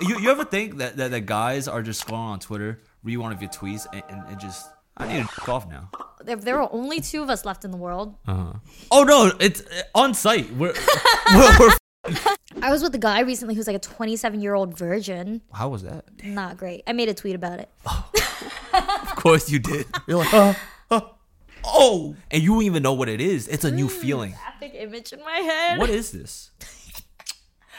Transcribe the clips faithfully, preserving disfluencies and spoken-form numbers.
You you ever think that, that, that guys are just scrolling on Twitter, read one of your tweets, and, and, and just, I need to f*** off now. If there were only two of us left in the world. Uh-huh. Oh, no, it's on site. We're, we're, we're f- I was with a guy recently who's like a twenty-seven-year-old virgin. How was that? Not great. I made a tweet about it. Oh, of course you did. You're like, oh. Oh, and you don't even know what it is. It's a new feeling. Graphic image in my head. What is this?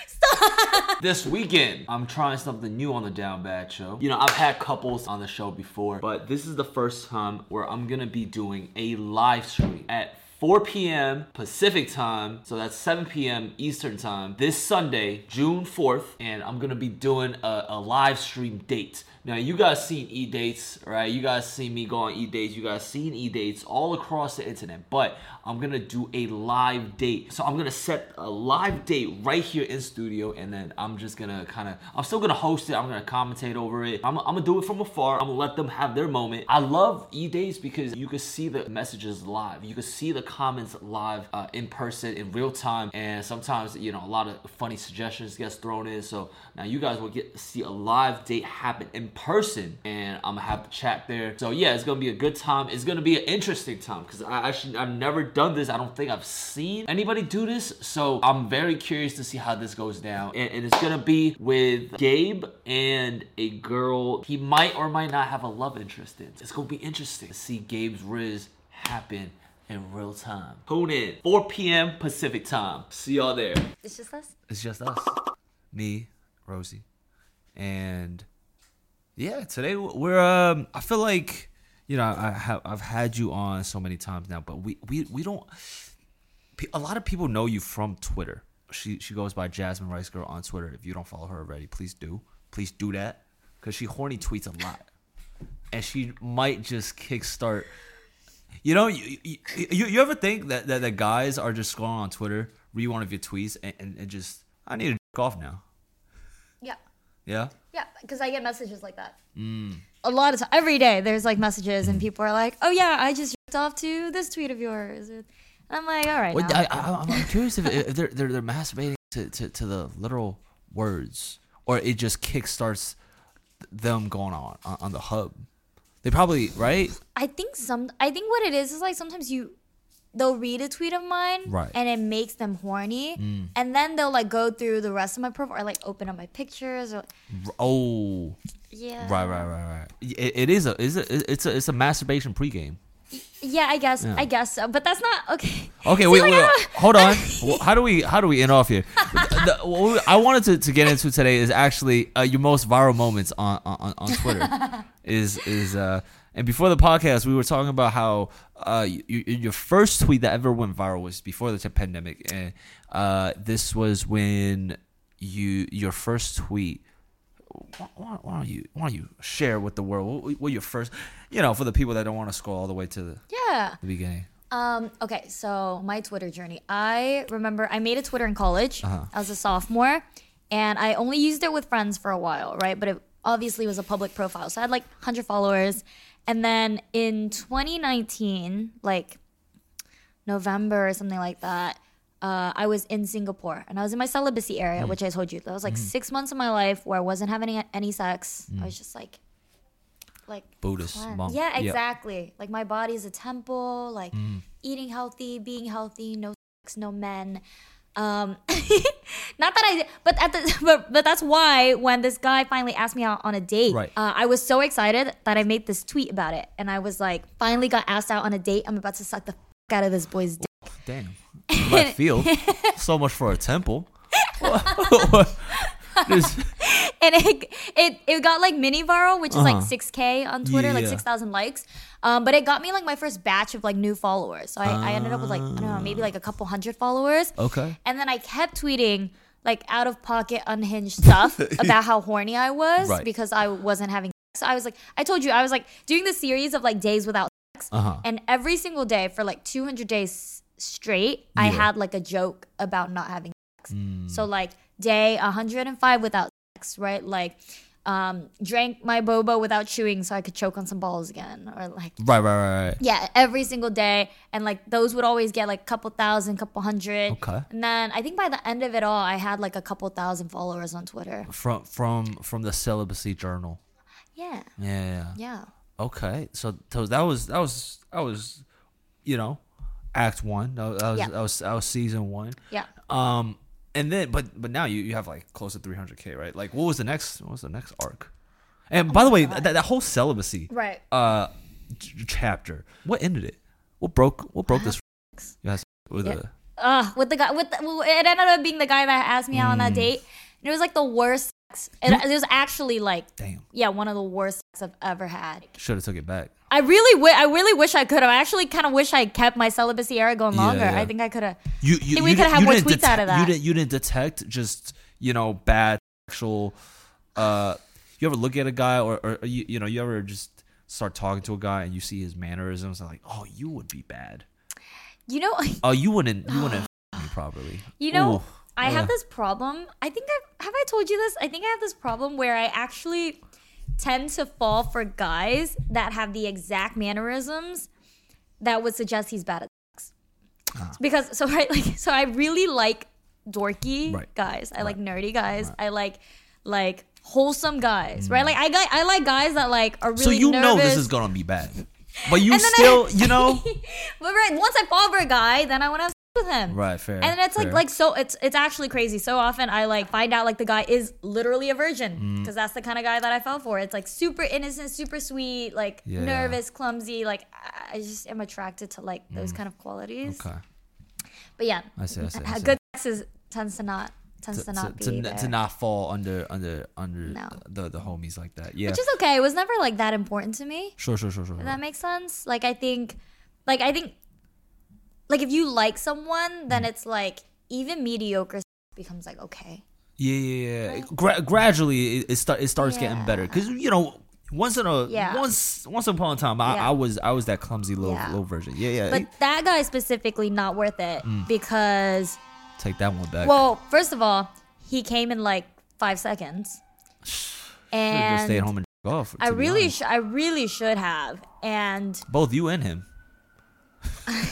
Stop. This weekend, I'm trying something new on the Down Bad Show. You know, I've had couples on the show before, but this is the first time where I'm going to be doing a live stream at four p.m. Pacific time, so that's seven p.m. Eastern time, this Sunday, June fourth, and I'm gonna be doing a, a live stream date. Now, you guys seen e-dates, right? You guys seen me go on e-dates, you guys seen e-dates all across the internet, but I'm gonna do a live date. So I'm gonna set a live date right here in studio, and then I'm just gonna kinda, I'm still gonna host it, I'm gonna commentate over it, I'm, I'm gonna do it from afar, I'm gonna let them have their moment. I love e-dates because you can see the messages live, you can see the comments live uh, in person in real time, and sometimes, you know, a lot of funny suggestions gets thrown in. So now you guys will get to see a live date happen in person, and I'm gonna have the chat there. So yeah, it's gonna be a good time. It's gonna be an interesting time because I actually I've never done this. I don't think I've seen anybody do this, so I'm very curious to see how this goes down. And, and it's gonna be with Gabe and a girl he might or might not have a love interest in. It's gonna be interesting to see Gabe's riz happen in real time. Tune in. four p.m. Pacific time. See y'all there. It's just us? It's just us. Me, Rosie. And yeah, today we're, um, I feel like, you know, I have, I've had you on so many times now, but we, we, we don't, a lot of people know you from Twitter. She, she goes by Jasmine Rice Girl on Twitter. If you don't follow her already, please do. Please do that. Because she horny tweets a lot. And she might just kickstart. You know, you, you, you, you ever think that, that, that guys are just scrolling on Twitter, read one of your tweets, and, and, and just, I need to f*** off now. Yeah. Yeah? Yeah, because I get messages like that. Mm. A lot of times. Every day there's like messages, and people are like, oh yeah, I just f***ed off to this tweet of yours. And I'm like, all right. Well, I, I, I'm curious if, if they're, they're, they're masturbating to, to, to the literal words, or it just kickstarts them going on on, on the hub. They probably, right? I think some. I think what it is is like sometimes you, they'll read a tweet of mine, right, and it makes them horny, mm, and then they'll like go through the rest of my profile or like open up my pictures or. Oh. Yeah. Right, right, right, right. It, it is a, is a, it's a, it's a masturbation pregame. Yeah, I guess, yeah. I guess so, but that's not okay. Okay, so wait, like, wait, wait. Hold on. how do we, how do we end off here? the, what I wanted to, to get into today is actually uh, your most viral moments on on, on Twitter. Is is uh and before the podcast we were talking about how uh you, your first tweet that ever went viral was before the pandemic, and uh this was when you your first tweet. Why, why don't you why don't you share with the world what, what your first, you know, for the people that don't want to scroll all the way to the yeah the beginning. Um. Okay. So my Twitter journey. I remember I made a Twitter in college, uh-huh, as a sophomore, and I only used it with friends for a while, right? But it obviously was a public profile, so I had like one hundred followers. And then in twenty nineteen, like November or something like that, uh, I was in Singapore, and I was in my celibacy area, mm, which I told you that was like, mm, six months of my life where I wasn't having any sex. Mm. I was just like, like Buddhist monk. Yeah, exactly. Yep. Like my body's a temple. Like, mm, eating healthy, being healthy, no sex, no men. Um, not that I did, but at the but, but that's why when this guy finally asked me out on a date, right, uh, I was so excited that I made this tweet about it, and I was like, finally got asked out on a date. I'm about to suck the f- out of this boy's dick. Oh, damn, left field. So much for a temple. This. And it, it it got like mini viral, which is, uh-huh, like six K on Twitter, yeah, like six thousand likes. Um, but it got me like my first batch of like new followers. So I, uh, I ended up with like, I don't know, maybe like a couple hundred followers. Okay. And then I kept tweeting like out of pocket, unhinged stuff about how horny I was, right, because I wasn't having sex. So I was like, I told you, I was like doing the series of like days without sex. Uh-huh. And every single day for like two hundred days straight, yeah, I had like a joke about not having sex. Mm. So like day one hundred five without sex, right? Like um, drank my boba without chewing so I could choke on some balls again, or like right, right, right, right. Yeah, every single day, and like those would always get like a couple thousand, couple hundred. Okay. And then I think by the end of it all, I had like a couple thousand followers on Twitter from from from the Celibacy Journal. Yeah. Yeah. Yeah. Yeah. Okay, so, so that was that was that was, you know, act one. That was that was, yeah. that was that was season one. Yeah. Um. And then, but but now you, you have like close to three hundred K, right? Like, what was the next? What was the next arc? And oh by the way, that, that whole celibacy right uh ch- chapter. What ended it? What broke? What broke this? Yes, with yeah. the uh with the guy with the, it ended up being the guy that asked me out mm. on that date, and it was like the worst. It, it was actually like damn yeah one of the worst I've ever had. Should have took it back. I really w- I really wish I could have. I actually kind of wish I kept my celibacy era going longer. Yeah, yeah. I think I could have. You, you I think we could have had more tweets det- out of that. You didn't you didn't detect just you know bad sexual. Uh, you ever look at a guy or, or you you know you ever just start talking to a guy and you see his mannerisms and like oh you would be bad. You know. Oh you wouldn't you wouldn't f- me properly. You know. Ooh. I have this problem. I think I've, have I told you this? I think I have this problem where I actually tend to fall for guys that have the exact mannerisms that would suggest he's bad at sex. Ah. Because so I like so I really like dorky right. guys. I right. like nerdy guys. Right. I like like wholesome guys. Mm. Right? Like I got, I like guys that like are really So you nervous. Know this is gonna be bad. But you still, I, you know. But right, once I fall for a guy, then I want to have with him right fair and it's fair. like like so it's it's actually crazy so often I like find out like the guy is literally a virgin because mm. that's the kind of guy that I fell for. It's like super innocent, super sweet, like yeah. nervous, clumsy, like I just am attracted to like those mm. kind of qualities. Okay, but yeah I see, I see, I see. Good sex is, tends to not tends to, to not to, be to, to not fall under under under no. the the homies like that. Yeah, which is okay. It was never like that important to me. Sure sure sure sure. Does that make sense? Like I think like I think like if you like someone, then it's like even mediocre becomes like okay. Yeah, yeah, yeah. Right? Gra- gradually, it, it, start, it starts yeah. getting better because you know once in a yeah. once once upon a time, I, yeah. I was I was that clumsy little yeah. little version. Yeah, yeah. But that guy specifically not worth it mm. because take that one back. Well, first of all, he came in like five seconds, and stay at home and golf. I really, sh- I really should have. And both you and him. uh,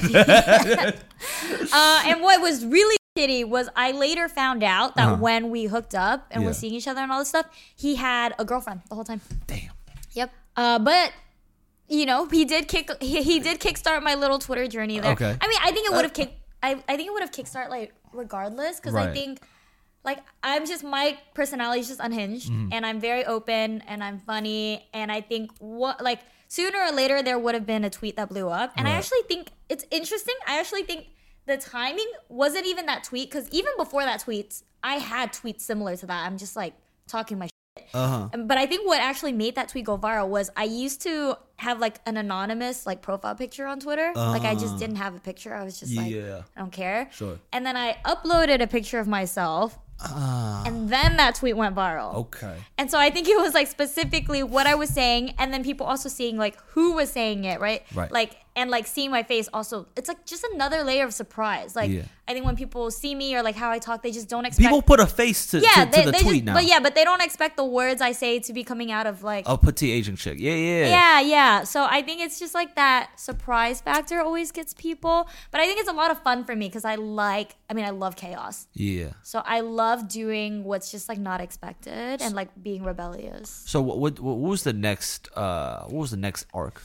and what was really shitty was I later found out that uh-huh. when we hooked up and yeah. were seeing each other and all this stuff, he had a girlfriend the whole time. Damn. Yep. Uh, but you know, he did kick. He, he did kickstart my little Twitter journey there. Okay. I mean, I think it would have uh, kick. I I think it would have kickstart like regardless because right. I think like I'm just my personality is just unhinged mm. and I'm very open and I'm funny and I think what like. Sooner or later, there would have been a tweet that blew up. And right. I actually think it's interesting. I actually think the timing wasn't even that tweet. Because even before that tweet, I had tweets similar to that. I'm just like talking my shit. Uh-huh. But I think what actually made that tweet go viral was I used to have like an anonymous like profile picture on Twitter. Uh-huh. Like I just didn't have a picture. I was just yeah. like, I don't care. Sure. And then I uploaded a picture of myself. Uh, and then that tweet went viral. Okay. And so I think it was like specifically what I was saying, and then people also seeing like who was saying it, right? Right. Like and like seeing my face also, it's like just another layer of surprise. Like yeah. I think when people see me or like how I talk, they just don't expect people put a face to, yeah, to, to they, the they tweet just, now. But yeah, but they don't expect the words I say to be coming out of like oh petite Asian chick. Yeah, yeah. Yeah, yeah. So I think it's just like that surprise factor always gets people. But I think it's a lot of fun for me because I like I mean I love chaos. Yeah. So I love Love doing what's just like not expected and like being rebellious. So what what, what was the next uh, what was the next arc?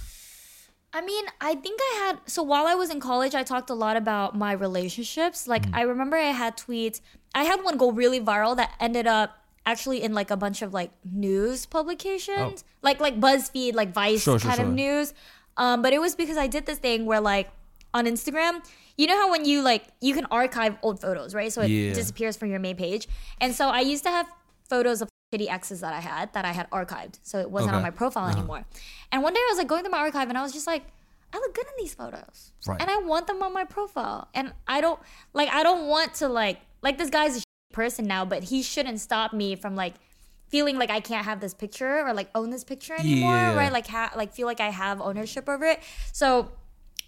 I mean, I think I had so while I was in college, I talked a lot about my relationships. Like mm. I remember I had tweets. I had one go really viral that ended up actually in like a bunch of like news publications, oh. like like BuzzFeed, like Vice sure, kind sure, of sure. news. Um, but it was because I did this thing where like on Instagram. You know how when you like, you can archive old photos, right? So it yeah. disappears from your main page. And so I used to have photos of shitty exes that I had, that I had archived. So it wasn't okay. on my profile uh-huh. anymore. And one day I was like going through my archive and I was just like, I look good in these photos. Right. And I want them on my profile. And I don't, like, I don't want to like, like this guy's a shitty person now, but he shouldn't stop me from like feeling like I can't have this picture or like own this picture anymore, yeah. right? Like, ha- like feel like I have ownership over it. So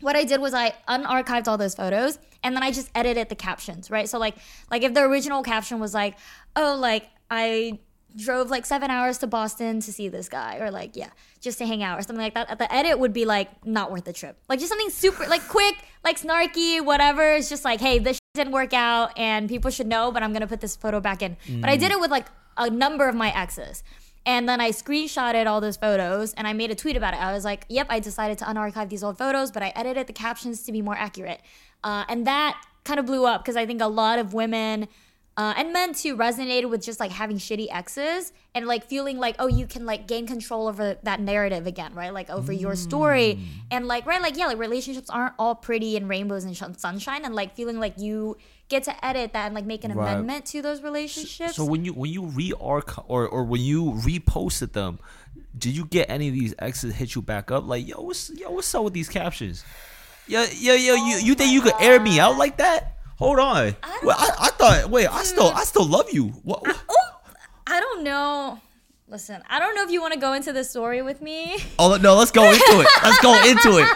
what I did was I unarchived all those photos and then I just edited the captions, right? So like, like if the original caption was like, oh, like I drove like seven hours to Boston to see this guy, or like, yeah, just to hang out or something like that. At the edit would be like, not worth the trip. Like just something super like quick, like snarky, whatever. It's just like, hey, this shit didn't work out and people should know, but I'm going to put this photo back in. Mm. But I did it with like a number of my exes. And then I screenshotted all those photos and I made a tweet about it. I was like, yep, I decided to unarchive these old photos, but I edited the captions to be more accurate. Uh, and that kind of blew up because I think a lot of women uh, and men too resonated with just like having shitty exes and like feeling like, oh, you can like gain control over that narrative again, right? Like over mm. your story and like, right? Like, yeah, like relationships aren't all pretty and rainbows and sh- sunshine and like feeling like you get to edit that and like make an right. amendment to those relationships. So, so when you when you re-arch- or or when you reposted them, did you get any of these exes hit you back up? Like, yo, what's yo, what's up with these captions? Yo, yo, yo, oh you you think you God. could air me out like that? Hold on. I well, I, I thought wait, dude. I still I still love you. What, what? I, oh, I don't know. Listen, I don't know if you want to go into this story with me. Oh no, let's go into it. Let's go into it.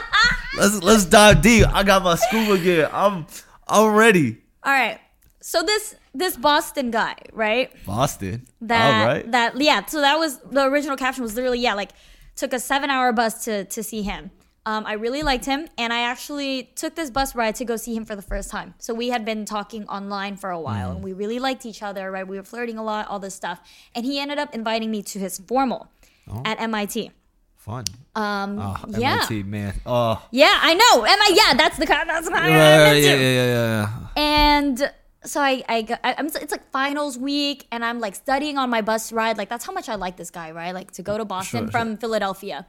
Let's let's dive deep. I got my scuba gear. I'm I'm ready. All right, so this this Boston guy, right? Boston. That, all right. That yeah. So that was the original caption was literally yeah, like took a seven hour bus to to see him. Um, I really liked him, and I actually took this bus ride to go see him for the first time. So we had been talking online for a while, mm-hmm. and we really liked each other, right? We were flirting a lot, all this stuff, and he ended up inviting me to his formal oh. at M I T. Fun. Um, oh, yeah. M I T, man. Oh. Yeah, I know. And I, yeah, that's the kind. That's the kind. Right, right, yeah, yeah, yeah, yeah. And so I, I, got, I, I'm. It's like finals week, and I'm like studying on my bus ride. Like that's how much I like this guy, right? Like to go to Boston sure, from sure. Philadelphia,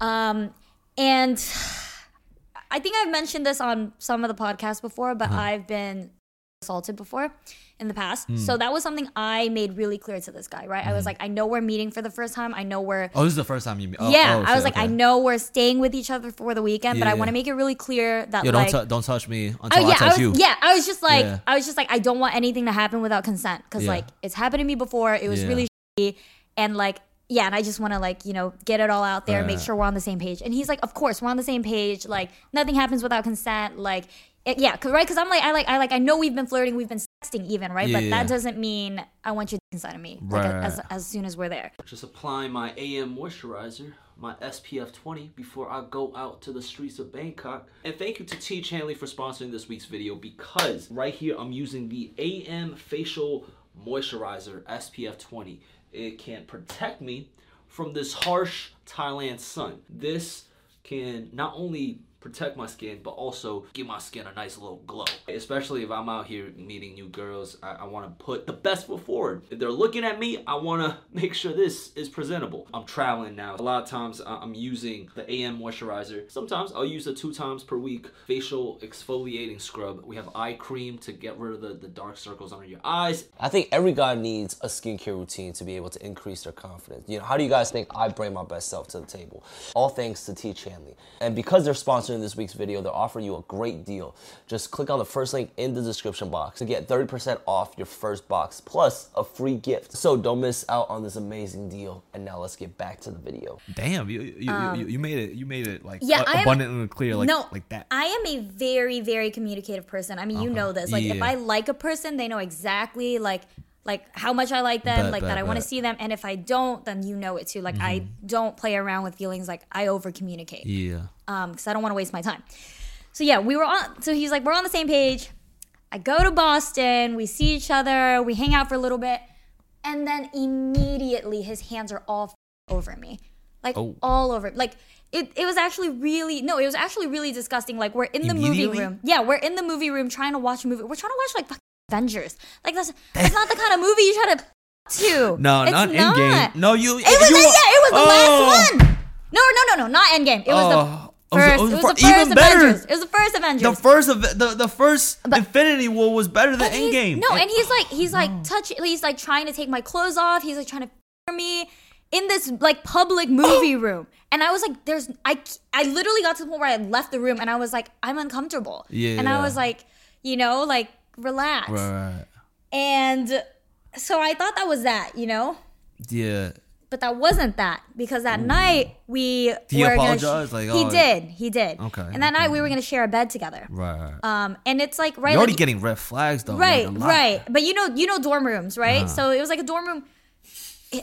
um, and I think I've mentioned this on some of the podcasts before, but uh-huh. I've been assaulted before in the past. Mm. So that was something I made really clear to this guy, right? Mm. I was like, I know we're meeting for the first time. I know we're... Oh, this is the first time you meet. Oh, yeah. Oh, shit, I was like, okay. I know we're staying with each other for the weekend, yeah, but I yeah. want to make it really clear that Yo, like... Don't, t- don't touch me until I, yeah, I touch I was, you. Yeah. I was just like, yeah. I was just like, I don't want anything to happen without consent. Because yeah. like, it's happened to me before. It was yeah. really shitty. And like, yeah, and I just want to like, you know, get it all out there, right. make sure we're on the same page. And he's like, of course, we're on the same page. Like, nothing happens without consent. Like... It, yeah, cause, right? Because I'm like, I like, I like, I know we've been flirting, we've been sexting even, right? Yeah, but that doesn't mean I want you inside of me right. like, as as soon as we're there. Just applying my A M moisturizer, my S P F twenty, before I go out to the streets of Bangkok. And thank you to Tiege Hanley for sponsoring this week's video, because right here I'm using the A M facial moisturizer S P F twenty. It can protect me from this harsh Thailand sun. This can not only protect my skin, but also give my skin a nice little glow. Especially if I'm out here meeting new girls, I, I wanna put the best foot forward. If they're looking at me, I wanna make sure this is presentable. I'm traveling now. A lot of times I'm using the A M moisturizer. Sometimes I'll use the two times per week facial exfoliating scrub. We have eye cream to get rid of the, the dark circles under your eyes. I think every guy needs a skincare routine to be able to increase their confidence. You know, how do you guys think I bring my best self to the table? All thanks to Tiege Hanley. And because they're sponsored in this week's video, they're offering you a great deal. Just click on the first link in the description box to get thirty percent off your first box plus a free gift. So don't miss out on this amazing deal. And now let's get back to the video. Damn, you you, um, you, you made it. You made it like yeah, a- abundantly am, clear, like no, like that. I am a very very communicative person. I mean, you uh-huh. know this. Like yeah. if I like a person, they know exactly like like how much I like them, bet, like bet, that I want to see them. And if I don't, then you know it too. Like mm-hmm. I don't play around with feelings. Like I over communicate. Yeah. Um, because I don't want to waste my time. So yeah, we were on. So he's like, we're on the same page. I go to Boston. We see each other. We hang out for a little bit, and then immediately his hands are all f- over me, like oh. all over. Like it. It was actually really no. It was actually really disgusting. Like we're in the movie room. Yeah, we're in the movie room trying to watch a movie. We're trying to watch like fucking Avengers. Like that's that's not the kind of movie you try to to. No, it's not Endgame. No, you. It was you, yeah. It was the oh. last one. No, no, no, no, not Endgame. It was oh. the. First, oh, so it, was it was the first Avengers. Better. It was the first Avengers. The first, the, the first but, Infinity War was better than Endgame. No, and, and he's like, he's like no. touching, he's like trying to take my clothes off. He's like trying to f- me in this like public movie room. And I was like, there's, I, I literally got to the point where I left the room and I was like, I'm uncomfortable. Yeah. And I was like, you know, like relax. Right. And so I thought that was that, you know? Yeah. But that wasn't that, because that Ooh. night we he were apologized? Sh- like, oh, he did. He did. Okay. And that okay. night we were going to share a bed together. Right. Um, and it's like, right. You're already like, getting red flags though. Right. Like right. But you know, you know dorm rooms, right? Uh-huh. So it was like a dorm room.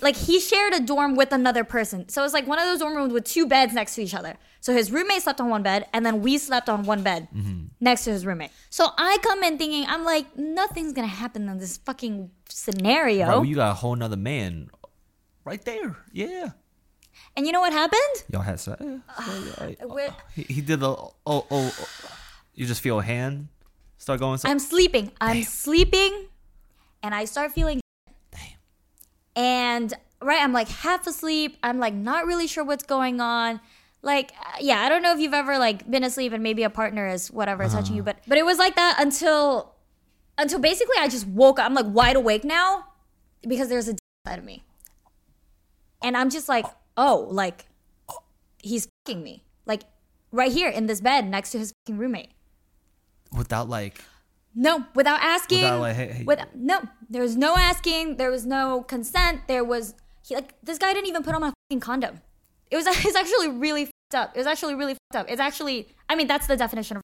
like he shared a dorm with another person. So it was like one of those dorm rooms with two beds next to each other. So his roommate slept on one bed and then we slept on one bed mm-hmm. next to his roommate. So I come in thinking, I'm like, nothing's going to happen in this fucking scenario. Bro, you got a whole nother man right there. Yeah. And you know what happened? Y'all had sex. Uh, uh, he, he did the, oh, oh, oh, you just feel a hand start going. So- I'm sleeping. Damn. I'm sleeping and I start feeling. And, right, I'm, like, half asleep. I'm, like, not really sure what's going on. Like, yeah, I don't know if you've ever, like, been asleep and maybe a partner is whatever uh-huh. touching you. But but it was like that until until basically I just woke up. I'm, like, wide awake now because there's a d- side of me. And I'm just like, oh, like, he's f***ing me. Like, right here in this bed next to his f***ing roommate. Without, like... No, without asking. Without like, hey, hey. Without, no, there was no asking. There was no consent. There was he, like this guy didn't even put on a fucking condom. It was it's actually really fucked up. It was actually really fucked up. It's actually I mean that's the definition of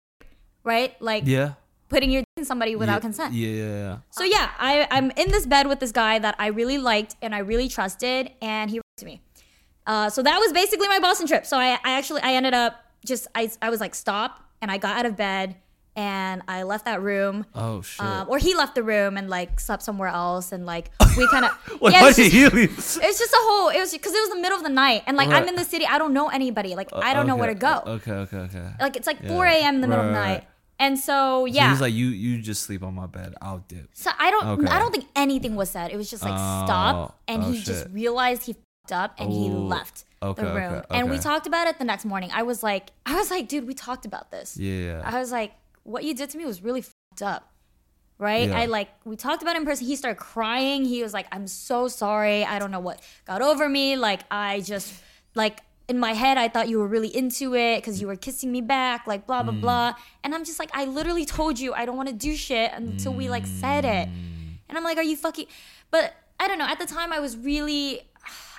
right like yeah. putting your dick in somebody without yeah. consent. Yeah. So yeah, I I'm in this bed with this guy that I really liked and I really trusted, and he raped me. Uh, so that was basically my Boston trip. So I I actually I ended up just I I was like stop, and I got out of bed. And I left that room. Oh, shit. Um, or he left the room and, like, slept somewhere else. And, like, we kind of... yeah, why did he leave? It's just a whole... It was because it was the middle of the night. And, like, right. I'm in the city. I don't know anybody. Like, uh, I don't okay. know where to go. Uh, okay, okay, okay. Like, it's, like, yeah. four a.m. in the right, middle of the night. Right. And so, yeah. So he's like, you you just sleep on my bed. I'll dip. So I don't okay. I don't think anything was said. It was just, like, oh, stop. And oh, he shit. just realized he f***ed up and Ooh. he left. Okay, the room okay, okay. And we talked about it the next morning. I was like, I was like, dude, we talked about this. Yeah. I was like... What you did to me was really fucked up, right? Yeah. I like, we talked about it in person. He started crying. He was like, I'm so sorry. I don't know what got over me. Like, I just, like, in my head, I thought you were really into it because you were kissing me back, like, blah, blah, mm. blah. And I'm just like, I literally told you I don't want to do shit until mm. we, like, said it. And I'm like, are you fucking, but I don't know. At the time, I was really,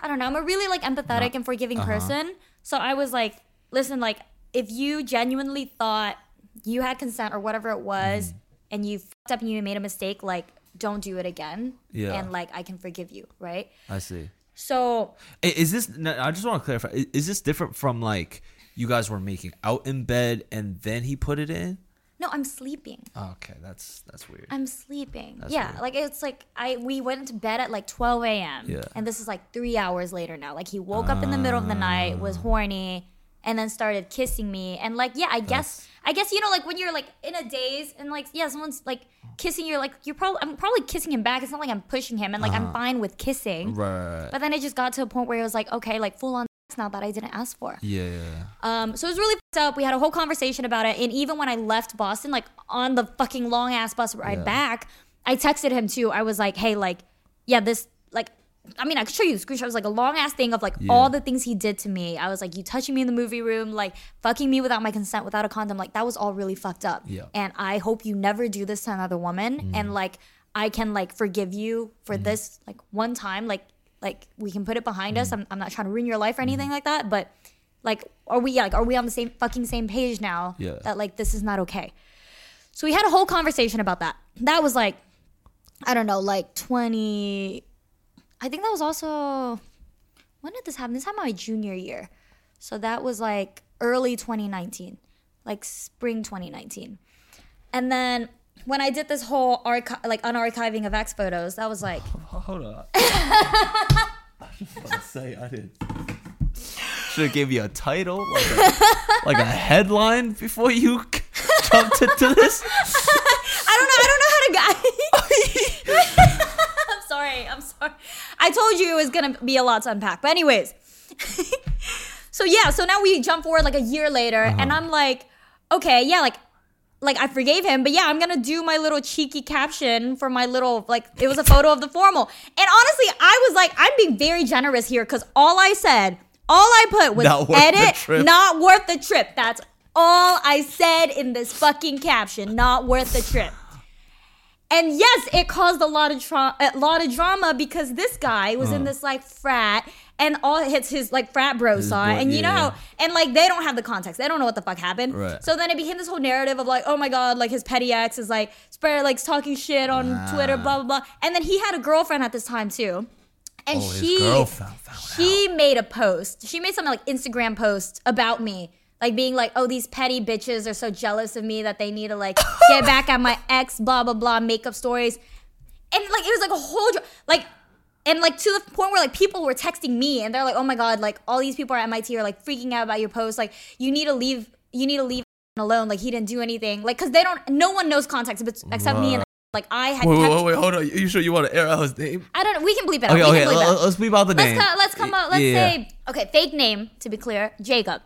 I don't know. I'm a really, like, empathetic and forgiving uh-huh. person. So I was like, listen, like, if you genuinely thought, you had consent or whatever it was, mm. and you fucked up and you made a mistake, like, don't do it again. Yeah. And, like, I can forgive you, right? I see. So... Is this... I just want to clarify. Is this different from, like, you guys were making out in bed and then he put it in? No, I'm sleeping. Okay, that's that's weird. I'm sleeping. That's yeah, weird. Like, it's like, I we went to bed at, like, twelve a.m. Yeah. And this is, like, three hours later now. Like, he woke uh, up in the middle of the night, was horny, and then started kissing me. And, like, yeah, I guess... I guess, you know, like, when you're, like, in a daze and, like, yeah, someone's, like, kissing you, like, you're probably, I'm probably kissing him back. It's not like I'm pushing him and, like, uh-huh. I'm fine with kissing. Right. But then it just got to a point where it was, like, okay, like, full-on sex now that I didn't ask for. Yeah. Um. So it was really fucked up. We had a whole conversation about it. And even when I left Boston, like, on the fucking long-ass bus ride yeah. back, I texted him, too. I was like, hey, like, yeah, this, like, I mean, I could show you the screenshot. It was like a long ass thing of like yeah. all the things he did to me. I was like, you touching me in the movie room, like fucking me without my consent, without a condom. Like that was all really fucked up. Yeah. And I hope you never do this to another woman. Mm. And like, I can like forgive you for mm. this like one time. Like, like we can put it behind mm. us. I'm, I'm not trying to ruin your life or anything mm. like that. But like, are we yeah, like, are we on the same fucking same page now yeah. that like, this is not okay. So we had a whole conversation about that. That was like, I don't know, like twenty I think that was also, when did this happen? This happened my junior year. So that was like early twenty nineteen, like spring twenty nineteen. And then when I did this whole archi- like unarchiving of ex photos, that was like. Oh, hold on. I just want to say I did. Should have gave you a title, like a, like a headline before you jumped into this. I don't know. I don't know how to guide. Sorry, I'm sorry. I told you it was going to be a lot to unpack. But anyways. So yeah, so now we jump forward like a year later. Uh-huh. And I'm like, okay, yeah, like, like I forgave him. But yeah, I'm going to do my little cheeky caption for my little, like, it was a photo of the formal. And honestly, I was like, I'm being very generous here because all I said, all I put was not edit, not worth the trip. That's all I said in this fucking caption, not worth the trip. And yes, it caused a lot of tra- a lot of drama because this guy was uh. in this like frat and all his, his like frat bro saw it. And you yeah. know how, and like they don't have the context. They don't know what the fuck happened. Right. So then it became this whole narrative of like, oh my God, like his petty ex is like spread like talking shit on ah. Twitter, blah, blah, blah. And then he had a girlfriend at this time too. And oh, she, his girl found, found she out. made a post. She made something like Instagram post about me. Like being like, oh, these petty bitches are so jealous of me that they need to like get back at my ex, blah, blah, blah, makeup stories. And like, it was like a whole, like, and like to the point where like people were texting me and they're like, oh my God, like all these people at M I T are like freaking out about your post. Like you need to leave, you need to leave alone. Like he didn't do anything. Like, cause they don't, no one knows context except me and like I had. Wait, kept, wait, wait, hold on. You sure you want to air out his name? I don't know. We can bleep it. Okay, out. okay. Bleep l- it. Let's bleep out the let's name. Ca- let's come out. Let's yeah. say, okay, fake name to be clear, Jacob.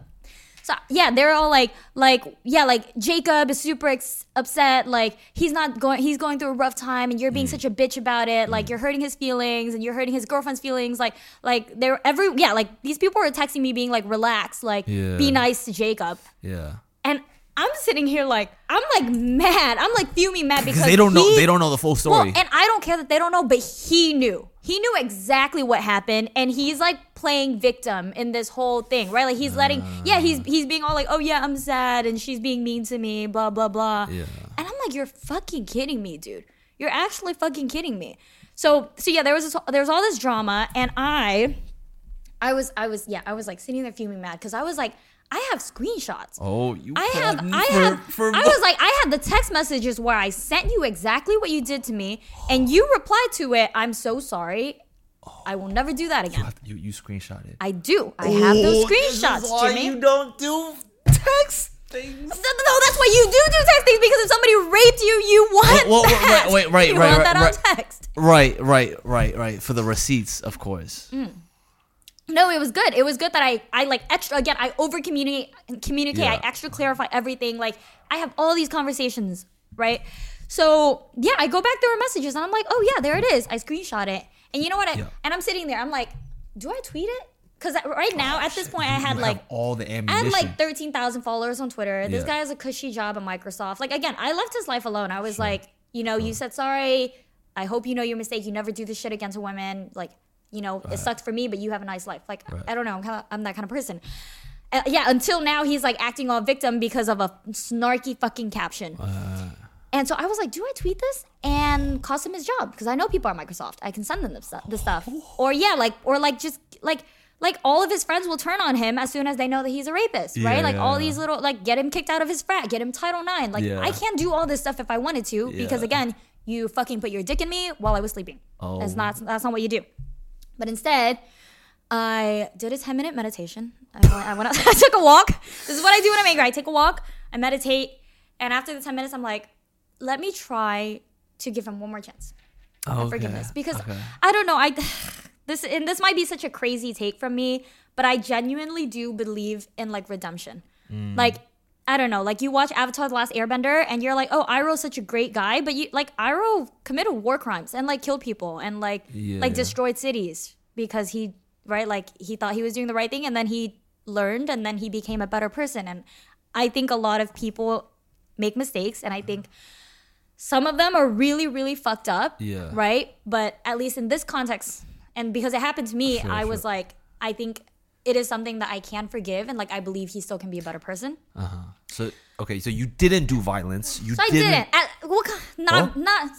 So yeah, they're all like, like, yeah, like Jacob is super ex- upset. Like he's not going, he's going through a rough time, and you're being mm. such a bitch about it. Like you're hurting his feelings, and you're hurting his girlfriend's feelings. Like, like they're every, yeah, like these people were texting me, being like, relax, like yeah. be nice to Jacob. Yeah. And I'm sitting here like, I'm like mad. I'm like fuming mad because they don't he, know, they don't know the full story. Well, and I don't care that they don't know, but he knew. He knew exactly what happened, and he's like playing victim in this whole thing, right? Like he's letting, yeah, he's he's being all like, oh yeah, I'm sad, and she's being mean to me, blah, blah, blah. Yeah. And I'm like, you're fucking kidding me, dude. You're actually fucking kidding me. So, so yeah, there was this, there was all this drama, and I, I was, I was, yeah, I was like sitting there fuming mad because I was like, I have screenshots. Oh, you I have, I for, have, for I was like, I had the text messages where I sent you exactly what you did to me, oh. and you replied to it, I'm so sorry. Oh. I will never do that again. You, have to, you, you screenshot it. I do. I oh, have those screenshots, this is why Jimmy. You don't do text things. No, that's why you do do text things, because if somebody raped you, you want well, well, that. Wait, wait, right, you right, want right, that right, on text. Right, right, right, right. For the receipts, of course. Mm. No, it was good. It was good that I, I like extra, again, I over communicate, communicate. Yeah. I extra clarify everything. Like I have all these conversations, right? So yeah, I go back through our messages and I'm like, oh yeah, there it is. I screenshot it. And you know what? I, yeah. And I'm sitting there, I'm like, do I tweet it? Because right now, oh, at this shit. point, I had like all the ammunition. I had like thirteen thousand followers on Twitter. This yeah. guy has a cushy job at Microsoft. Like again, I left his life alone. I was sure. like, you know, oh. you said sorry. I hope you know your mistake. You never do this shit again to women. Like, you know, right. it sucks for me, but you have a nice life. Like, right. I don't know. I'm, kinda, I'm that kind of person. Uh, yeah, until now, he's like acting all victim because of a snarky fucking caption. Uh. And so I was like, do I tweet this and cost him his job? Because I know people at Microsoft. I can send them this, this stuff. Or yeah, like, or like just like, like all of his friends will turn on him as soon as they know that he's a rapist, yeah, right? Like yeah, all yeah. these little, like get him kicked out of his frat, get him Title nine. Like yeah. I can't do all this stuff if I wanted to yeah. because again, you fucking put your dick in me while I was sleeping. Oh. That's not, that's not what you do. But instead, I did a ten-minute meditation. I went, I, went out, I took a walk. This is what I do when I'm angry. I take a walk, I meditate, and after the ten minutes, I'm like, let me try to give him one more chance for okay. forgiveness. Because okay. I don't know, I this and this might be such a crazy take from me, but I genuinely do believe in like redemption. Mm. Like, I don't know, like you watch Avatar The Last Airbender and you're like, oh, Iroh's such a great guy, but you like Iroh committed war crimes and like killed people and like yeah. like destroyed cities because he right like he thought he was doing the right thing and then he learned and then he became a better person. And I think a lot of people make mistakes and I think some of them are really, really fucked up. Yeah. Right? But at least in this context, and because it happened to me, sure, I was sure. like, I think it is something that I can forgive and like I believe he still can be a better person. Uh-huh. So okay, so you didn't do violence. You so didn't. I didn't. At, well, not oh? not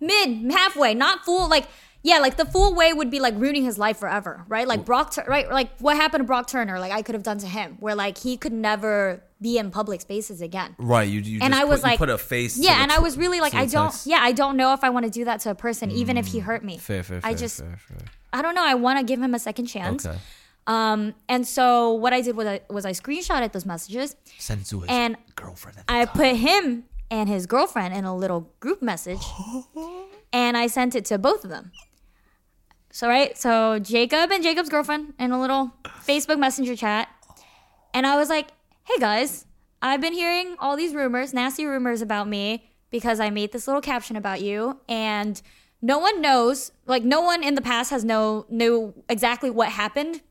mid halfway, not full. Like yeah, like the full way would be like ruining his life forever, right? Like Brock, right? Like what happened to Brock Turner? Like I could have done to him, where like he could never be in public spaces again. Right. You you and just I was put, like, put a face. Yeah, and t- I was really like I don't. Text. Yeah, I don't know if I want to do that to a person, mm. even if he hurt me. Fair, fair, fair. I just fair, fair. I don't know. I want to give him a second chance. Okay. Um, and so what I did was I, was I screenshotted those messages. Sent to his and girlfriend. At the I time. Put him and his girlfriend in a little group message, and I sent it to both of them. So right, so Jacob and Jacob's girlfriend in a little Facebook Messenger chat, and I was like, "Hey guys, I've been hearing all these rumors, nasty rumors about me because I made this little caption about you, and no one knows, like no one in the past has no knew exactly what happened."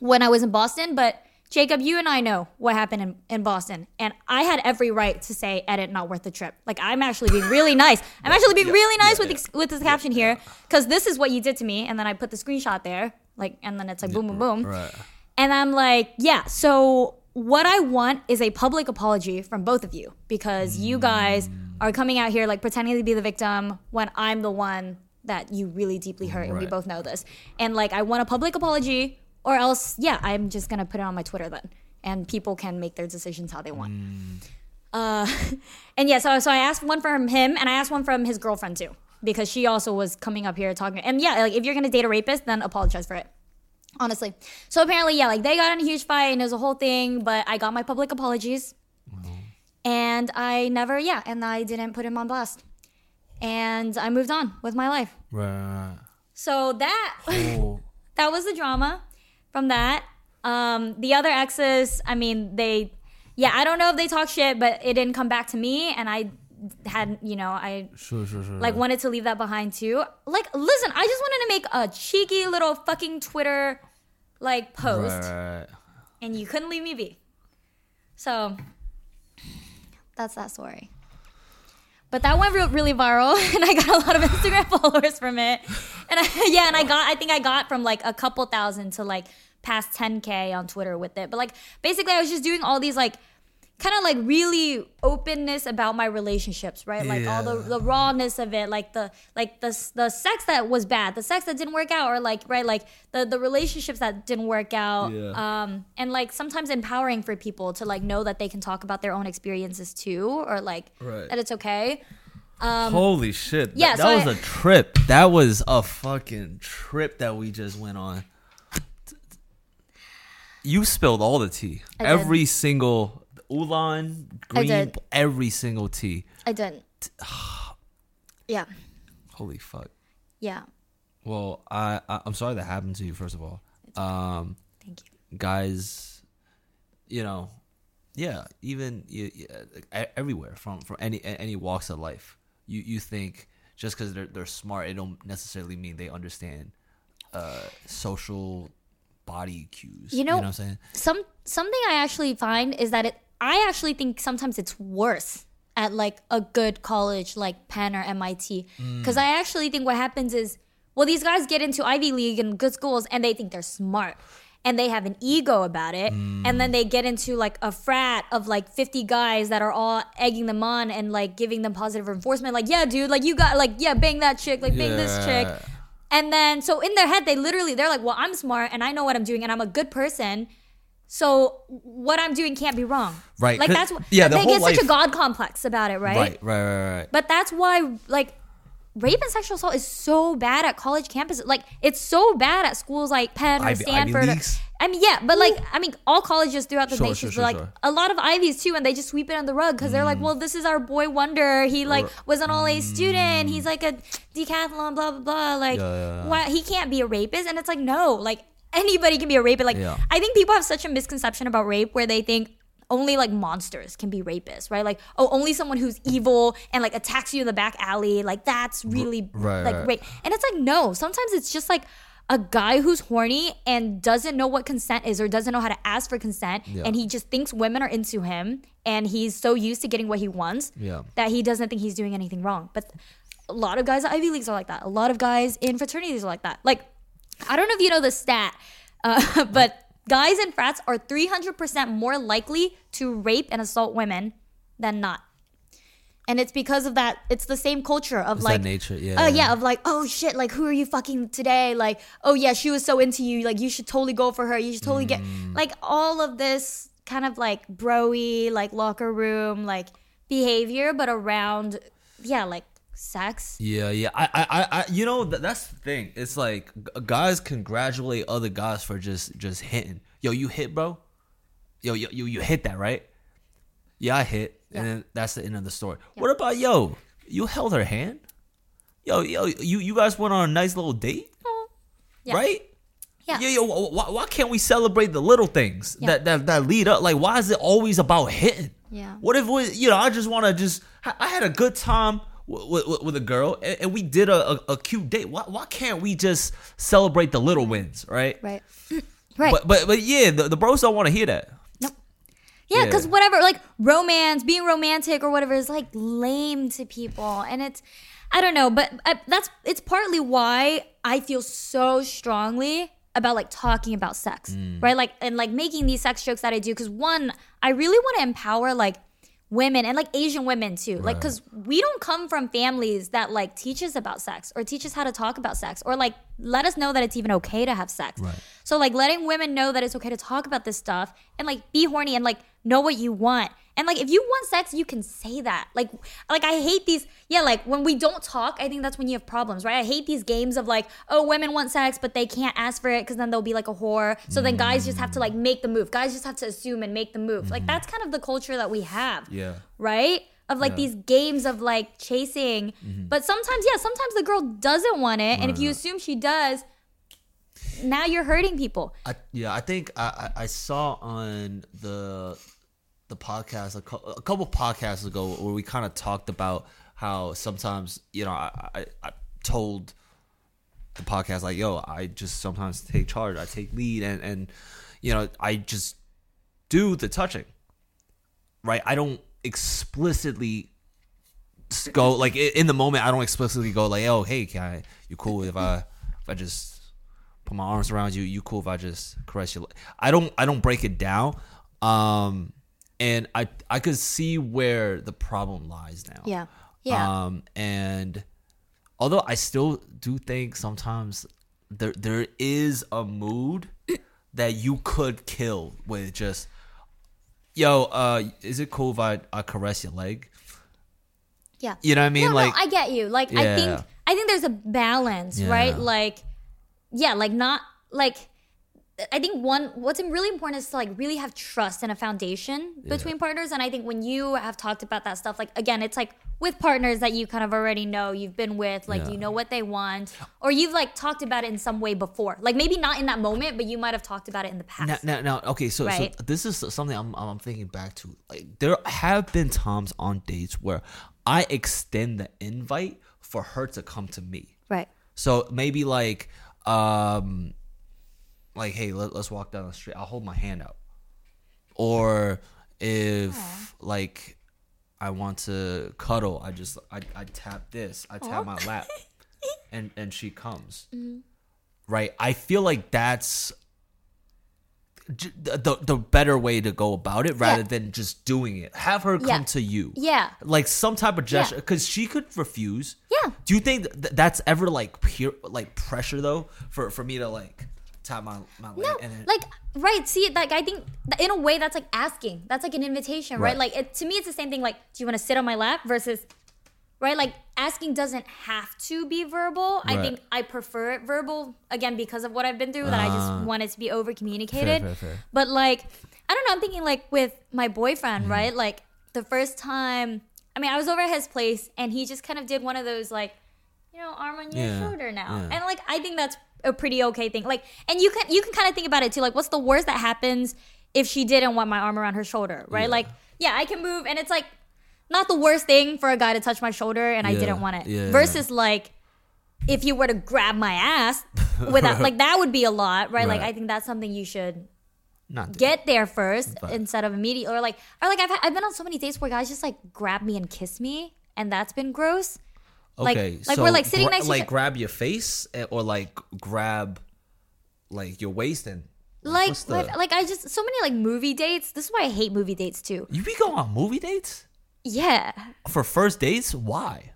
When I was in Boston, but Jacob, you and I know what happened in, in Boston. And I had every right to say, edit, not worth the trip. Like, I'm actually being really nice. I'm yeah, actually being yeah, really nice yeah, with yeah, with this yeah, caption yeah. here, because this is what you did to me. And then I put the screenshot there, like, and then it's like, yeah, boom, boom, boom. Right. And I'm like, yeah, so what I want is a public apology from both of you, because mm. you guys are coming out here, like, pretending to be the victim when I'm the one that you really deeply hurt, and right. we both know this. And like, I want a public apology, or else, yeah, I'm just gonna put it on my Twitter then, and people can make their decisions how they want. Mm. Uh, and yeah, so so I asked one from him, and I asked one from his girlfriend too, because she also was coming up here talking. And yeah, like if you're gonna date a rapist, then apologize for it. Honestly. So apparently, yeah, like they got in a huge fight and it was a whole thing, but I got my public apologies. Wow. And I never, yeah, and I didn't put him on blast. And I moved on with my life. Right. So that, oh. that was the drama from that. Um, the other exes, I mean, they, yeah, I don't know if they talk shit, but it didn't come back to me. And I had, you know, I sure, sure, sure, like yeah. wanted to leave that behind too. Like, listen, I just wanted to make a cheeky little fucking Twitter like post. Right. And you couldn't leave me be. So that's that story. But that went really viral, and I got a lot of Instagram followers from it. And I, yeah, and I got, I think I got from like a couple thousand to like past ten K on Twitter with it. But like, basically I was just doing all these like, kind of like really openness about my relationships, right? Like yeah. all the, the rawness of it, like the like the the sex that was bad, the sex that didn't work out, or like right, like the, the relationships that didn't work out, yeah. um, and like sometimes empowering for people to like know that they can talk about their own experiences too, or like right. that it's okay. Um, Holy shit! Yeah, that, that so was I, a trip. That was a fucking trip that we just went on. You spilled all the tea, I every did. single. Ulan, green, every single tea. I didn't. Yeah. Holy fuck. Yeah. Well, I, I I'm sorry that happened to you. First of all, um, thank you, guys. You know, yeah. Even yeah, yeah, everywhere from from any any walks of life, you you think just because they're they're smart, it don't necessarily mean they understand uh, social body cues. You know, you know what I'm saying? Some something I actually find is that it. I actually think sometimes it's worse at like a good college like Penn or M I T. Because mm. I actually think what happens is, well, these guys get into Ivy League and good schools and they think they're smart and they have an ego about it. Mm. And then they get into like a frat of like fifty guys that are all egging them on and like giving them positive reinforcement. Like, yeah, dude, like you got like, yeah, bang that chick, like bang yeah. this chick. And then, so in their head, they literally, they're like, well, I'm smart and I know what I'm doing and I'm a good person. So what I'm doing can't be wrong. Right. Like that's what, yeah, the they get life. Such a God complex about it, right? Right, right, right, right. But that's why like rape and sexual assault is so bad at college campuses. Like it's so bad at schools like Penn or Ivy, Stanford. Ivy or, I mean, yeah, but like, I mean, all colleges throughout the sure, nation, sure, sure, like sure. a lot of Ivies too, and they just sweep it on the rug because mm. they're like, well, this is our boy wonder. He like was an all A mm. student. He's like a decathlon, blah, blah, blah. Like yeah, yeah, yeah. Why, he can't be a rapist. And it's like, no, like, anybody can be a rapist. Like, yeah. I think people have such a misconception about rape where they think only like monsters can be rapists, right? Like, oh, only someone who's evil and like attacks you in the back alley. Like, that's really right, like right. rape. And it's like, no, sometimes it's just like a guy who's horny and doesn't know what consent is or doesn't know how to ask for consent. Yeah. And he just thinks women are into him and he's so used to getting what he wants yeah. that he doesn't think he's doing anything wrong. But a lot of guys at Ivy Leagues are like that. A lot of guys in fraternities are like that. Like, I don't know if you know the stat, uh, but guys in frats are three hundred percent more likely to rape and assault women than not. And it's because of that. It's the same culture of it's like that nature, yeah. Oh uh, yeah, of like, oh shit, like who are you fucking today? Like, oh yeah, she was so into you. Like you should totally go for her. You should totally mm. get like all of this kind of like bro-y, like locker room, like behavior, but around yeah, like. Sex. Yeah, yeah. I, I, I. You know, th- that's the thing. It's like guys congratulate other guys for just, just hitting. Yo, you hit, bro. Yo, yo, you, you hit that, right? Yeah, I hit, yeah. And then that's the end of the story. Yeah. What about yo? You held her hand. Yo, yo, you, you guys went on a nice little date, mm. yeah. right? Yeah. Yo, yo. Why, why can't we celebrate the little things yeah. that, that that lead up? Like, why is it always about hitting? Yeah. What if we, you know? I just want to just. I had a good time. With, with, with a girl, and, and we did a, a, a cute date. Why, why can't we just celebrate the little wins, right? Right, right. But but, but yeah, the, the bros don't want to hear that. No. Yeah, because yeah. whatever, like romance, being romantic or whatever is like lame to people, and it's I don't know, but I, that's it's partly why I feel so strongly about like talking about sex, mm. right? Like and like making these sex jokes that I do, because one, I really want to empower like women and like Asian women too, right. Like, because we don't come from families that like teach us about sex or teach us how to talk about sex or like let us know that it's even okay to have sex. Right. So like letting women know that it's okay to talk about this stuff and like be horny and like know what you want. And like if you want sex, you can say that. Like, like I hate these, yeah, like when we don't talk, I think that's when you have problems, right? I hate these games of like, oh, women want sex, but they can't ask for it because then they'll be like a whore. So mm. then guys just have to like make the move. Guys just have to assume and make the move. Mm. Like that's kind of the culture that we have, yeah, right? Of like yeah. these games of like chasing. Mm-hmm. But sometimes, yeah, sometimes the girl doesn't want it. Right. And if you assume she does, now you're hurting people. I, yeah, I think I, I, I saw on the... the podcast a, co- a couple podcasts ago where we kind of talked about how sometimes, you know, I, I, I told the podcast like, yo, I just sometimes take charge, I take lead, and and you know, I just do the touching, right? I don't explicitly go like in the moment, I don't explicitly go like, oh hey, can I, you cool if I if I just put my arms around you, you cool if I just caress your leg? I don't I don't break it down. um And I I could see where the problem lies now. Yeah, yeah. Um, and although I still do think sometimes there there is a mood that you could kill with just, yo, uh, is it cool if I, I caress your leg? Yeah. You know what I mean? No, like, no, I get you. Like, yeah. I think I think there's a balance, yeah. right? Like, yeah, like not like. I think one, what's really important is to like really have trust and a foundation between yeah. partners. And I think when you have talked about that stuff, like again, it's like with partners that you kind of already know, you've been with, like yeah. you know what they want, or you've like talked about it in some way before. Like maybe not in that moment, but you might have talked about it in the past. Now, now, now okay, so, right? so this is something I'm I'm thinking back to. Like there have been times on dates where I extend the invite for her to come to me. Right. So maybe like. um Like, hey, let, let's walk down the street. I'll hold my hand out. Or if, Aww. like, I want to cuddle, I just, I, I tap this. I tap Aww. my lap. And, and she comes. Mm-hmm. Right? I feel like that's the, the better way to go about it rather yeah. than just doing it. Have her yeah. come to you. Yeah. Like, some type of gesture. Because yeah. she could refuse. Yeah. Do you think th- that's ever, like, pure, like pressure, though? For, for me to, like... Tap my, my leg no, and then, like right. See, like I think in a way that's like asking. That's like an invitation, right? right? Like it, to me, it's the same thing. Like, do you want to sit on my lap? Versus, right? Like asking doesn't have to be verbal. Right. I think I prefer it verbal again because of what I've been through. Uh, that I just want it to be over communicated. Fair, fair, fair. But like, I don't know. I'm thinking like with my boyfriend, mm-hmm. right? Like the first time. I mean, I was over at his place and he just kind of did one of those like, you know, arm on your yeah, shoulder now, yeah. and like I think that's a pretty okay thing. Like, and you can you can kind of think about it too. Like, what's the worst that happens if she didn't want my arm around her shoulder, right? Yeah. Like, yeah, I can move, and it's like not the worst thing for a guy to touch my shoulder, and yeah. I didn't want it. Yeah. Versus like, if you were to grab my ass without, like, that would be a lot, right? Right. Like, I think that's something you should not do. Get there first but. Instead of immediately, or like, or like I've had, I've been on so many dates where guys just like grab me and kiss me, and that's been gross. Okay, like, so like we're like sitting gra- next to like grab your face or like grab like your waist and like the- like, like I just so many like movie dates. This is why I hate movie dates too. You be going on movie dates? Yeah. For first dates, why?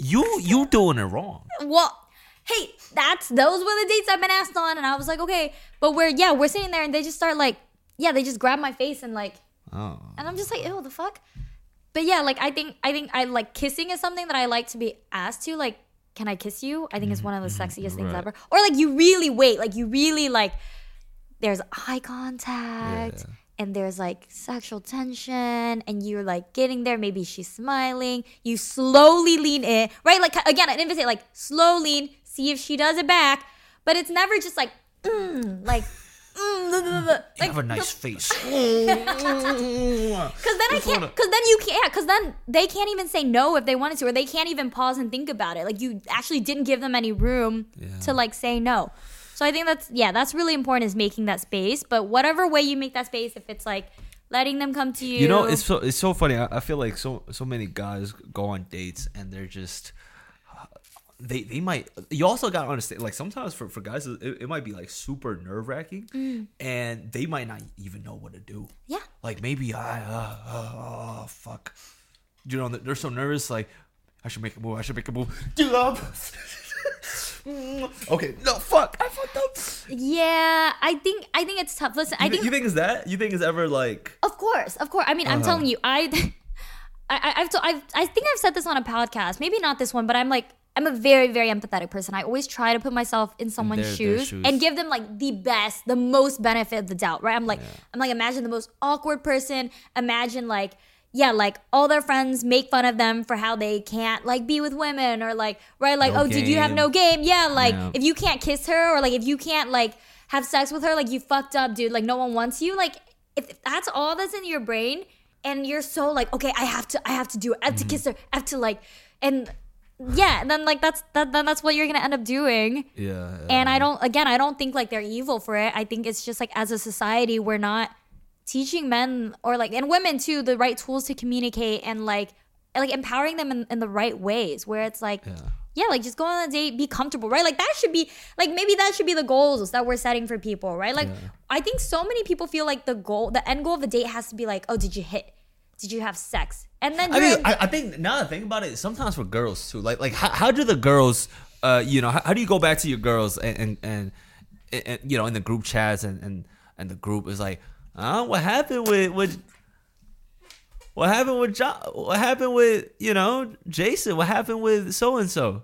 You you doing it wrong. Well, hey, that's those were the dates I've been asked on, and I was like, okay, but we're yeah we're sitting there and they just start like yeah they just grab my face and like oh. and I'm just like, ew, the fuck. But yeah, like I think I think I like kissing is something that I like to be asked to. Like, can I kiss you? I think it's one of the sexiest right. things ever. Or like you really wait, like you really like. There's eye contact yeah. and there's like sexual tension, and you're like getting there. Maybe she's smiling. You slowly lean in, right? Like again, an invitation, like slow lean, see if she does it back. But it's never just like, mm, like. Mm, blah, blah, blah. Like, you have a nice face. Because then I can't. Because then you can't. Because then they can't even say no if they wanted to, or they can't even pause and think about it. Like you actually didn't give them any room yeah. to like say no. So I think that's yeah, that's really important is making that space. But whatever way you make that space, if it's like letting them come to you, you know, it's so it's so funny. I, I feel like so so many guys go on dates and they're just they they might. You also gotta understand, like sometimes for for guys, it, it might be like super nerve wracking, mm. and they might not even know what to do. Yeah, like maybe I, uh, uh, oh fuck, you know, they're so nervous. Like I should make a move. I should make a move. Dude, up. Okay, no, fuck, I fucked up. Yeah, I think I think it's tough. Listen, you I think th- you think it's that you think it's ever like. Of course, of course. I mean, uh-huh. I'm telling you, I, I, I've, I've, I think I've said this on a podcast. Maybe not this one, but I'm like. I'm a very, very empathetic person. I always try to put myself in someone's their, shoes, their shoes and give them like the best, the most benefit of the doubt, right? I'm like, yeah. I'm like, imagine the most awkward person. Imagine like, yeah, like all their friends make fun of them for how they can't like be with women or like, right? Like, no oh, game. Did you have no game? Yeah, like yeah. if you can't kiss her or like if you can't like have sex with her, like you fucked up, dude. Like no one wants you. Like if, if that's all that's in your brain and you're so like, okay, I have to, I have to do it. I have mm-hmm. to kiss her. I have to like, and... Yeah, and then like that's that, then that's what you're gonna end up doing. Yeah, yeah. And I don't again, I don't think like they're evil for it. I think it's just like as a society, we're not teaching men or like and women too the right tools to communicate and like like empowering them in, in the right ways. Where it's like, yeah. yeah, like just go on a date, be comfortable, right? Like that should be like maybe that should be the goals that we're setting for people, right? Like yeah. I think so many people feel like the goal, the end goal of the date has to be like, oh, did you hit? Did you have sex? And then I mean, I, I think now that I think about it, sometimes for girls too. Like, like how, how do the girls, uh, you know, how, how do you go back to your girls and and, and, and you know, in the group chats and, and, and the group is like, oh, what happened with with what happened with John? What happened with you know Jason? What happened with so and so?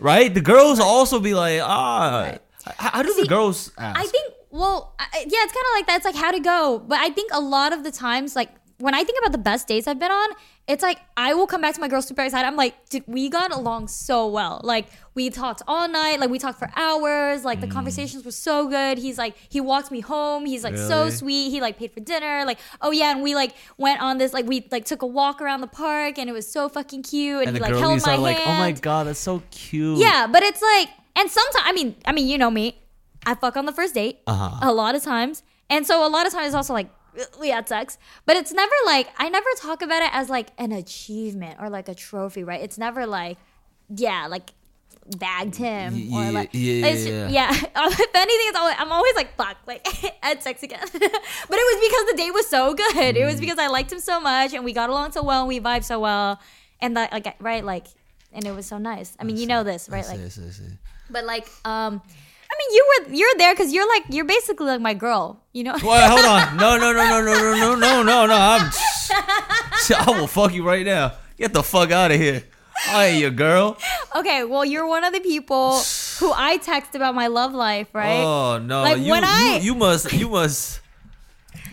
Right, the girls also be like, ah, right. how, how do See, the girls ask? I think. Well, I, yeah, it's kind of like that. It's like how to go, but I think a lot of the times, like. When I think about the best dates I've been on, it's like I will come back to my girl super excited. I'm like, dude, we got along so well. Like we talked all night. Like we talked for hours. Like the mm. conversations were so good. He's like, he walked me home. He's like really? so sweet. He like paid for dinner. Like, oh yeah. And we like went on this, like we like took a walk around the park and it was so fucking cute. And, and he like held my hand. Like, oh my God, that's so cute. Yeah. But it's like, and sometimes, I mean, I mean, you know me, I fuck on the first date uh-huh. a lot of times. And so a lot of times it's also like, we had sex, but it's never like I never talk about it as like an achievement or like a trophy, right? It's never like, yeah, like bagged him yeah, or like yeah, it's, yeah. yeah. If anything, it's always, I'm always like fuck, like I had sex again. But it was because the date was so good. It was because I liked him so much and we got along so well and we vibed so well, and that like right like and it was so nice. I mean, I you see, know this, right? I like, see, I see, I see. But like um. I mean, you were you're there because you're like you're basically like my girl, you know. Well, hold on, no, no, no, no, no, no, no, no, no. I'm, I will fuck you right now. Get the fuck out of here. I ain't your girl. Okay, well, you're one of the people who I text about my love life, right? Oh no, like, you, when you, I... you must you must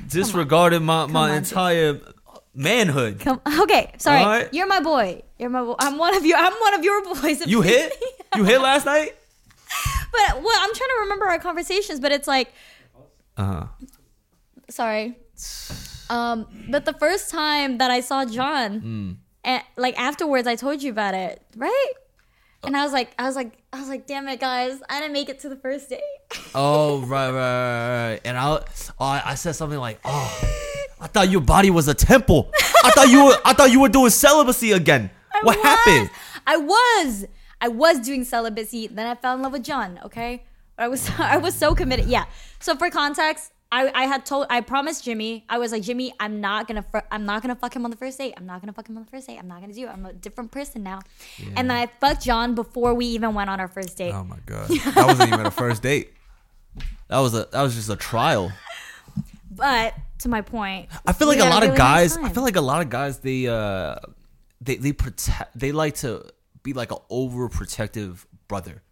disregarded my Come my on, entire dude. manhood. Come, okay, sorry, right? You're my boy. You're my boy. I'm one of you. I'm one of your boys. You hit? You hit last night? But well, I'm trying to remember our conversations, but it's like, uh-huh. sorry. Um, but the first time that I saw John, mm. and, like afterwards, I told you about it, right? And I was like, I was like, I was like, damn it, guys, I didn't make it to the first date. Oh right, right, right, right. And I, oh, I said something like, oh, I thought your body was a temple. I thought you were, I thought you were doing celibacy again. I what was. happened? I was. I was doing celibacy, then I fell in love with John, okay? I was I was so committed. Yeah. So for context, I, I had told I promised Jimmy. I was like, "Jimmy, I'm not going to fr- I'm not going to fuck him on the first date. I'm not going to fuck him on the first date. I'm not going to do it. I'm a different person now." Yeah. And then I fucked John before we even went on our first date. Oh my God. That wasn't even a first date. That was a that was just a trial. But to my point, I feel like a lot of guys, I feel like a lot of guys they uh they they protect they like to be like an overprotective brother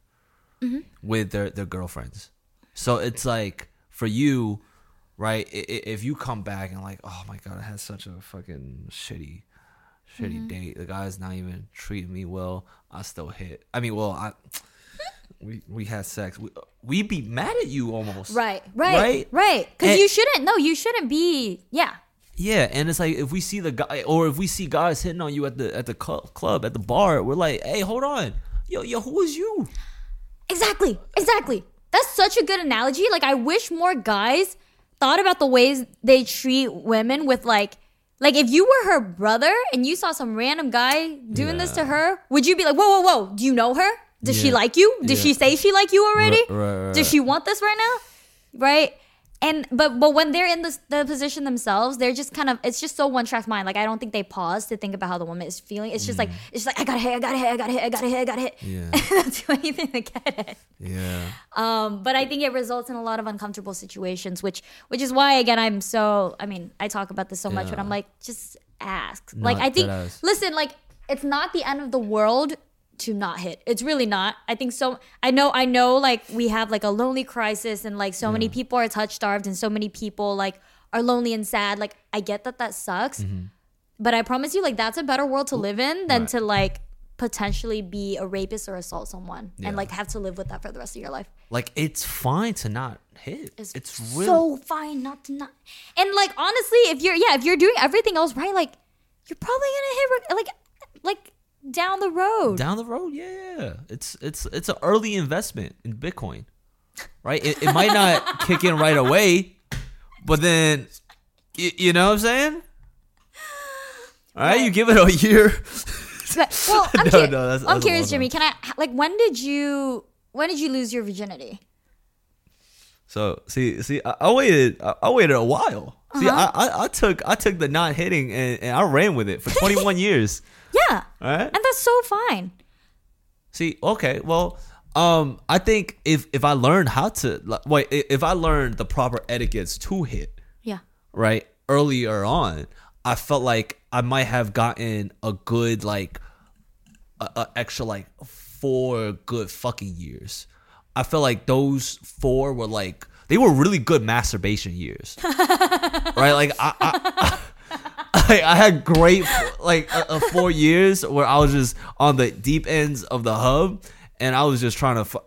mm-hmm. with their, their girlfriends. So it's like for you, right? If you come back and like, oh my God, I had such a fucking shitty, shitty mm-hmm. date. The guy's not even treating me well. I still hit. I mean, well, I we we had sex. We we'd be mad at you almost. Right, right, right, right. Because you shouldn't. No, you shouldn't be. Yeah. Yeah, and it's like if we see the guy, or if we see guys hitting on you at the at the cl- club, at the bar, we're like, hey, hold on, yo, yo, who is you? Exactly, exactly. That's such a good analogy. Like, I wish more guys thought about the ways they treat women with like Like, if you were her brother and you saw some random guy doing yeah. this to her, would you be like, whoa, whoa, whoa, do you know her? Does yeah. she like you? Did yeah. she say she like you already? Right, right, right. Does she want this right now? Right? And but but when they're in the, the position themselves, they're just kind of, it's just so one-track mind. Like, I don't think they pause to think about how the woman is feeling. It's just mm. like, it's just like, I gotta hit, I gotta hit, I gotta hit, I gotta hit, I gotta hit. Yeah. Don't do anything to get it. Yeah. Um, but I think it results in a lot of uncomfortable situations, which which is why, again, I'm so, I mean, I talk about this so yeah. much, but I'm like, just ask. Not like, I think, listen, like, it's not the end of the world to not hit. It's really not. I think so. I know, I know, like, we have like a lonely crisis and like so yeah. many people are touch starved and so many people like are lonely and sad. Like, I get that that sucks, mm-hmm. but I promise you, like, that's a better world to live in than right. to like potentially be a rapist or assault someone yeah. and like have to live with that for the rest of your life. Like, it's fine to not hit. It's, it's really so fine not to not. And like, honestly, if you're, yeah, if you're doing everything else right, like, you're probably gonna hit, like, like, down the road. Down the road, yeah. It's it's it's an early investment in Bitcoin, right? It, it might not kick in right away, but then, you, you know what I'm saying? All right, well, you give it a year. But, well, I'm, no, curi- no, that's, that's I'm curious, Jimmy. Can I like when did you when did you lose your virginity? So see see I, I waited I, I waited a while. Uh-huh. See, I, I I took I took the not hitting and, and I ran with it for twenty-one years. Yeah. All right. And that's so fine. See, okay. Well, um, I think if, if I learned how to, like, wait, if I learned the proper etiquettes to hit, yeah, right, earlier on, I felt like I might have gotten a good, like, a, a extra, like, four good fucking years. I felt like those four were, like, they were really good masturbation years. Right? Like, I... I, I Like, I had great, like, uh, uh, four years where I was just on the deep ends of the hub, and I was just trying to, fu-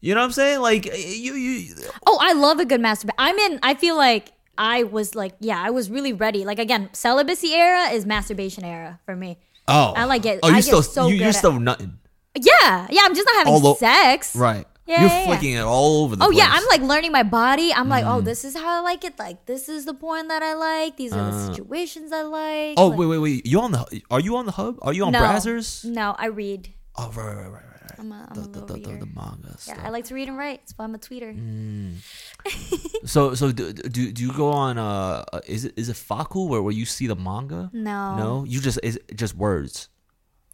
you know what I'm saying? Like, you, you. Oh, I love a good masturbation. I'm in, I feel like I was like, yeah, I was really ready. Like, again, celibacy era is masturbation era for me. Oh. I like it. Oh, you're I still, so you, you're at, still nutting. Yeah. Yeah, I'm just not having Although, sex. Right. Yeah, You're yeah, flicking yeah. it all over the oh, place. Oh, yeah. I'm, like, learning my body. I'm like, mm. oh, this is how I like it. Like, this is the porn that I like. These are uh, the situations I like. Oh, like, wait, wait, wait. You on the? Are you on the hub? Are you on no, Brazzers? No, I read. Oh, right, right, right, right. I'm a, I'm the, a the, the, the, the manga stuff. Yeah, I like to read and write. That's why I'm a tweeter. Mm. so so do, do do you go on, uh, is it is it Faku where, where you see the manga? No. No? You just, it's just words.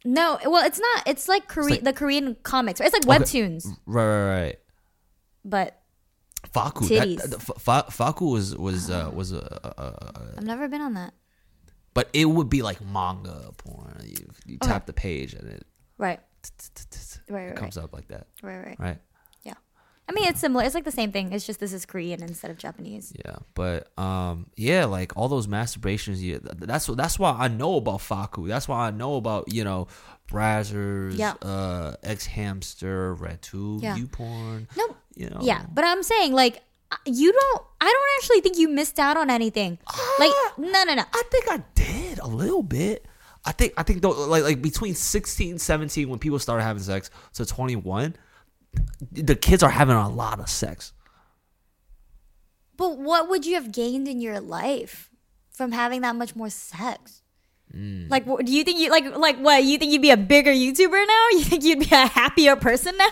No, well, it's not. It's like, Kore- it's like the Korean comics. It's like webtoons. Okay. Right, right, right. But Faku, that, that, fa- Faku was was uh, was a, a, a. I've never been on that. But it would be like manga porn. You, you okay. tap the page and it. Right. Right. Right. Comes up like that. Right. Right. Right. Yeah. I mean, it's similar. It's like the same thing. It's just this is Korean instead of Japanese. Yeah, but um, yeah, like all those masturbations. Yeah, that's that's why I know about Faku. That's why I know about you know, Brazzers, yeah. uh, X Hamster, Ratu, yeah. U Porn. No, you know. Yeah, but I'm saying like you don't. I don't actually think you missed out on anything. Uh, like no, no, no. I think I did a little bit. I think I think though, like like between sixteen, seventeen, when people started having sex, to twenty-one. The kids are having a lot of sex. But what would you have gained in your life from having that much more sex? Mm. Like, what, do you think you like like what? You think you'd be a bigger YouTuber now? You think you'd be a happier person now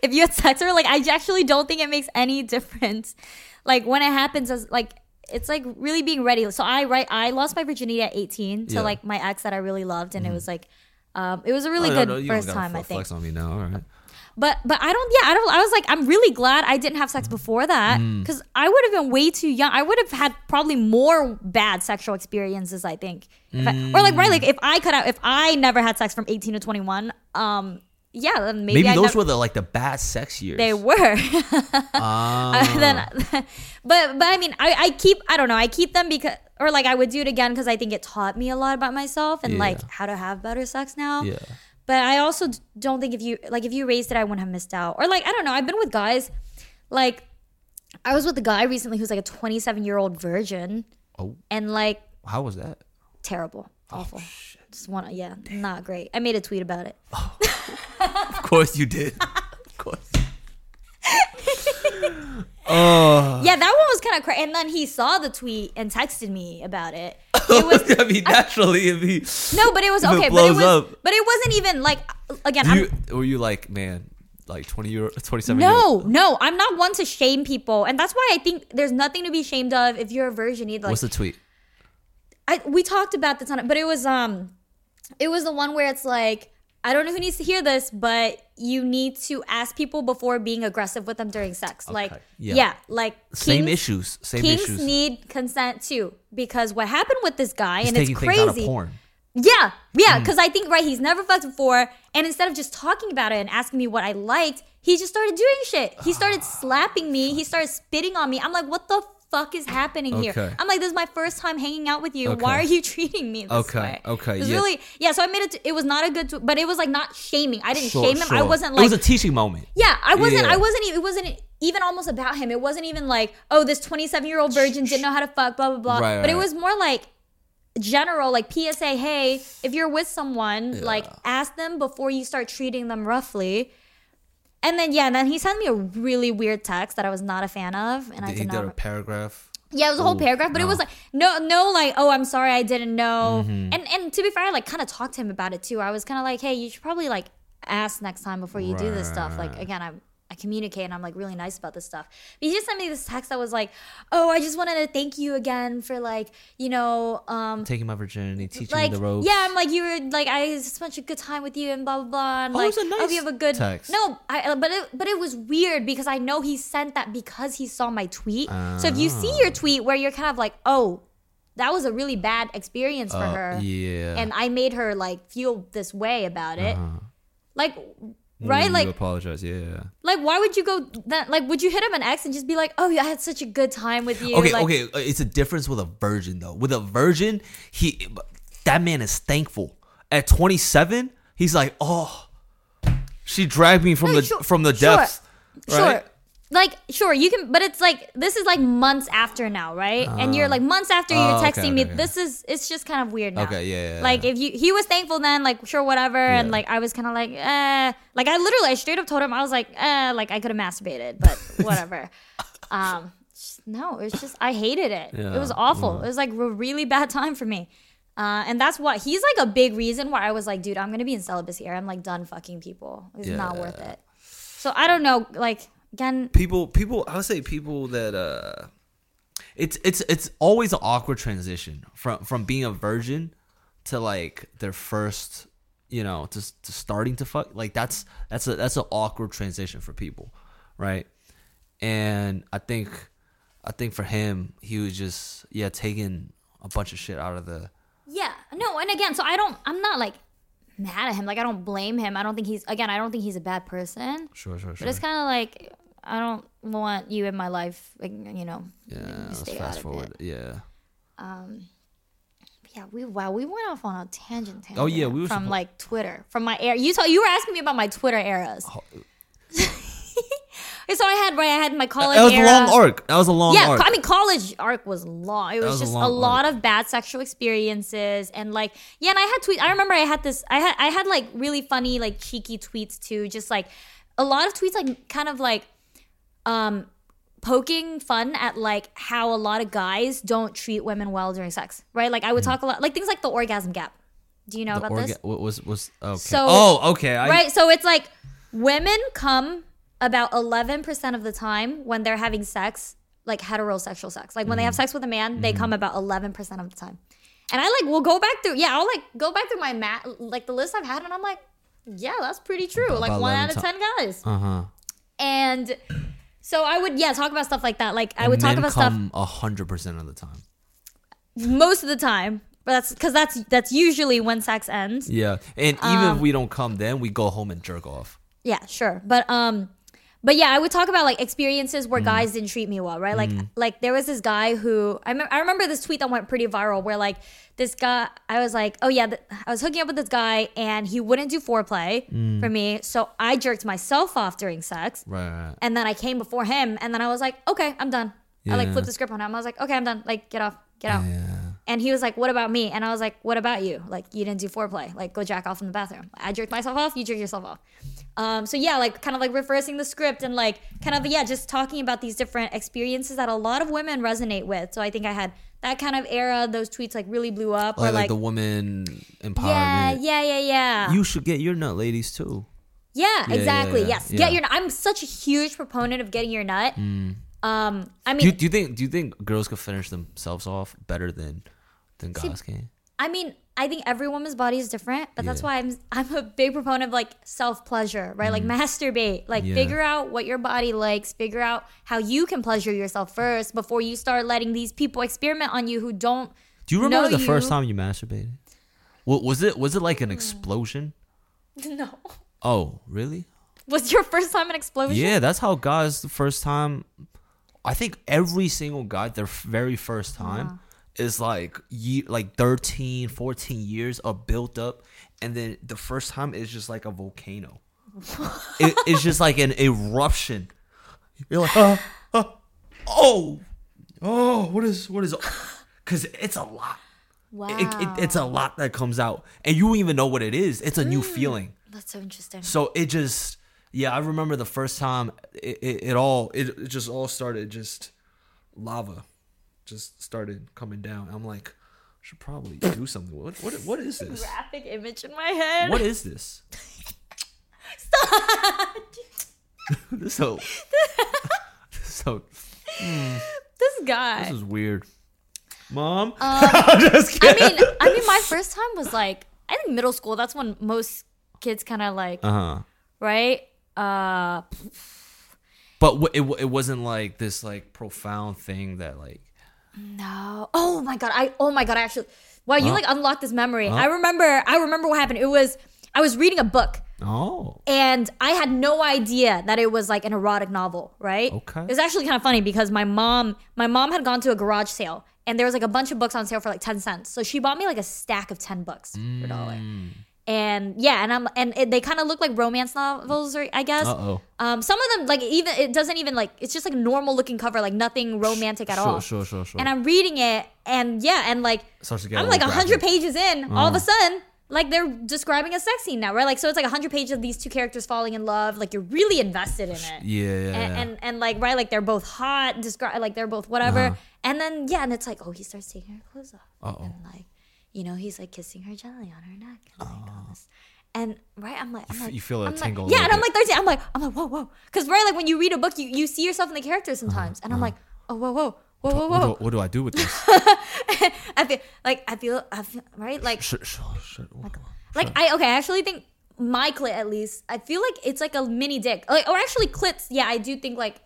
if you had sex? Or like, I actually don't think it makes any difference. Like when it happens, as like it's like really being ready. So I right, I lost my virginity at eighteen to yeah. like my ex that I really loved, and mm. it was like, um, it was a really oh, good no, no, first time. Flex I think. Flex on me now, all right. But but I don't, yeah, I don't, I was like, I'm really glad I didn't have sex before that because mm. I would have been way too young. I would have had probably more bad sexual experiences, I think. If mm. I, or like, right, like if I could have, if I never had sex from eighteen to twenty-one, um, yeah, then maybe, maybe I those never, were the, like the bad sex years. They were. uh. Then, but, but I mean, I, I keep, I don't know, I keep them because, or like I would do it again because I think it taught me a lot about myself and yeah. like how to have better sex now. Yeah. But I also don't think if you, like, if you raised it, I wouldn't have missed out. Or, like, I don't know. I've been with guys. Like, I was with a guy recently who's, like, a twenty-seven-year-old virgin. Oh. And, like. How was that? Terrible. Awful. Oh, shit. Just wanna, yeah. Damn. Not great. I made a tweet about it. Oh. Of course you did. Of course. Oh. Yeah, that one was kind of crazy. And then he saw the tweet and texted me about it. It was, I mean, naturally, I, it'd be, no, but it was okay. It but it was, up. but it wasn't even like again. You, I'm, were you like, man, like twenty year, twenty-seven? No, years. no, I'm not one to shame people, and that's why I think there's nothing to be ashamed of if you're a virgin either. Like, what's the tweet? I we talked about this on, but it was um, it was the one where it's like, I don't know who needs to hear this, but you need to ask people before being aggressive with them during sex. Okay. Like, yeah, yeah like kings, same issues. Same kings issues. Kings need consent too, because what happened with this guy, he's and it's crazy. Out of porn. Yeah, yeah, because mm. I think right, he's never fucked before, and instead of just talking about it and asking me what I liked, he just started doing shit. He started slapping me. He started spitting on me. I'm like, what the fuck is happening okay. here? I'm like, this is my first time hanging out with you. Okay. Why are you treating me this okay. way? Okay, okay. It was yeah. really, yeah, so I made it, t- it was not a good, t- but it was like not shaming. I didn't sure, shame him. Sure. I wasn't like. It was a teaching moment. Yeah, I wasn't, yeah. I wasn't, it wasn't even almost about him. It wasn't even like, oh, this twenty-seven-year-old virgin didn't know how to fuck, blah, blah, blah. Right, but right. it was more like general, like P S A, hey, if you're with someone, yeah. like ask them before you start treating them roughly. And then, yeah, and then he sent me a really weird text that I was not a fan of. And did I did he not... did a paragraph? Yeah, it was a whole Ooh, paragraph, but no. it was like, no, no, like, oh, I'm sorry, I didn't know. Mm-hmm. And and to be fair, I like kind of talked to him about it too. I was kind of like, hey, you should probably like ask next time before you right. do this stuff. Like, again, I'm, I communicate and I'm like really nice about this stuff. But he just sent me this text that was like, oh, I just wanted to thank you again for like, you know. Um, taking my virginity, teaching like, me the ropes. Yeah, I'm like, you were like, I had such a good time with you and blah, blah, blah. And, oh, like, it was a nice hope you have a good text. No, I, but, it, but it was weird because I know he sent that because he saw my tweet. Uh, so if you see your tweet where you're kind of like, oh, that was a really bad experience for uh, her. Yeah. And I made her like feel this way about it. Uh-huh. Like... right, you like apologize, yeah. Like, why would you go? That like, would you hit up an ex and just be like, "Oh, yeah, I had such a good time with you"? Okay, like, okay, it's a difference with a virgin though. With a virgin, he that man is thankful. At twenty-seven, he's like, "Oh, she dragged me from no, the sure, from the depths." Sure, right? sure, like sure you can, but it's like this is like months after now, right? Uh, and you're like months after you're uh, texting okay, okay, me. Okay. This is it's just kind of weird now. Okay, yeah. yeah like yeah. if you he was thankful then, like sure, whatever, yeah. and like I was kind of like, eh. Like, I literally, I straight up told him, I was like, eh, like, I could have masturbated, but whatever. um, just, no, it was just, I hated it. Yeah, it was awful. Yeah. It was, like, a really bad time for me. Uh, and that's what, he's, like, a big reason why I was like, dude, I'm going to be in celibacy here. I'm, like, done fucking people. It's yeah. not worth it. So, I don't know, like, again. People, people, I would say people that, uh, it's, it's, it's always an awkward transition from, from being a virgin to, like, their first you know, just, just starting to fuck, like that's that's a that's an awkward transition for people, right? And I think, I think for him, he was just yeah taking a bunch of shit out of the yeah no. And again, so I don't, I'm not like mad at him, like I don't blame him. I don't think he's again, I don't think he's a bad person. Sure, sure, sure. But it's kind of like I don't want you in my life, like you know. Yeah, let's fast forward. Yeah. Um. Yeah, we wow, we went off on a tangent. tangent oh yeah, we were from supposed- like Twitter, from my era. You told you were asking me about my Twitter eras. Oh. So I had right, I had my college. That was era. a long arc. That was a long yeah, arc. Yeah, I mean, college arc was long. It was, was just a, a lot arc. of bad sexual experiences and like yeah. And I had tweets. I remember I had this. I had I had like really funny like cheeky tweets too. Just like a lot of tweets like kind of like um poking fun at like how a lot of guys don't treat women well during sex, right? Like I would mm-hmm. talk a lot, like things like the orgasm gap. Do you know the about orga- this? What was was okay? So, oh, okay. I- right, so it's like women come about eleven percent of the time when they're having sex, like heterosexual sex. Like when mm-hmm. they have sex with a man, mm-hmm. they come about eleven percent of the time. And I like will go back through. Yeah, I'll like go back through my mat, like the list I've had, and I'm like, yeah, that's pretty true. About like one out of ten guys. Uh huh. And. So I would, yeah, talk about stuff like that. Like, and I would talk about stuff. Men come one hundred percent of the time. Most of the time. But that's because that's that's usually when sex ends. Yeah. And even um, if we don't come then, we go home and jerk off. Yeah, sure. But um, but yeah, I would talk about, like, experiences where mm. guys didn't treat me well, right? Like, mm. like there was this guy who, I, me- I remember this tweet that went pretty viral where, like, this guy, I was like, oh, yeah, th- I was hooking up with this guy and he wouldn't do foreplay mm. for me. So I jerked myself off during sex. Right, right. And then I came before him and then I was like, okay, I'm done. Yeah. I like flipped the script on him. I was like, okay, I'm done. Like, get off, get out. Yeah. And he was like, what about me? And I was like, what about you? Like, you didn't do foreplay. Like, go jack off in the bathroom. I jerked myself off. You jerked yourself off. Um, so yeah, like kind of like reversing the script and like kind of, yeah, just talking about these different experiences that a lot of women resonate with. So I think I had that kind of era, those tweets like really blew up. Like, or, like, like the woman empowerment. Yeah, yeah, yeah, yeah. You should get your nut, ladies, too. Yeah, yeah, exactly. Yeah, yeah. Yes, yeah. Get your nut. I'm such a huge proponent of getting your nut. Mm. Um, I mean, do, do you think do you think girls could finish themselves off better than than see, guys can? I mean, I think every woman's body is different, but yeah. that's why I'm I'm a big proponent of like self pleasure, right? Mm. Like masturbate, like yeah. figure out what your body likes, figure out how you can pleasure yourself first before you start letting these people experiment on you who don't. Do you remember know the you. first time you masturbated? Well, was it was it like an explosion? No. Oh, really? Was your first time an explosion? Yeah, that's how guys the first time. I think every single guy, their very first time yeah. is like ye- like thirteen, fourteen years of built up. And then the first time is just like a volcano. it, it's just like an eruption. You're like, uh, uh, oh, oh, what is, what is, because it's a lot. Wow. It, it, it's a lot that comes out. And you don't even know what it is. It's a mm, new feeling. That's so interesting. So it just... Yeah, I remember the first time it, it, it all, it, it just all started, just lava just started coming down. I'm like, I should probably do something. What What, what is this? Graphic image in my head. What is this? Stop! This so, this so, mm, this guy. This is weird. Mom? Um, just kidding. I mean, I mean, my first time was like, I think middle school. That's when most kids kind of like, uh-huh. right? Uh, but w- it w- it wasn't like this like profound thing that like no oh my god I oh my god I actually wow you huh? like unlocked this memory huh? I remember I remember what happened. It was I was reading a book oh and I had no idea that it was like an erotic novel, right? Okay. It was actually kind of funny because my mom my mom had gone to a garage sale and there was like a bunch of books on sale for like ten cents, so she bought me like a stack of ten books mm. for a dollar. And yeah, and I'm and it, they kind of look like romance novels, or I guess. Uh-oh. Um, some of them, like even it doesn't even like it's just like normal looking cover, like nothing romantic at sure, all. Sure, sure, sure. And I'm reading it, and yeah, and like I'm like a hundred pages in, uh-huh. all of a sudden, like they're describing a sex scene now, right? Like so, it's like a hundred pages of these two characters falling in love. Like you're really invested in it. Yeah, yeah. And yeah. And, and like right, like they're both hot. Describe like they're both whatever. Uh-huh. And then yeah, and it's like oh, he starts taking her clothes off. Uh-oh. And like. You know, he's like kissing her gently on her neck, and, like, oh. all this. And right, I'm like, I'm like you feel a I'm tingle. Like, yeah, and I'm like thirteen. I'm like, I'm like, whoa, whoa, because right, like when you read a book, you, you see yourself in the character sometimes, uh-huh. and I'm like, oh, whoa, whoa, whoa, whoa, whoa. What do, what do I do with this? I feel like I feel, I feel right, like, sure, sure, sure. like, like I okay, I actually think my clit at least, I feel like it's like a mini dick, like or actually clits. Yeah, I do think like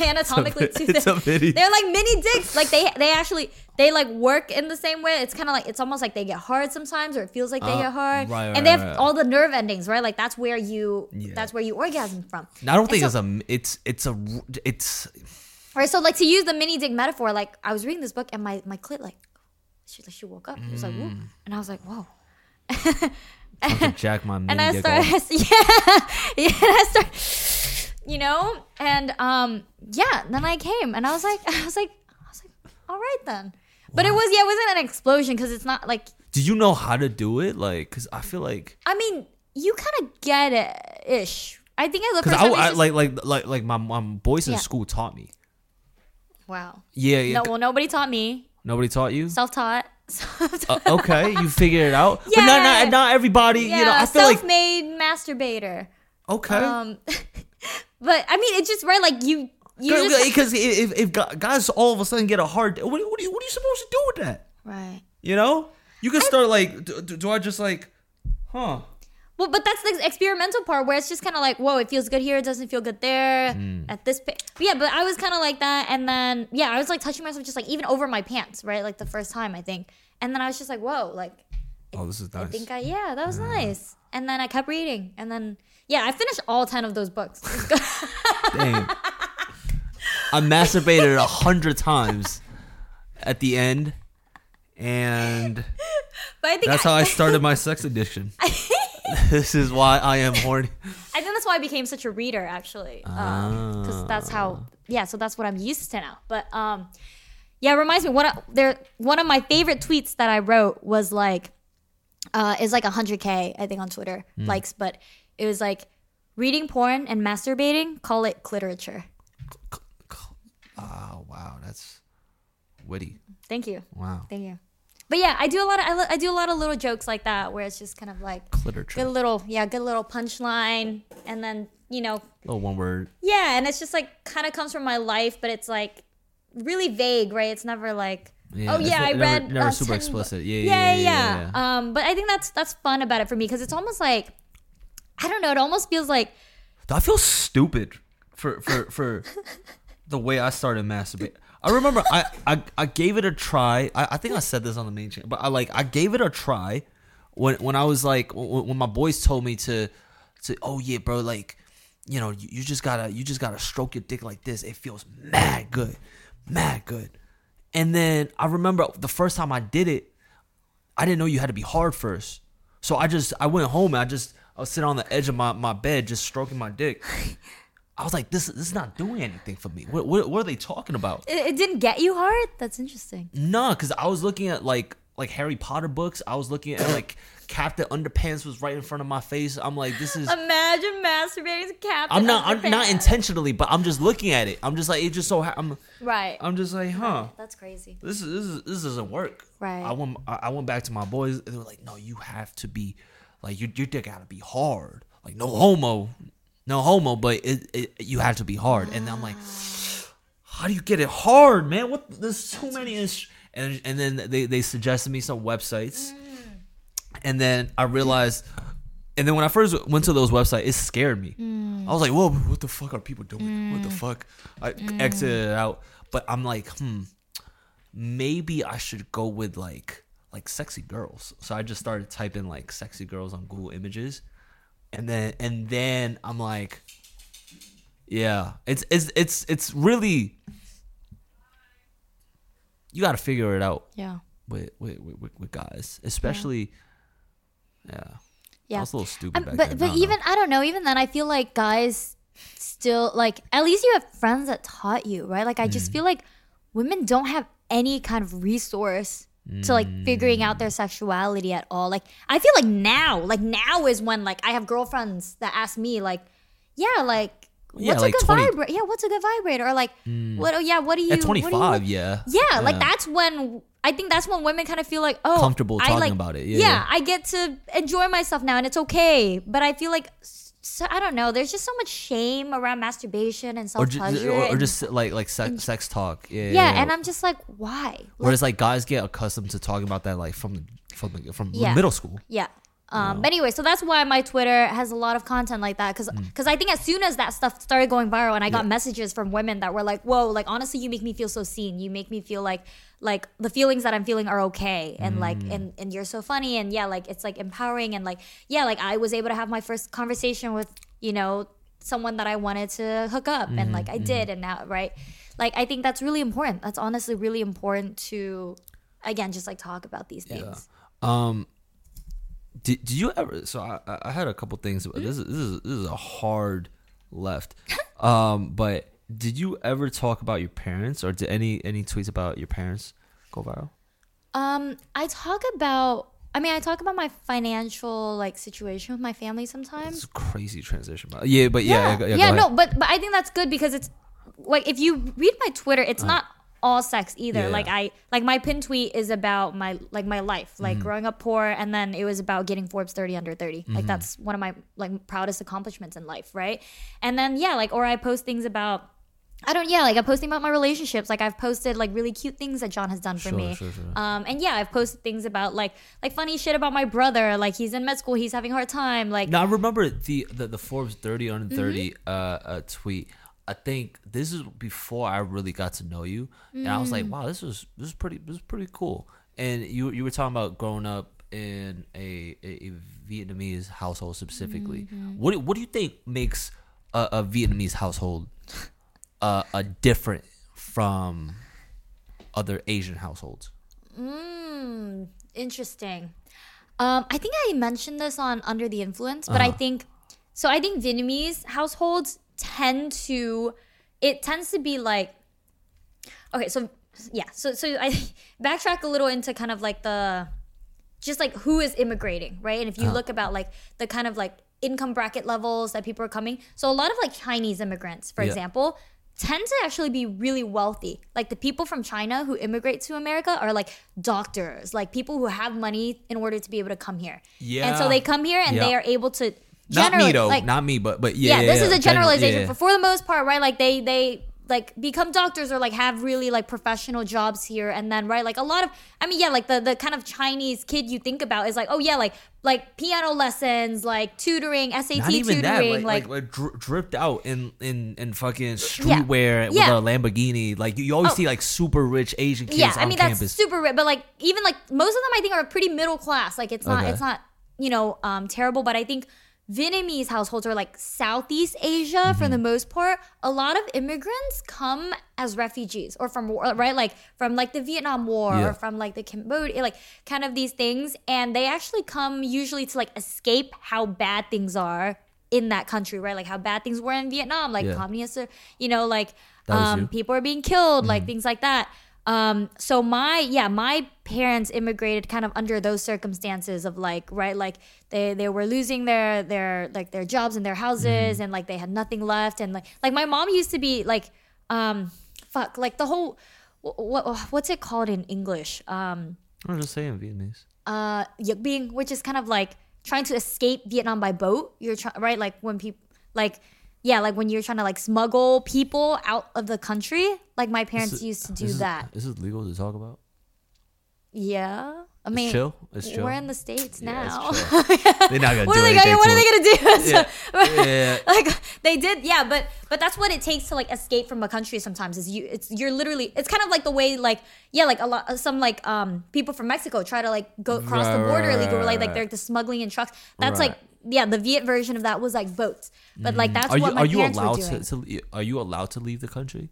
anatomically too. It's a mini. They're like mini dicks. Like they they actually. They like work in the same way. It's kind of like, it's almost like they get hard sometimes, or it feels like they uh, get hard. Right, right, and they have right, all the nerve endings, right? Like that's where you, yeah. that's where you orgasm from. Now, I don't and think so, it's a, it's, it's a, it's. Right. So like to use the mini dick metaphor, like I was reading this book and my, my clit, like she, like she woke up. It was like, whoa. And I was like, whoa. I'm to jack my mini and I dick started, off. Yeah. Yeah. And I started, you know, and um, yeah, then I came and I was like, I was like, I was like, all right then. But wow. it was, yeah, it wasn't an explosion because it's not like... Do you know how to do it? Like, because I feel like... I mean, you kind of get it-ish. I think I look for I, I just... Like, like, like, like my, my boys yeah. in school taught me. Wow. Yeah, yeah. No, well, nobody taught me. Nobody taught you? Self-taught. uh, okay, you figured it out. Yeah. But not, not, not everybody, yeah, you know, I feel self-made like... self-made masturbator. Okay. Um, but, I mean, it's just, right, like, you... Because if, if guys all of a sudden get a hard, what, what, are you, what are you supposed to do with that? Right. You know, you can start I, like, do, do I just like, huh? Well, but that's the experimental part where it's just kind of like, whoa, it feels good here, it doesn't feel good there. Mm. At this, pa- yeah. But I was kind of like that, and then yeah, I was like touching myself, just like even over my pants, right? Like the first time I think, and then I was just like, whoa, like, oh, this is nice. I think I yeah, that was yeah. nice. And then I kept reading, and then yeah, I finished all ten of those books. Damn. I masturbated a hundred times at the end, and I think that's I, how I started my sex addiction. I, this is why I am horny. I think that's why I became such a reader, actually, because um, that's how. Yeah, so that's what I'm used to now. But um, yeah, it reminds me. One there, one of my favorite tweets that I wrote was like, uh, is like a hundred k I think on Twitter mm. likes, but it was like reading porn and masturbating. Call it cliterature. Oh wow, that's witty. Thank you. Wow. Thank you. But yeah, I do a lot of I, lo- I do a lot of little jokes like that where it's just kind of like Clitterture. good little yeah good little punchline, and then you know little one word. Yeah, and it's just like kind of comes from my life, but it's like really vague, right? It's never like yeah, oh yeah, I never, read never uh, super ten explicit. Yeah yeah yeah, yeah, yeah, yeah, yeah. Um, but I think that's that's fun about it for me because it's almost like I don't know. It almost feels like I feel stupid for for for the way I started masturbating. I remember I, I, I gave it a try. I, I think I said this on the main channel, but I like I gave it a try when when I was like when, when my boys told me to to oh yeah bro like you know you, you just gotta you just gotta stroke your dick like this. It feels mad good, mad good. And then I remember the first time I did it, I didn't know you had to be hard first. So I just I went home and I just I was sitting on the edge of my, my bed just stroking my dick. I was like, this, this is not doing anything for me. What, what, what are they talking about? It, it didn't get you hard? That's interesting. No, because I was looking at like like Harry Potter books. I was looking at like Captain Underpants was right in front of my face. I'm like, this is... Imagine masturbating to Captain I'm not, Underpants. I'm not intentionally, but I'm just looking at it. I'm just like, it just so... Ha- I'm, right. I'm just like, huh. That's crazy. This is this is this doesn't work. Right. I went, I went back to my boys. They were like, no, you have to be... Like, your, your dick gotta be hard. Like, no homo... No homo, but it, it, you have to be hard. And I'm like, how do you get it hard, man? What? There's too many. Ins- and and then they, they suggested me some websites. Mm. And then I realized, and then when I first went to those websites, it scared me. Mm. I was like, whoa, what the fuck are people doing? Mm. What the fuck? I mm. exited it out. But I'm like, hmm, maybe I should go with like like sexy girls. So I just started typing like sexy girls on Google Images. And then and then I'm like, yeah, it's it's it's it's really you got to figure it out. Yeah, with with with, with guys, especially. Yeah, yeah. yeah. I was a little stupid. Um, back but then. but I even know. I don't know. Even then, I feel like guys still like at least you have friends that taught you, right? Like I mm. just feel like women don't have any kind of resource to like figuring out their sexuality at all. Like I feel like now, like now is when like I have girlfriends that ask me like, yeah, like what's yeah, a like good vibrator? Yeah, what's a good vibrator? Or like, mm. what? Oh yeah, what do you? At twenty-five, what do you, yeah, yeah, yeah. Like that's when I think that's when women kind of feel like oh, comfortable talking I, like, about it. Yeah, yeah, yeah, I get to enjoy myself now, and it's okay. But I feel like. So I don't know. There's just so much shame around masturbation and self pleasure, or, or, or just like like sex, and, sex talk. Yeah, yeah, yeah, and I'm just like, why? Like, whereas like guys get accustomed to talking about that like from from from yeah. middle school. Yeah. Um, you know? But anyway, so that's why my Twitter has a lot of content like that because because mm. I think as soon as that stuff started going viral, and I got yeah. messages from women that were like, "Whoa, like honestly, you make me feel so seen. You make me feel like like the feelings that I'm feeling are okay, and mm. like and and you're so funny, and yeah, like it's like empowering, and like yeah, like I was able to have my first conversation with you know someone that I wanted to hook up, mm-hmm. and like I mm-hmm. did, and now right, like I think that's really important. That's honestly really important to, again, just like talk about these yeah. things. Um, did did you ever? So I I had a couple things. Mm-hmm. This is this is this is a hard left, um, but. Did you ever talk about your parents, or did any any tweets about your parents go viral? Um, I talk about, I mean, I talk about my financial like situation with my family sometimes. It's a crazy transition, but yeah, but yeah, yeah, yeah, yeah no, but but I think that's good because it's like if you read my Twitter, it's uh, not all sex either. Yeah. Like I like my pin tweet is about my like my life, like mm-hmm. growing up poor, and then it was about getting Forbes thirty under thirty. Mm-hmm. Like that's one of my like proudest accomplishments in life, right? And then yeah, like or I post things about. I don't, yeah, like I'm posting about my relationships. Like I've posted like really cute things that John has done for sure, me. Sure, sure. Um, and yeah, I've posted things about like like funny shit about my brother. Like he's in med school, he's having a hard time. Like now I remember the the, the Forbes thirty under thirty mm-hmm. uh, uh, tweet. I think this is before I really got to know you, and mm. I was like, wow, this was this is pretty this is pretty cool. And you you were talking about growing up in a a, a Vietnamese household specifically. Mm-hmm. What what do you think makes a, a Vietnamese household? Uh, a different from other Asian households. Mm, interesting. Um, I think I mentioned this on Under the Influence, but uh-huh. I think so. I think Vietnamese households tend to it tends to be like okay, so yeah, so so I backtrack a little into kind of like the just like who is immigrating, right? And if you uh-huh. look about like the kind of like income bracket levels that people are coming, so a lot of like Chinese immigrants, for yeah. example. tend to actually be really wealthy. Like the people from China who immigrate to America are like doctors, like people who have money in order to be able to come here. Yeah. And so they come here and yeah. they are able to. Not me though, like, not me, but but yeah. Yeah, this yeah, is a generalization. Yeah. For, for the most part, right? Like they they like become doctors or like have really like professional jobs here, and then right, like a lot of, I mean, yeah, like the the kind of Chinese kid you think about is like, oh yeah, like like piano lessons, like tutoring, S A T not even tutoring, that. Like, like, like, like dripped out in in, in fucking streetwear yeah. with yeah. a Lamborghini. Like you, you always oh. see like super rich Asian kids. Yeah, on I mean campus. That's super rich, but like even like most of them I think are pretty middle class. Like it's not okay. it's not you know um, terrible, but I think. Vietnamese households are like Southeast Asia mm-hmm. for the most part. A lot of immigrants come as refugees or from war, right? Like from like the Vietnam War yeah. or from like the Cambodia, like kind of these things. And they actually come usually to like escape how bad things are in that country, right? Like how bad things were in Vietnam, like yeah. communists, are, you know, like um, you. people are being killed, mm-hmm. like things like that. Um, so my, yeah, my parents immigrated kind of under those circumstances of like, right. Like they, they were losing their, their, like their jobs and their houses mm-hmm. and like they had nothing left. And like, like my mom used to be like, um, fuck, like the whole, what, what's it called in English? Um, I'm just saying Vietnamese. Uh, Yuk Binh, which is kind of like trying to escape Vietnam by boat. You're trying, right. Like when people like, yeah, like when you're trying to like smuggle people out of the country, like my parents is, used to do is, that. Is it legal to talk about? Yeah. I mean, it's chill. It's chill. We're in the States now. Yeah, yeah. They're not gonna what do are they gonna, what are they gonna do? Yeah. So, yeah. Like they did, yeah, but but that's what it takes to like escape from a country sometimes is you it's you're literally it's kind of like the way like yeah, like a lot some like um people from Mexico try to like go cross right, the border right, illegally like, right. like they're the smuggling in trucks. That's right. like yeah, the Viet version of that was like boats, but like that's are what you, my are you parents allowed were doing. To, to, are you allowed to leave the country?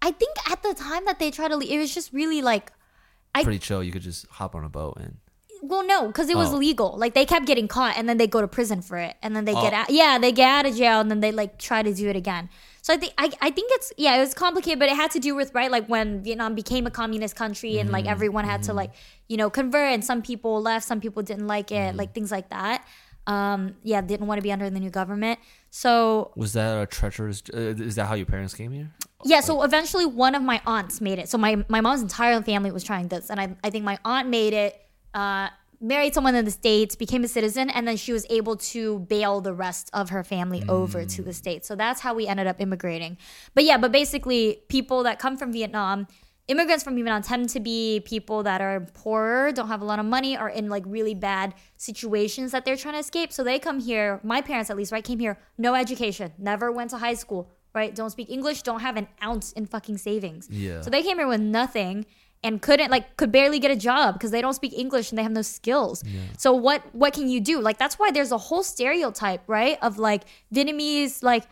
I think at the time that they tried to leave, it was just really like, I, pretty chill. You could just hop on a boat and. Well, no, because it was oh. illegal. Like they kept getting caught, and then they go to prison for it, and then they oh. get out. Yeah, they get out of jail, and then they like try to do it again. So I think I, I think it's yeah, it was complicated, but it had to do with right like when Vietnam became a communist country, and mm-hmm. like everyone had mm-hmm. to like you know convert, and some people left, some people didn't like it, mm-hmm. like things like that. Um. Yeah, didn't want to be under the new government. So was that a treacherous? Uh, is that how your parents came here? Yeah. Like, so eventually, one of my aunts made it. So my, my mom's entire family was trying this, and I I think my aunt made it. Uh, married someone in the States, became a citizen, and then she was able to bail the rest of her family mm. over to the States. So that's how we ended up immigrating. But yeah, but basically, people that come from Vietnam. Immigrants from Vietnam tend to be people that are poorer, don't have a lot of money, are in like really bad situations that they're trying to escape. So they come here, my parents at least, right, came here, no education, never went to high school, right? Don't speak English, don't have an ounce in fucking savings. Yeah. So they came here with nothing and couldn't like could barely get a job because they don't speak English and they have no skills. Yeah. So what what can you do? Like that's why there's a whole stereotype, right? Of like Vietnamese like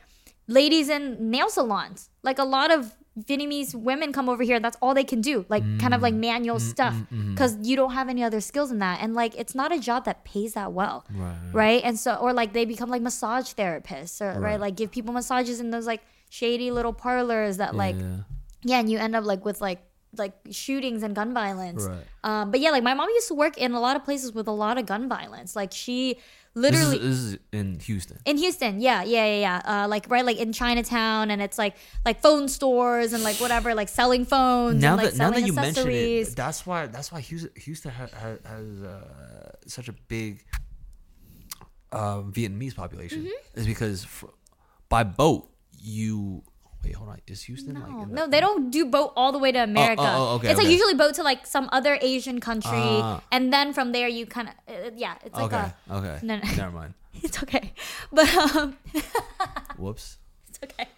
ladies in nail salons. Like a lot of Vietnamese women come over here and that's all they can do, like mm. kind of like manual mm, stuff because mm, mm. you don't have any other skills in that, and like it's not a job that pays that well, right, right? And so or like they become like massage therapists or right, right like give people massages in those like shady little parlors that yeah, like yeah. yeah and you end up like with like like shootings and gun violence right. um but yeah like my mom used to work in a lot of places with a lot of gun violence, like she literally this is, this is in Houston in Houston yeah yeah yeah yeah. Uh, like right like in Chinatown, and it's like like phone stores and like whatever like selling phones now and, like, that selling now that you mention it, that's why that's why Houston, Houston has, has uh, such a big uh, Vietnamese population mm-hmm. is because for, by boat you wait hold on is Houston no, like no they don't do boat all the way to America oh, oh, okay, it's okay. like usually boat to like some other Asian country uh, and then from there you kind of uh, yeah it's like okay a, okay no, no. never mind it's okay but um whoops it's okay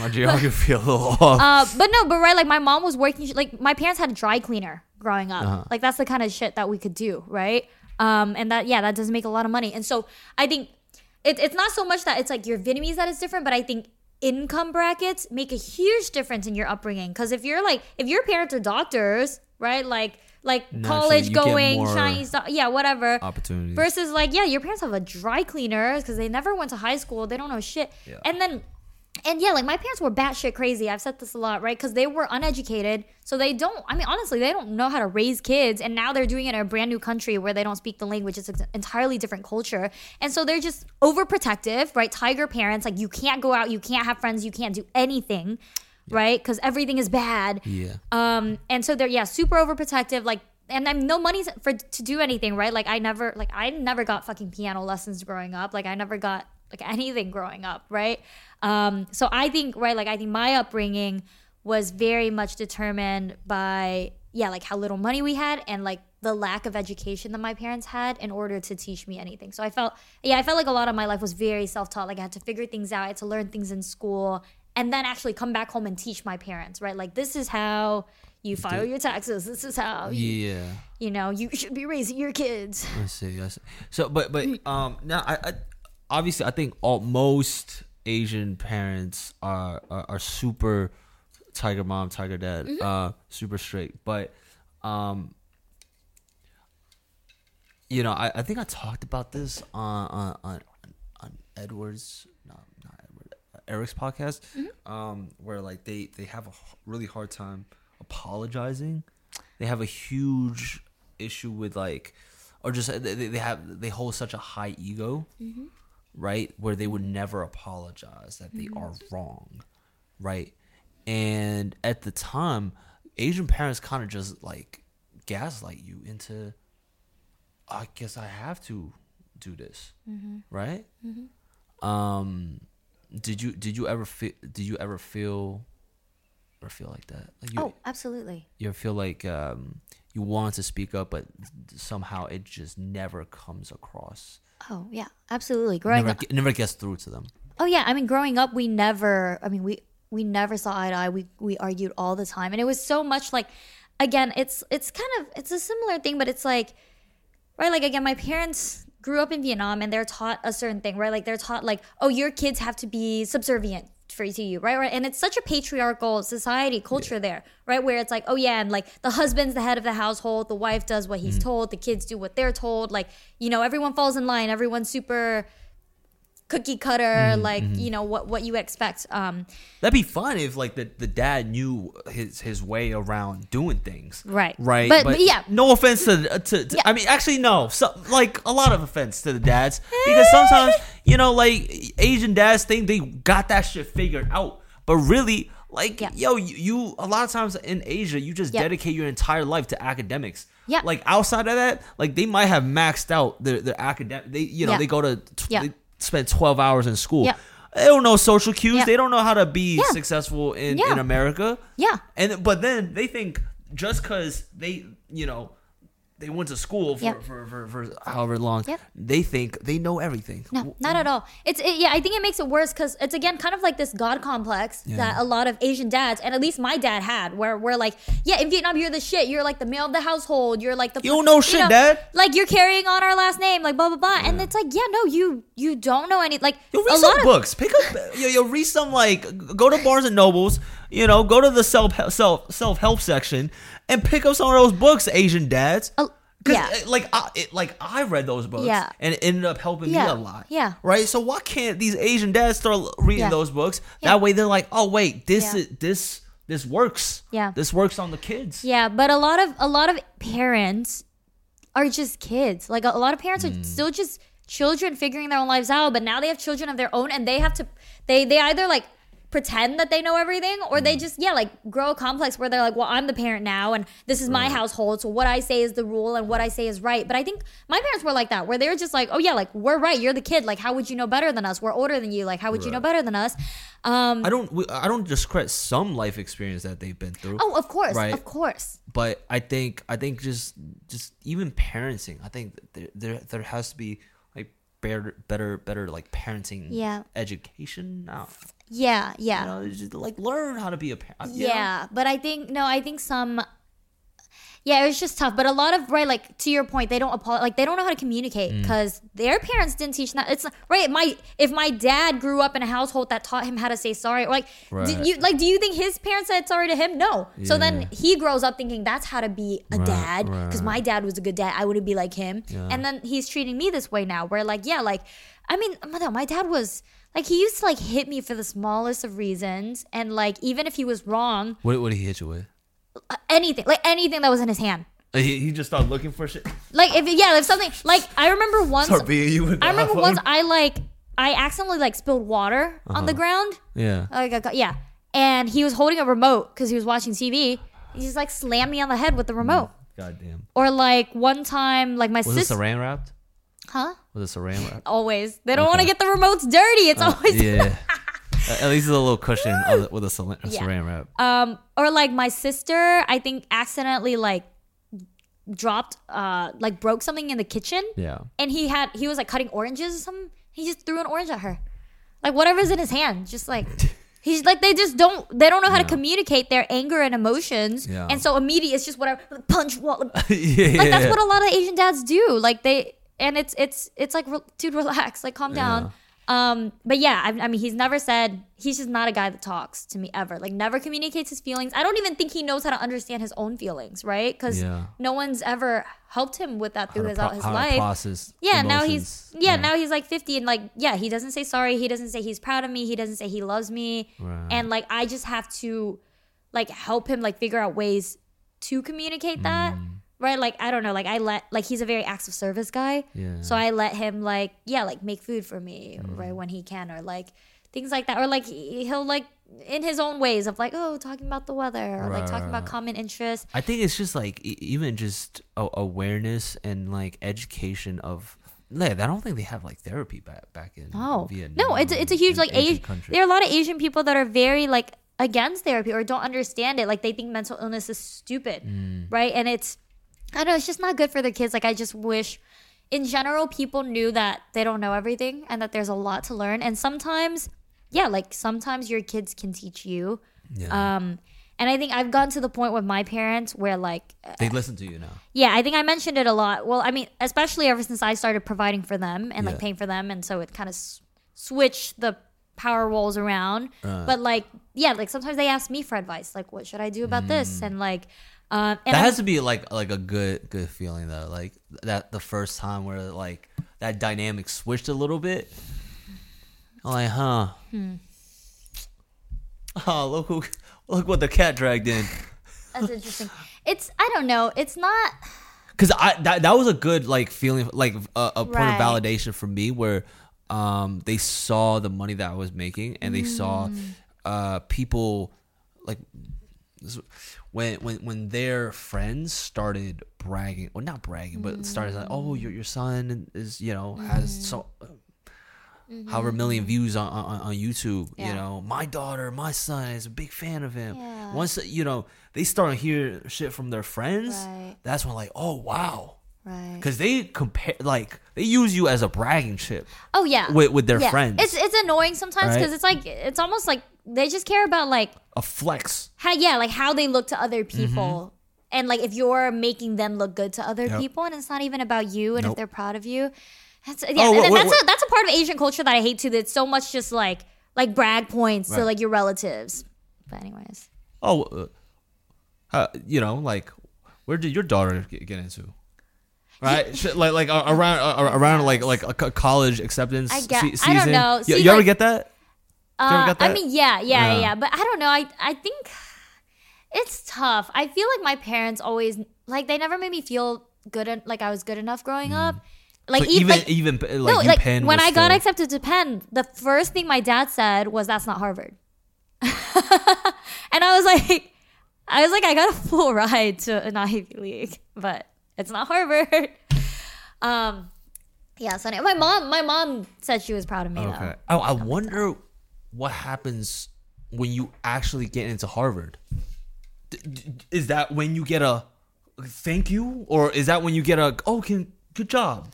my geography a little off uh, but no but right like my mom was working like my parents had a dry cleaner growing up uh-huh. like that's the kind of shit that we could do right um and that yeah that doesn't make a lot of money, and so I think it, it's not so much that it's like your Vietnamese that is different, but I think income brackets make a huge difference in your upbringing, because if you're like if your parents are doctors right like like no, college so going Chinese do- yeah whatever opportunities versus like yeah your parents have a dry cleaner because they never went to high school, they don't know shit yeah. and then and yeah like my parents were batshit crazy, I've said this a lot right because they were uneducated, so they don't I mean honestly they don't know how to raise kids, and now they're doing it in a brand new country where they don't speak the language, it's an entirely different culture, and so they're just overprotective right tiger parents, like you can't go out, you can't have friends, you can't do anything yeah. right? Because everything is bad. Yeah. Um. And so they're yeah super overprotective. Like, and I'm no money for to do anything, right? Like I never like I never got fucking piano lessons growing up. Like I never got like anything growing up, right? Um. So I think right like I think my upbringing was very much determined by yeah like how little money we had and like the lack of education that my parents had in order to teach me anything. So I felt, yeah, I felt like a lot of my life was very self-taught. Like I had to figure things out. I had to learn things in school and then actually come back home and teach my parents, right? Like this is how you file your taxes. This is how, you, yeah, you know, you should be raising your kids. I see, I see. So, but, but um, now I, I obviously I think all, most Asian parents are, are, are super tiger mom, tiger dad, mm-hmm. uh, super straight. But, um, you know, I, I think I talked about this on on, on, on Edward's, no, not Edward, Eric's podcast, mm-hmm. um, where like they, they have a really hard time apologizing. They have a huge issue with like, or just they, they have they hold such a high ego, mm-hmm. right? Where they would never apologize that mm-hmm. they are wrong, right? And at the time, Asian parents kind of just like gaslight you into, I guess I have to do this, mm-hmm. right? Mm-hmm. Um, did you did you ever feel did you ever feel or feel like that? Like you, oh, absolutely. You ever feel like um, you want to speak up, but somehow it just never comes across. Oh yeah, absolutely. Growing never, up, it never gets through to them. Oh yeah, I mean, growing up, we never. I mean, we we never saw eye to eye. We we argued all the time, and it was so much like, again, it's it's kind of it's a similar thing, but it's like. Right, like again, my parents grew up in Vietnam and they're taught a certain thing, right? Like they're taught like, oh, your kids have to be subservient for to you, right? Right. And it's such a patriarchal society, culture yeah. there, right? Where it's like, oh yeah, and like the husband's the head of the household, the wife does what he's mm-hmm. told, the kids do what they're told, like, you know, everyone falls in line, everyone's super cookie cutter, mm-hmm, like, mm-hmm. you know, what what you expect. Um, That'd be fun if like the, the dad knew his his way around doing things. Right. Right. But, but, but yeah. No offense to, to, to yeah. I mean, actually, no. So, like a lot of offense to the dads because sometimes, you know, like Asian dads think they got that shit figured out. But really, like, yeah. yo, you, you, a lot of times in Asia, you just yeah. dedicate your entire life to academics. Yeah. Like outside of that, like they might have maxed out their, their academic, they, you know, yeah. they go to, t- yeah. they, spent twelve hours in school. Yep. They don't know social cues. Yep. They don't know how to be yeah. successful in, yeah. in America. Yeah. And but then they think just because they, you know, they went to school for, yep. for, for, for, for however long, yep. they think they know everything. No, not at all. It's it, yeah, I think it makes it worse because it's, again, kind of like this God complex yeah. that a lot of Asian dads, and at least my dad had, where we're like, yeah, in Vietnam, you're the shit. You're like the male of the household. You're like the... You don't know you shit, know, dad. Like, you're carrying on our last name, like, blah, blah, blah. Yeah. And it's like, yeah, no, you you don't know any... Like, yo, read a some lot books. Of- Pick up... yo, yo, read some, like, go to Barnes and Nobles, you know, go to the self self self-help section and pick up some of those books, Asian dads. Uh, yeah. It, like, I, it, like, I read those books yeah. and it ended up helping yeah. me a lot. Yeah. Right? So why can't these Asian dads start reading yeah. those books? Yeah. That way they're like, oh, wait, this yeah. is, this this works. Yeah. This works on the kids. Yeah, but a lot of a lot of parents are just kids. Like, a, a lot of parents mm. are still just children figuring their own lives out, but now they have children of their own and they have to, they, they either, like, pretend that they know everything or they just yeah like grow a complex where they're like, well, I'm the parent now and this is my household, so what I say is the rule and what I say is right. But I think my parents were like that, where they were just like, oh yeah, like, we're right, you're the kid, like, how would you know better than us, we're older than you, like, how would right. you know better than us. um I don't I don't discredit some life experience that they've been through, oh of course right? of course but I think I think just just even parenting, I think there there, there has to be like better better better like parenting yeah. education now. Yeah, yeah. You know, just like learn how to be a parent. Yeah, know? But I think no, I think some. Yeah, it was just tough. But a lot of right, like to your point, they don't apologize. Like they don't know how to communicate because mm. their parents didn't teach them. It's right. My if my dad grew up in a household that taught him how to say sorry, or like, right. do you like do you think his parents said sorry to him? No. Yeah. So then he grows up thinking that's how to be a right, dad because right. my dad was a good dad. I wouldn't be like him. Yeah. And then he's treating me this way now. Where like yeah, like I mean, no, my dad was. Like, he used to, like, hit me for the smallest of reasons. And, like, even if he was wrong. What, what did he hit you with? Anything. Like, anything that was in his hand. Like he, he just started looking for shit? Like, if yeah, if something. Like, I remember once. Start beating you with the I remember iPhone. Once I, like, I accidentally, like, spilled water uh-huh. on the ground. Yeah. Like, I got, yeah. and he was holding a remote because he was watching T V. He just like slammed me on the head with the remote. God damn. Or like one time, like my sister. Was sis- it saran wrapped? Huh? Was it saran wrapped? Always. They don't okay. want to get the remotes dirty. It's uh, always. Yeah. At least it's a little cushion on, with a saran, a yeah. saran wrap. Um, or like my sister, I think accidentally like dropped, uh, like broke something in the kitchen. Yeah. And he had, he was like cutting oranges or something. He just threw an orange at her. Like whatever's in his hand, just like, he's like, they just don't, they don't know how yeah. to communicate their anger and emotions. Yeah. And so immediately it's just whatever, like punch, wall. yeah, like that's yeah. what a lot of Asian dads do. Like they, and it's, it's, it's like, dude, relax, like calm yeah. down. Um, but yeah, I, I mean, he's never said, he's just not a guy that talks to me ever, like never communicates his feelings. I don't even think he knows how to understand his own feelings, right? Because yeah. no one's ever helped him with that through his, pro- his life. Process yeah, emotions. Now he's, yeah, yeah, now he's like fifty and like, yeah, he doesn't say sorry. He doesn't say he's proud of me. He doesn't say he loves me. Right. And like, I just have to like help him like figure out ways to communicate that. Mm. Right, like I don't know, like I let, like he's a very acts of service guy, yeah. so I let him like, yeah, like make food for me, mm. right when he can, or like things like that, or like he'll like in his own ways of like, oh, talking about the weather, or right, like talking right. about common interests. I think it's just like even just awareness and like education of. Like, I don't think they have like therapy back back in no. Vietnam. No, it's it's a huge like Asian country. There are a lot of Asian people that are very like against therapy or don't understand it. Like they think mental illness is stupid, mm. right? And it's. I don't know, it's just not good for the kids. Like, I just wish, in general, people knew that they don't know everything and that there's a lot to learn. And sometimes, yeah, like, sometimes your kids can teach you. Yeah. Um, and I think I've gotten to the point with my parents where, like... They listen to you now. Yeah, I think I mentioned it a lot. Well, I mean, especially ever since I started providing for them and, yeah. like, paying for them. And so it kind of s- switched the power roles around. Uh. But, like, yeah, like, sometimes they ask me for advice. Like, what should I do about mm. this? And, like... Um, and that I'm, has to be like like a good good feeling though, like that the first time where like that dynamic switched a little bit. I'm like, huh? Hmm. Oh, look who, look what the cat dragged in. That's interesting. It's I don't know. It's not because I that that was a good like feeling, like a, a point right. of validation for me where um they saw the money that I was making and they mm. saw uh people like. When when when their friends started bragging, well not bragging, but mm. started like, oh your your son is you know mm. has so mm-hmm. however million views on on, on YouTube, yeah. you know my daughter, my son is a big fan of him. Yeah. Once you know they start to hear shit from their friends, right. that's when like oh wow, right? Because they compare like they use you as a bragging chip. Oh yeah, with with their yeah. friends. It's it's annoying sometimes because right? it's like it's almost like. They just care about like a flex. How, yeah, like how they look to other people, mm-hmm. and like if you're making them look good to other yep. people, and it's not even about you, and nope. if they're proud of you, that's yeah. Oh, and wait, that's wait, a wait. that's a part of Asian culture that I hate too. That's so much just like like brag points right. to like your relatives. But anyways. Oh, uh, you know, like where did your daughter get into? Right, like like around uh, around like like a college acceptance I guess, se- season. I don't know. See, you, you like, ever get that? Uh, I mean, yeah, yeah, yeah, yeah. But I don't know. I, I think it's tough. I feel like my parents always, like, they never made me feel good, en- like I was good enough growing mm. up. Like, so even, like, even, like, no, like Penn when I got still... accepted to Penn, the first thing my dad said was, that's not Harvard. And I was like, I was like, I got a full ride to an Ivy League, but it's not Harvard. um, yeah, so my mom, my mom said she was proud of me, okay. though. Oh, I wonder... That. What happens when you actually get into Harvard? D- d- is that when you get a thank you? Or is that when you get a, oh, can, good job?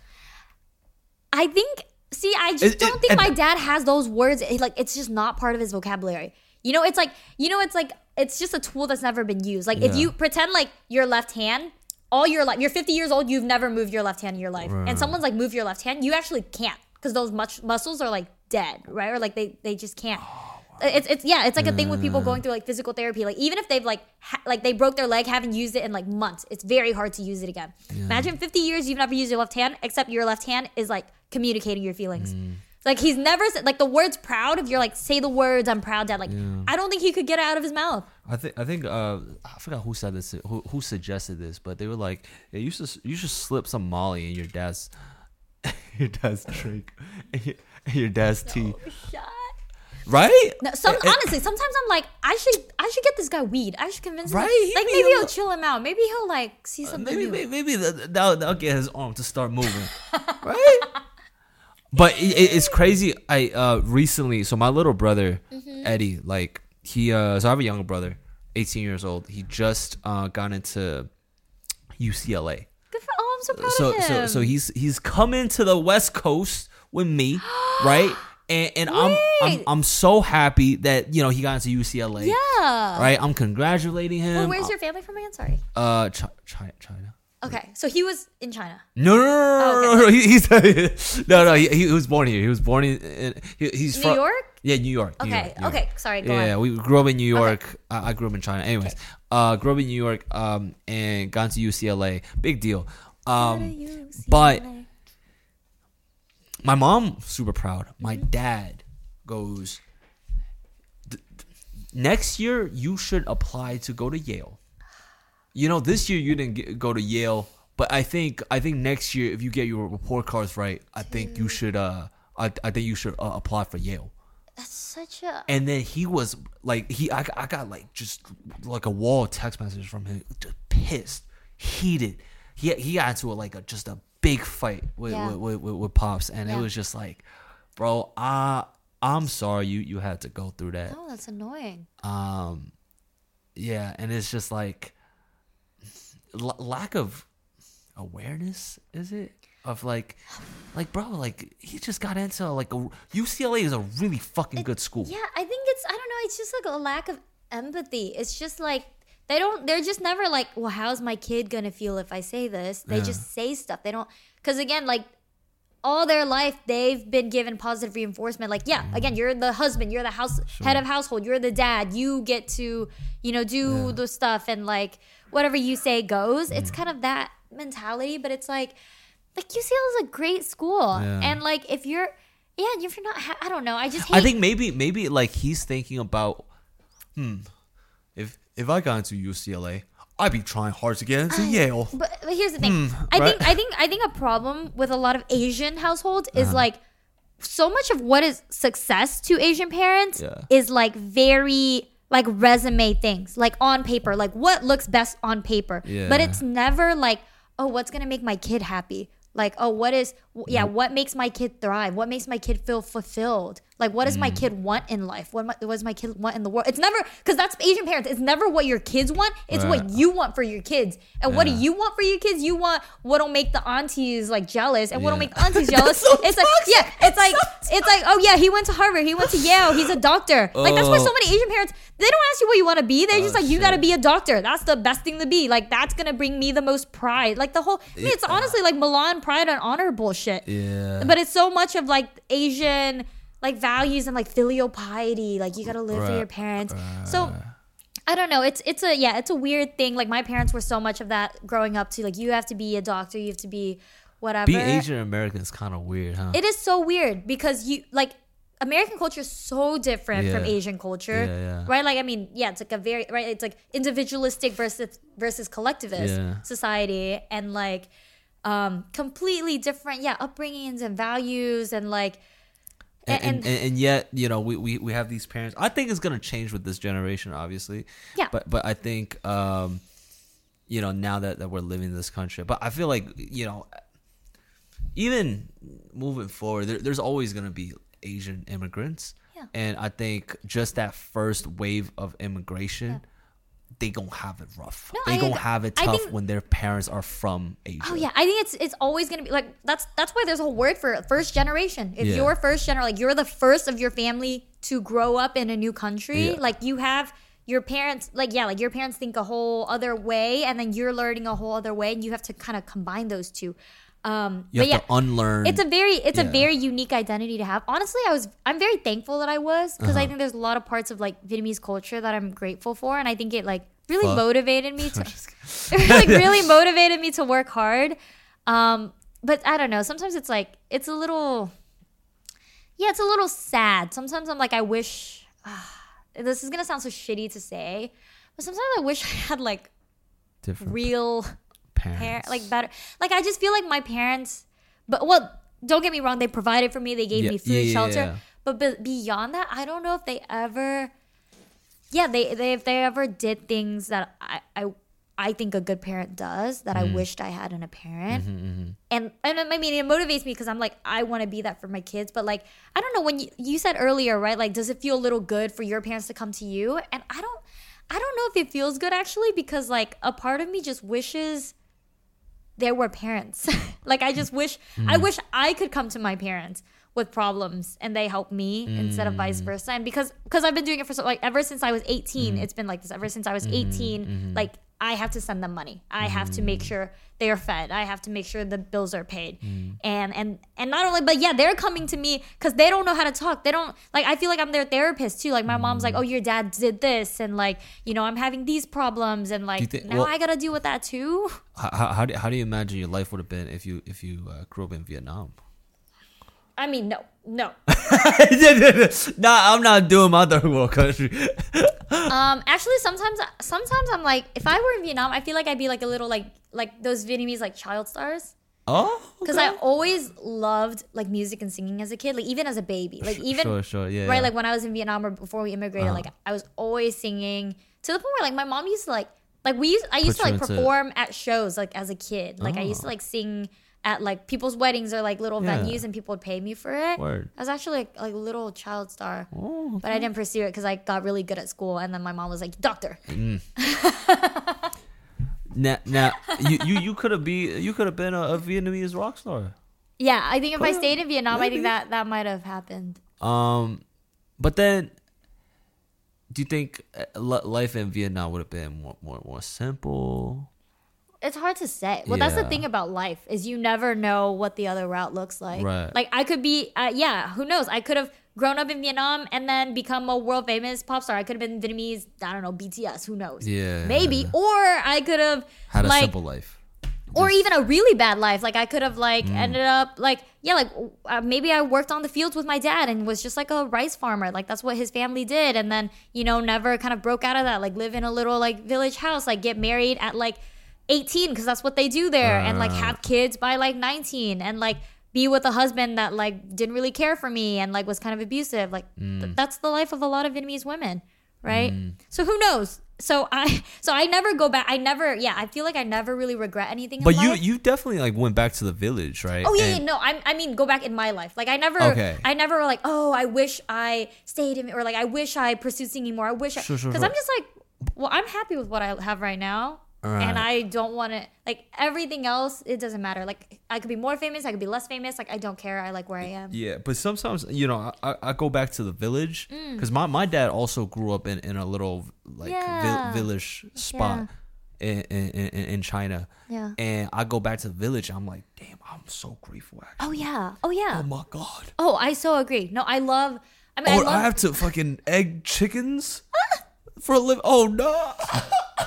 I think, see, I just it, don't it, think my th- dad has those words. It, like, it's just not part of his vocabulary. You know, it's like, you know, it's like, it's just a tool that's never been used. Like, yeah. if you pretend like your left hand, all your life, you're fifty years old, you've never moved your left hand in your life. Right. And someone's like, move your left hand. You actually can't because those much- muscles are like, dead, right? Or like they they just can't. Oh, wow. It's it's yeah, it's like a thing with people going through like physical therapy. Like even if they've like ha- like they broke their leg, haven't used it in like months, it's very hard to use it again. Yeah. Imagine fifty years you've never used your left hand, except your left hand is like communicating your feelings. Mm. Like he's never said like the words proud. If you're like say the words I'm proud, Dad. Like yeah. I don't think he could get it out of his mouth. I think I think uh, I forgot who said this, who, who suggested this, but they were like, yeah, you should you should slip some Molly in your dad's your dad's drink. Your dad's no, tea. Shut Right? No, some it, honestly, it, sometimes I'm like, I should, I should get this guy weed. I should convince him. Right? Like, maybe he'll, he'll chill him out. Maybe he'll like see something. Uh, maybe, maybe, maybe that'll, that'll get his arm to start moving. Right? But it, it, it's crazy. I uh, recently, so my little brother mm-hmm. Eddie, like he, uh, so I have a younger brother, eighteen years old. He just uh, got into U C L A. Good for oh, I'm so proud so, of him. So, so he's he's coming to the West Coast with me, right? And, and I'm, I'm I'm so happy that, you know, he got into U C L A. Yeah. Right? I'm congratulating him. Well, where's your family from again? Sorry. Uh, Ch- China. China. Okay. So he was in China. No, no, no, oh, okay. no, no. He, he's, no, no. He, he was born here. He was born in, in he, he's New from, York? Yeah, New York. Okay. New York, New York. Okay. Sorry. Go yeah, on. Yeah, we grew up in New York. Okay. I, I grew up in China. Anyways, okay. uh, grew up in New York um, and got to U C L A. Big deal. Um, but... My mom, super proud. My mm-hmm. dad goes, next year you should apply to go to Yale. You know, this year you didn't get, go to Yale, but I think I think next year if you get your report cards right, I Dude. think you should. Uh, I I think you should uh, apply for Yale. That's such a. And then he was like, he I I got like just like a wall of text messages from him, just pissed, heated. He he got into a, like a just a. big fight with, yeah. with, with, with Pops, and yeah. it was just like, bro, I, I'm sorry you, you had to go through that. Oh, that's annoying. Um, yeah, and it's just like l- lack of awareness, is it? Of like, like bro, like he just got into like a U C L A is a really fucking it, good school. Yeah, I think it's I don't know. It's just like a lack of empathy. It's just like. They don't, they're just never like, well, how's my kid going to feel if I say this? They yeah. just say stuff. They don't, because again, like all their life, they've been given positive reinforcement. Like, yeah, mm. again, you're the husband, you're the house sure. head of household, you're the dad, you get to, you know, do yeah. the stuff and like whatever you say goes. Mm. It's kind of that mentality, but it's like, like U C L is a great school. Yeah. And like, if you're, yeah, if you're not, ha- I don't know. I just hate. I think maybe, maybe like he's thinking about, hmm, if, If I got into U C L A, I'd be trying hard to get into I, Yale. But, but here's the thing. Mm, I right? think I think I think a problem with a lot of Asian households uh-huh. is like so much of what is success to Asian parents yeah. is like very like resume things, like on paper, like what looks best on paper. Yeah. But it's never like, oh, what's gonna make my kid happy? Like, oh, what is, yeah, what makes my kid thrive? What makes my kid feel fulfilled? Like, what does mm. my kid want in life? What, my, what does my kid want in the world? It's never, because that's Asian parents. It's never what your kids want. It's yeah. what you want for your kids. And yeah. what do you want for your kids? You want what'll make the aunties, like, jealous. And yeah. what'll make the aunties jealous? So it's toxic. like, yeah, it's like, so it's like, oh, yeah, he went to Harvard. He went to Yale. He's a doctor. Like, that's why so many Asian parents, they don't ask you what you want to be. They're oh, just like, shit. you got to be a doctor. That's the best thing to be. Like, that's going to bring me the most pride. Like, the whole, I mean, it's yeah. honestly like Milan pride and honor bullshit. Yeah. But it's so much of like Asian like values and like filial piety. Like you gotta live right. for your parents. Right. So I don't know. It's it's a yeah, it's a weird thing. Like my parents were so much of that growing up too. Like you have to be a doctor, you have to be whatever. Being Asian American is kinda weird, huh? It is so weird because you like American culture is so different yeah. from Asian culture. Yeah, yeah. Right? Like I mean, yeah, it's like a very right, it's like individualistic versus versus collectivist yeah. society and like Um, completely different, yeah, upbringings and values and like, and and, and, and, and yet you know we, we, we have these parents. I think it's gonna change with this generation, obviously. Yeah. But but I think um, you know now that, that we're living in this country, but I feel like you know even moving forward, there, there's always gonna be Asian immigrants. Yeah. And I think just that first wave of immigration. Yeah. They gonna have it rough. No, they gonna have it tough think, when their parents are from Asia. Oh yeah, I think it's it's always gonna be like that's that's why there's a whole word for it, first generation. If yeah. you're first generation, like you're the first of your family to grow up in a new country, yeah. like you have your parents, like yeah, like your parents think a whole other way, and then you're learning a whole other way, and you have to kind of combine those two. Um, you but have yeah, to unlearn. It's a very it's yeah. a very unique identity to have. Honestly, I was I'm very thankful that I was because uh-huh. I think there's a lot of parts of like Vietnamese culture that I'm grateful for, and I think it like really Fuck. motivated me to it like really motivated me to work hard. Um, but I don't know. Sometimes it's like it's a little yeah, it's a little sad. Sometimes I'm like I wish uh, this is gonna sound so shitty to say, but sometimes I wish I had like different real. Parents. Like better, like I just feel like my parents, but well, don't get me wrong, they provided for me, they gave yeah, me food, yeah, yeah, shelter. Yeah. But be- beyond that, I don't know if they ever, yeah, they, they if they ever did things that I I, I think a good parent does that mm. I wished I had in a parent. Mm-hmm, mm-hmm. And, and I mean, it motivates me because I'm like, I want to be that for my kids. But like, I don't know, when you, you said earlier, right, like, does it feel a little good for your parents to come to you? And I don't, I don't know if it feels good actually, because like a part of me just wishes there were parents. Like I just wish, mm. I wish I could come to my parents with problems and they help me mm. instead of vice versa. And because because I've been doing it for so, like ever since I was eighteen, mm. it's been like this. Ever since I was eighteen, mm-hmm. like I have to send them money. I have mm. to make sure they are fed. I have to make sure the bills are paid. Mm. And and and not only, but yeah, they're coming to me because they don't know how to talk. They don't, like, I feel like I'm their therapist too. Like my mm. mom's like, oh, your dad did this. And like, you know, I'm having these problems. And like, think, now well, I got to deal with that too. How, how, do, how do you imagine your life would have been if you, if you uh, grew up in Vietnam? I mean, no, no. Nah, I'm not doing my third world country. um, actually, sometimes, sometimes I'm like, if I were in Vietnam, I feel like I'd be like a little like, like those Vietnamese like child stars. Oh, because okay. I always loved like music and singing as a kid, like even as a baby, like even sure, sure, yeah, right, yeah. like when I was in Vietnam or before we immigrated, uh-huh. like I was always singing to the point where like my mom used to like, like we, used, I used Put to like perform it. At shows like as a kid, like oh. I used to like sing. At like people's weddings or like little yeah. venues, and people would pay me for it. Word. I was actually like a like little child star, oh, okay. but I didn't pursue it because I got really good at school, and then my mom was like, "Doctor." Mm. now, now you you, you could have be you could have been a, a Vietnamese rock star. Yeah, I think if could I have, stayed in Vietnam, maybe. I think that that might have happened. Um, but then, do you think life in Vietnam would have been more more, more simple? It's hard to say. Well, yeah. That's the thing about life is you never know what the other route looks like. Right. Like I could be, uh, yeah, who knows? I could have grown up in Vietnam and then become a world famous pop star. I could have been Vietnamese, I don't know, B T S, who knows? Yeah. Maybe. Or I could have had a like, simple life. Or Just... even a really bad life. Like I could have like mm. ended up like, yeah, like uh, maybe I worked on the fields with my dad and was just like a rice farmer. Like that's what his family did. And then, you know, never kind of broke out of that. Like live in a little like village house, like get married at like, eighteen because that's what they do there uh, and like have kids by like nineteen and like be with a husband that like didn't really care for me and like was kind of abusive like mm. th- that's the life of a lot of Vietnamese women, right? mm. So who knows? So I so I never go back. I never yeah I feel like I never really regret anything. But in you life. You definitely like went back to the village, right? Oh yeah, and, yeah no I I mean go back in my life. Like I never okay. I never like oh I wish I stayed in or like I wish I pursued singing more. I wish because sure, sure, sure. I'm just like well I'm happy with what I have right now. Right. And I don't want to, like, everything else, it doesn't matter. Like, I could be more famous. I could be less famous. Like, I don't care. I like where I am. Yeah, but sometimes, you know, I, I go back to the village. Because mm. my, my dad also grew up in, in a little, like, yeah. vi- village spot yeah. in, in, in China. Yeah. And I go back to the village. I'm like, damn, I'm so grateful. Actually. Oh, yeah. Oh, yeah. Oh, my God. Oh, I so agree. No, I love. I mean, oh, I, love- I have to fucking egg chickens for a living. Oh, no.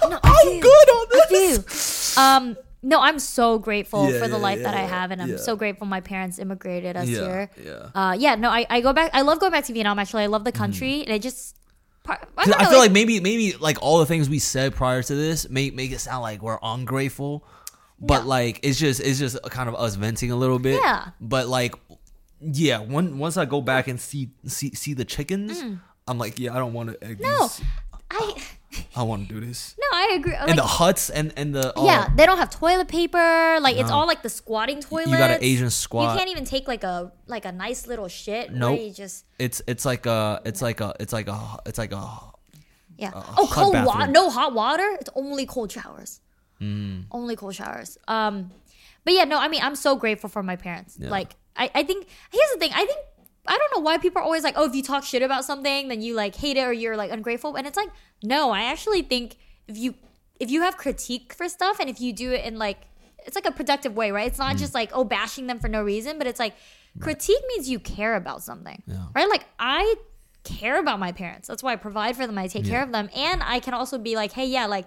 No, I'm good on this. I do. Um, no, I'm so grateful yeah, for the yeah, life yeah, that I have, and I'm yeah. so grateful my parents immigrated us yeah, here. Yeah, uh, yeah. No, I, I go back. I love going back to Vietnam. Actually, I love the country, mm. and I just I, don't know, I feel like, like maybe maybe like all the things we said prior to this make make it sound like we're ungrateful, but no. like it's just it's just kind of us venting a little bit. Yeah. But like, yeah. One, once I go back and see see see the chickens, mm. I'm like, yeah, I don't want to. No, I. I want to do this. No, I agree. I'm and like, the huts and, and the... Oh. Yeah, they don't have toilet paper. Like, no. It's all like the squatting toilets. You got an Asian squat. You can't even take like a like a nice little shit. No. Nope. Just... It's it's like a... It's like a... It's like a... It's like a... Yeah. A oh, cold water. No hot water. It's only cold showers. Mm. Only cold showers. Um, But yeah, no, I mean, I'm so grateful for my parents. Yeah. Like, I, I think... Here's the thing. I think... I don't know why people are always like, oh, if you talk shit about something, then you like hate it or you're like ungrateful. And it's like, no, I actually think if you if you have critique for stuff and if you do it in like, it's like a productive way, right? It's not mm. just like, oh, bashing them for no reason. But it's like critique right. means you care about something, yeah. right? Like I care about my parents. That's why I provide for them. I take yeah. care of them. And I can also be like, hey, yeah, like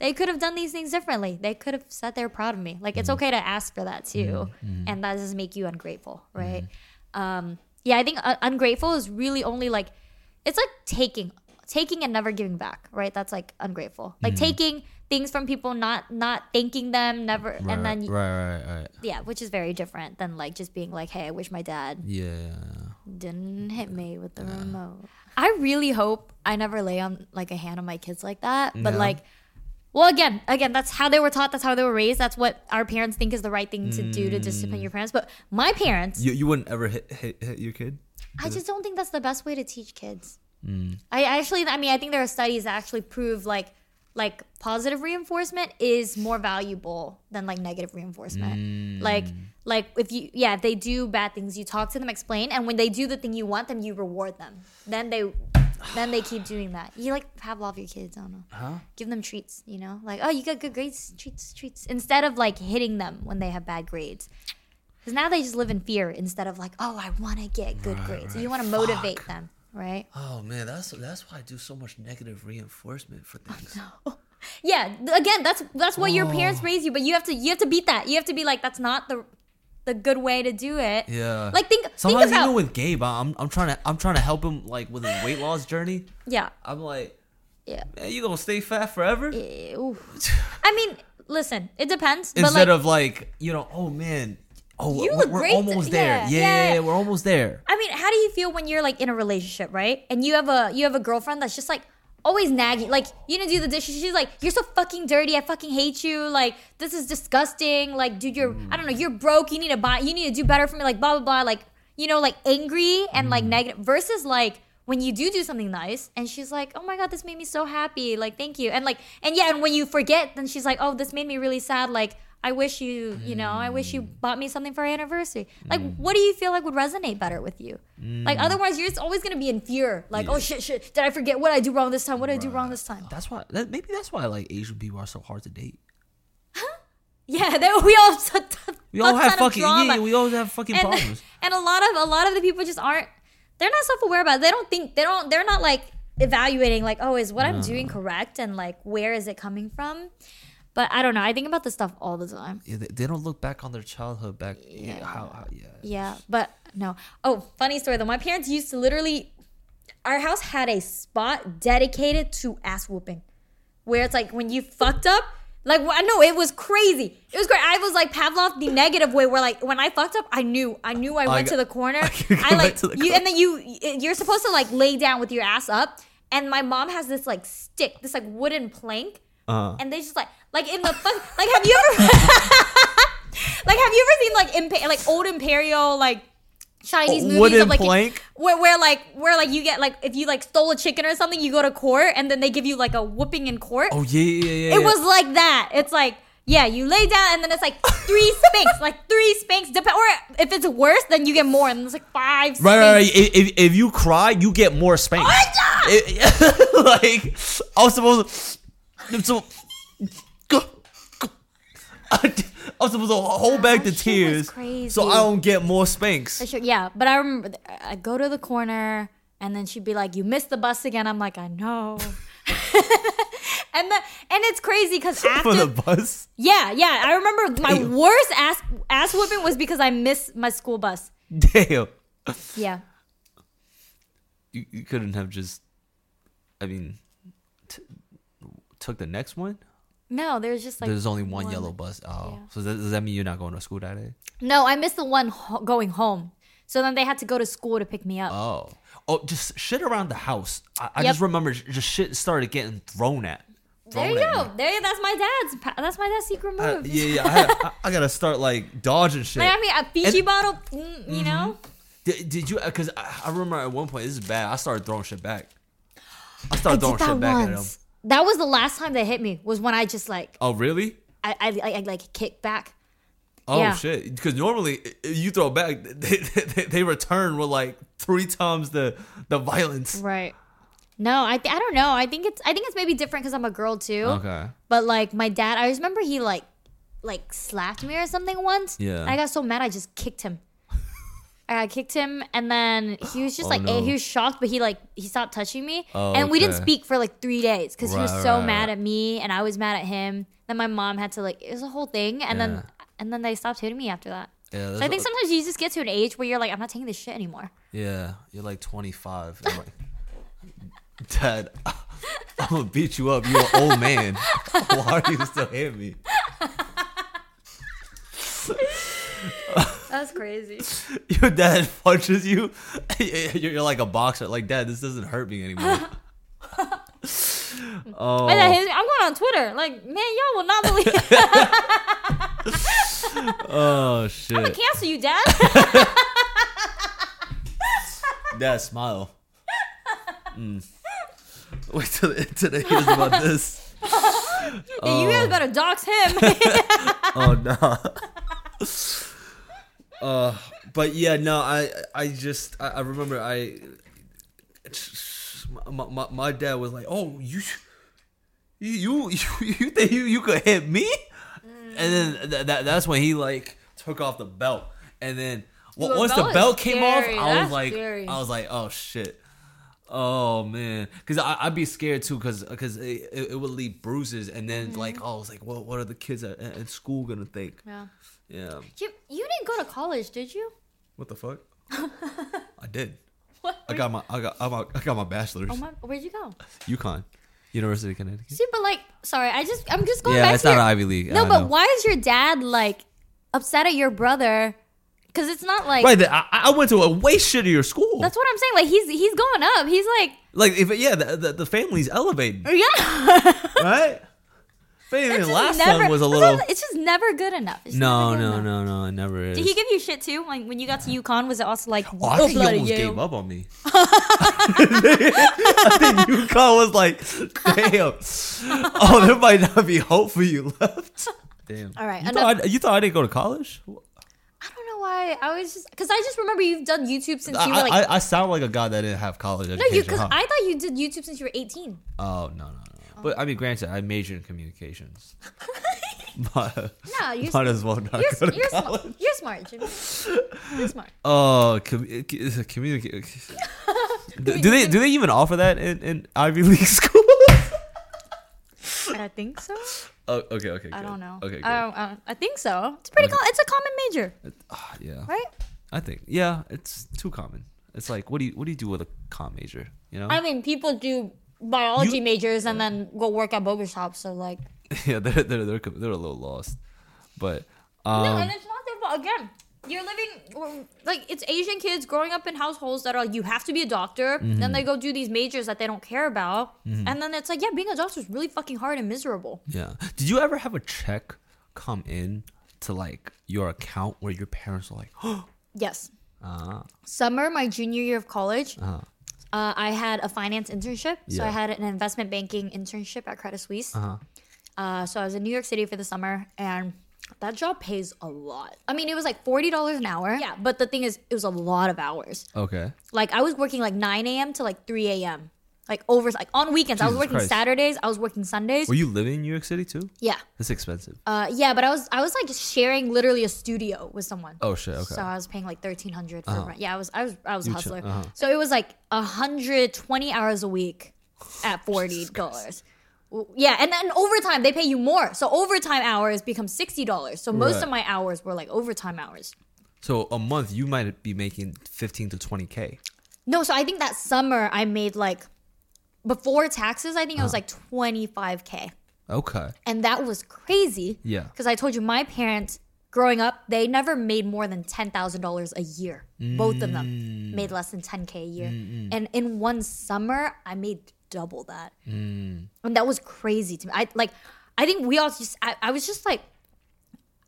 they could have done these things differently. They could have said they're proud of me. Like mm. it's okay to ask for that too. Mm. And that doesn't make you ungrateful, right? Mm. Um Yeah, I think uh, ungrateful is really only like, it's like taking, taking and never giving back, right? That's like ungrateful. Like mm. taking things from people, not not thanking them, never, right, and then right, right, right. Yeah, which is very different than like just being like, hey, I wish my dad. Yeah. didn't hit me with the no. remote. I really hope I never lay on like a hand on my kids like that. No. But like, well, again, again, that's how they were taught. That's how they were raised. That's what our parents think is the right thing to mm. do to discipline your parents. But my parents, you you wouldn't ever hit hit, hit your kid. I just don't think that's the best way to teach kids. Mm. I actually, I mean, I think there are studies that actually prove like like positive reinforcement is more valuable than like negative reinforcement. Mm. Like like if you yeah, if they do bad things, you talk to them, explain, and when they do the thing you want them, you reward them. Then they then they keep doing that. You like Pavlov your kids, I don't know. Huh? Give them treats, you know? Like, oh, you got good grades, treats, treats. Instead of like hitting them when they have bad grades. Because now they just live in fear instead of like, oh, I want to get good right, grades. Right. You want to motivate Fuck. them, right? Oh, man, that's that's why I do so much negative reinforcement for things. Oh, no. Yeah, again, that's that's what oh. your parents raise you, but you have to you have to beat that. You have to be like, that's not the the good way to do it. Yeah. Like think sometimes think about, even with Gabe, I'm I'm trying to I'm trying to help him like with his weight loss journey. Yeah. I'm like, yeah, man, you gonna stay fat forever? Ew. I mean, listen, it depends. Instead but like, of like, you know, oh man. Oh, you we're, look great. We're almost there. Yeah. Yeah, yeah, yeah, yeah, we're almost there. I mean, how do you feel when you're like in a relationship, right? And you have a you have a girlfriend that's just like always nagging, like you didn't do the dishes. She's like, you're so fucking dirty. I fucking hate you. Like this is disgusting. Like dude, you're mm. I don't know. You're broke. You need to buy. You need to do better for me. Like blah blah blah. Like you know, like angry and mm. like negative. Versus like when you do do something nice, and she's like, oh my god, this made me so happy. Like thank you. And like and yeah, and when you forget, then she's like, oh, this made me really sad. Like. I wish you, you know, I wish you bought me something for our anniversary. Like, mm. what do you feel like would resonate better with you? Mm. Like, otherwise, you're just always going to be in fear. Like, yeah. oh, shit, shit. Did I forget what I do wrong this time? What did right. I do wrong this time? That's why, that, maybe that's why, like, Asian people are so hard to date. Huh? Yeah, they, we all have such a We all have fucking, yeah, we all have fucking and, problems. And a lot of, a lot of the people just aren't, they're not self-aware about it. They don't think, they don't, they're not, like, evaluating, like, oh, is what no. I'm doing correct? And, like, where is it coming from? But I don't know. I think about this stuff all the time. Yeah, they, they don't look back on their childhood back. Yeah. Yeah, how, how, yeah. yeah, but no. Oh, funny story though. My parents used to literally, our house had a spot dedicated to ass whooping. Where it's like when you fucked up, like, I know it was crazy. It was great. I was like Pavlov the negative way where like when I fucked up, I knew. I knew I, I went got, to the corner. I, I like, the you, and then you, you're supposed to like lay down with your ass up. And my mom has this like stick, this like wooden plank. Uh-huh. And they just like, like in the fuck, like have you ever, like have you ever seen like imp- like old imperial like Chinese movies wooden of like plank? Where, where like where like you get like if you like stole a chicken or something you go to court and then they give you like a whooping in court. Oh yeah yeah yeah. It yeah. was like that. It's like yeah you lay down and then it's like three spanks like three spanks depend or if it's worse then you get more and it's like five. Spanks. Right right right. If if you cry you get more spanks. Oh, yeah. it, like I was supposed to. I'm so go, go. I, I'm supposed to hold back the tears so I don't get more spanks. Sure, yeah, but I remember I go to the corner and then she'd be like, "You missed the bus again." I'm like, "I know." and the, and it's crazy because after for the bus, yeah, yeah, I remember my Damn. worst ass ass whipping was because I missed my school bus. Damn. Yeah. You you couldn't have just, I mean. T- Took the next one? No, there's just like there's only one, one. yellow bus. Oh, yeah. So that, does that mean you're not going to school that day? No, I missed the one ho- going home. So then they had to go to school to pick me up. Oh, oh, just shit around the house. I, yep. I just remember just shit started getting thrown at. Thrown there you at go. Me. There, that's my dad's. That's my dad's secret move. Uh, yeah, yeah. I, had, I, I gotta start like dodging shit. Like, I mean, a Fiji and, bottle. Mm, you mm-hmm. know. Did, did you? Because I, I remember at one point this is bad. I started throwing shit back. I started I throwing shit once. back at him. That was the last time they hit me. Was when I just like. Oh really? I I, I, I like kicked back. Oh yeah. Shit! Because normally you throw back, they, they they return with like three times the the violence. Right. No, I th- I don't know. I think it's I think it's maybe different because I'm a girl too. Okay. But like my dad, I remember he like like slapped me or something once. Yeah. And I got so mad, I just kicked him. I kicked him and then he was just oh, like, no. he was shocked, but he like, he stopped touching me. Oh, and we okay. didn't speak for like three days because right, he was so right, mad right. at me and I was mad at him. Then my mom had to like, it was a whole thing. And yeah. then, and then they stopped hitting me after that. Yeah, so I think a, sometimes you just get to an age where you're like, I'm not taking this shit anymore. Yeah. You're like twenty-five. I'm like, Dad, I'm going to beat you up. You're an old man. Why are you still hitting me? That's crazy. Your dad punches you. You're like a boxer. Like, Dad, this doesn't hurt me anymore. Oh. And then his, I'm going on Twitter. Like, man, y'all will not believe Oh, shit. I'm going to cancel you, Dad. Dad, smile. Mm. Wait till the internet hears about this. Yeah, oh. You guys better dox him. Oh, no. Uh, but, yeah, no, I I just, I, I remember I... My, my, my dad was like, "Oh, you, you, you, you think you, you could hit me?" Mm. And then th- that that's when he like took off the belt. And then well, once belt the belt came scary. off, I that's was like, scary. I was like, "Oh shit, oh man," because I'd be scared too, because because it, it, it would leave bruises. And then mm-hmm. like, oh, I was like, "What? What are the kids at, at school gonna think?" Yeah, yeah. You you didn't go to college, did you? What the fuck? I did. What? I got my I got I got my bachelor's. Oh my! Where'd you go? UConn, University of Connecticut. See, but like, sorry, I just I'm just going. Yeah, back it's to not your, an Ivy League. No, I but know. Why is your dad like upset at your brother? Because it's not like right. I, I went to a way shittier school. That's what I'm saying. Like he's he's going up. He's like like if yeah the the, the family's elevating. Yeah. Right. Maybe last never, time was a little. It's just never good enough. It's no, good no, enough. no, no, it never is. Did he give you shit too? Like when you got to UConn, was it also like? Oh, I think he almost you. gave up on me. I think UConn was like, damn. Oh, there might not be hope for you left. Damn. All right. You thought I, you thought I didn't go to college? I don't know why. I was just because I just remember you've done YouTube since I, you were like. I, I sound like a guy that didn't have college education. No, you because huh? I thought you did YouTube since you were eighteen. Oh no no. no. But I mean, granted, I majored in communications. but, no, you're might as well not you're, go to you're college. Smart. You're smart, Jimmy. You're smart. Oh, uh, com- communicate. do, do they do they even offer that in, in Ivy League schools? I think so. Oh, okay, okay. Good. I don't know. Okay, I, don't, I, don't, I think so. It's pretty. Okay. Com- it's a common major. It, uh, yeah. Right. I think. Yeah, it's too common. It's like, what do you what do you do with a comm major? You know. I mean, people do. Biology you, majors and then go work at burger shops. So like, yeah, they're they're they're, they're a little lost, but um, no, and it's not their fault. Again, you're living like it's Asian kids growing up in households that are like, you have to be a doctor. Mm-hmm. Then they go do these majors that they don't care about, mm-hmm. and then it's like, yeah, being a doctor is really fucking hard and miserable. Yeah. Did you ever have a check come in to like your account where your parents were like, oh? Yes. Uh-huh. Summer, my junior year of college. Uh-huh. Uh, I had a finance internship, yeah. So I had an investment banking internship at Credit Suisse. Uh-huh. Uh, so I was in New York City for the summer, and that job pays a lot. I mean, it was like forty dollars an hour. Yeah, but the thing is, it was a lot of hours. Okay. Like I was working like nine a.m. to like three a.m. Like over like on weekends. Jesus I was working Christ. Saturdays. I was working Sundays. Were you living in New York City too? Yeah. That's expensive. Uh, yeah, but I was I was like sharing literally a studio with someone. Oh shit. Okay. So I was paying like thirteen hundred for uh-huh. rent. Yeah, I was I was I was a hustler. Uh-huh. So it was like a hundred twenty hours a week at forty dollars. Yeah, and then overtime they pay you more. So overtime hours become sixty dollars. So most right. of my hours were like overtime hours. So a month you might be making fifteen to twenty k. No, so I think that summer I made like. Before taxes, I think uh-huh. it was like twenty-five K. Okay. And that was crazy. Yeah. Because I told you, my parents, growing up, they never made more than ten thousand dollars a year. Mm. Both of them made less than ten K a year. Mm-mm. And in one summer, I made double that. Mm. And that was crazy to me. I like, I think we all just, I, I was just like,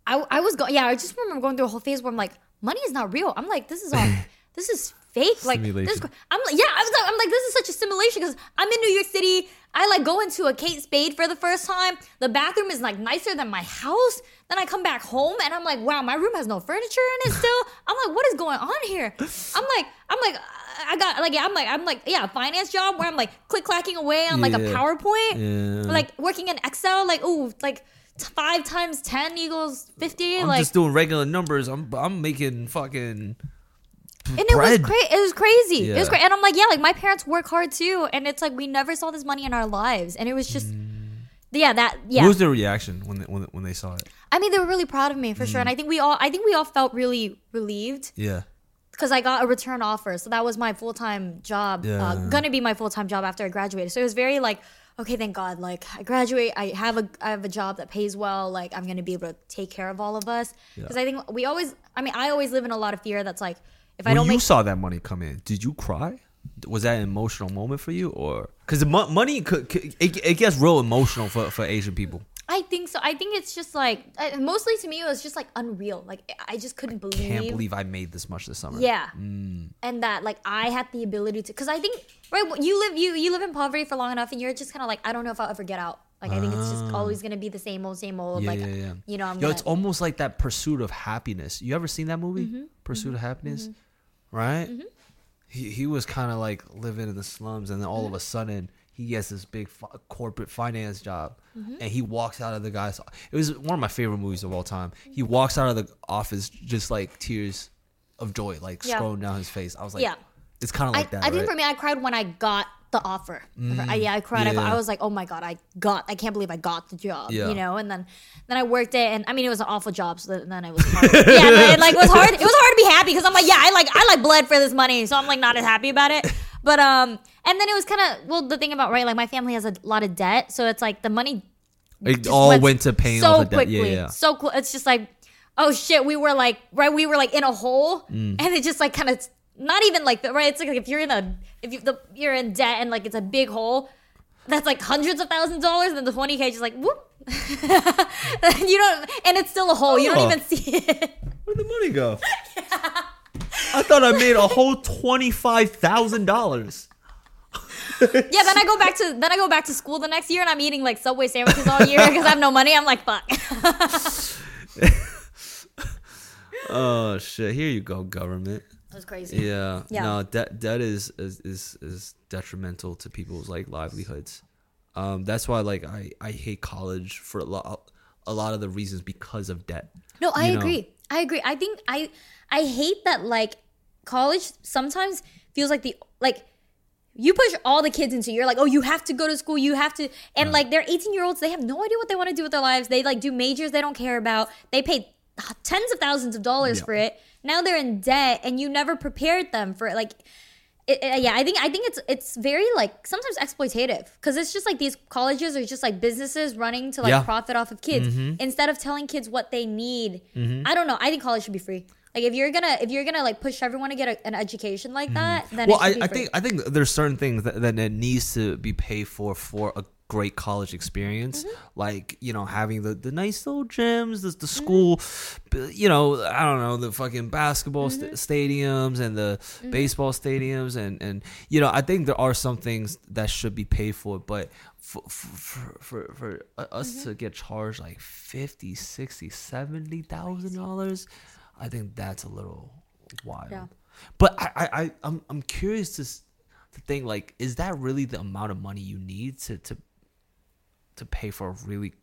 I, I was going, yeah, I just remember going through a whole phase where I'm like, money is not real. I'm like, this is all, this is fake, like this. I'm like, yeah, I was like, I'm like, this is such a simulation because I'm in New York City. I like go into a Kate Spade for the first time. The bathroom is like nicer than my house. Then I come back home and I'm like, wow, my room has no furniture in it still. I'm like, what is going on here? I'm like, I'm like, I got like, yeah, I'm like, I'm like, yeah, finance job where I'm like click clacking away on yeah. like a PowerPoint, yeah. like working in Excel, like ooh, like. Five times ten equals fifty. I'm like, just doing regular numbers. I'm I'm making fucking. And bread. It was crazy. It was crazy. Yeah. It was great. And I'm like, yeah, like my parents work hard too, and it's like we never saw this money in our lives, and it was just, mm. yeah, that. Yeah. What was their reaction when they, when when they saw it? I mean, they were really proud of me for mm. sure, and I think we all I think we all felt really relieved. Yeah. Because I got a return offer, so that was my full time job. Yeah. Uh, gonna be my full time job after I graduated. So it was very like. okay, thank God, like I graduate, I have a I have a job that pays well, like I'm gonna be able to take care of all of us. Because yeah. I think we always, I mean, I always live in a lot of fear that's like, if when I don't make- you saw that money come in, did you cry? Was that an emotional moment for you? Or because mo- money, could, could, it, it gets real emotional for, for Asian people. I think so. I think it's just like, mostly to me, it was just like unreal. Like I just couldn't believe. I can't believe I made this much this summer. Yeah. Mm. And that like I had the ability to, because I think, right, you live you you live in poverty for long enough and you're just kind of like, I don't know if I'll ever get out. Like I think it's just always going to be the same old, same old. Yeah, like, yeah, yeah. You know, I'm Yo, gonna... It's almost like that Pursuit of Happiness. You ever seen that movie? Mm-hmm. Pursuit mm-hmm. of Happiness? Mm-hmm. Right? Mm-hmm. He he was kind of like living in the slums and then all mm-hmm. of a sudden he gets this big f- corporate finance job mm-hmm. and he walks out of the guy's... It was one of my favorite movies of all time. He walks out of the office just like tears of joy, like yeah. scrolling down his face. I was like, yeah. it's kind of like I, that, I right? think for me, I cried when I got... the offer. Mm, I, yeah, I cried. Yeah. I, I was like, oh my God, I got, I can't believe I got the job, yeah. you know? And then, then I worked it and I mean, it was an awful job. So then it was hard. yeah, it like, it was hard. It was hard to be happy because I'm like, yeah, I like, I like bled for this money. So I'm like not as happy about it. But, um, and then it was kind of, well, the thing about, right, like my family has a lot of debt. So it's like the money. It all went, went to paying so off the debt. Yeah, yeah. So cool. It's just like, oh shit, we were like, right, we were like in a hole mm. and it just like kind of, not even like the right. It's like if you're in a if you the, you're in debt and like it's a big hole, that's like hundreds of thousands of dollars, and then the twenty k is like whoop. you don't, and it's still a hole. Oh. You don't even see it. Where'd the money go? yeah. I thought I made a whole twenty five thousand dollars. yeah, then I go back to then I go back to school the next year, and I'm eating like Subway sandwiches all year because I have no money. I'm like fuck. oh shit! Here you go, government. It was crazy. Yeah. yeah. No, debt debt is, is is is detrimental to people's like livelihoods. Um, that's why like I, I hate college for a lot a lot of the reasons because of debt. No, I you agree. Know? I agree. I think I I hate that like college sometimes feels like the like you push all the kids into you're like, oh, you have to go to school, you have to and right. like they're eighteen year olds, they have no idea what they want to do with their lives. They like do majors they don't care about. They pay tens of thousands of dollars yeah. for it. Now they're in debt and you never prepared them for it. Like, it, it, yeah, I think I think it's it's very like sometimes exploitative because it's just like these colleges are just like businesses running to like yeah. profit off of kids mm-hmm. instead of telling kids what they need. Mm-hmm. I don't know. I think college should be free. Like if you're gonna if you're gonna like push everyone to get a, an education like mm-hmm. that, then well, it should I, be free. I think I think there's certain things that, that it needs to be paid for for a great college experience mm-hmm. like you know having the the nice little gyms the, the school mm-hmm. you know I don't know the fucking basketball mm-hmm. st- stadiums and the mm-hmm. baseball stadiums and and you know I think there are some things that should be paid for but for for for, for us mm-hmm. to get charged like fifty, sixty, seventy thousand dollars I think that's a little wild yeah. but I, I I I'm I'm curious to to think like is that really the amount of money you need to to to pay for a really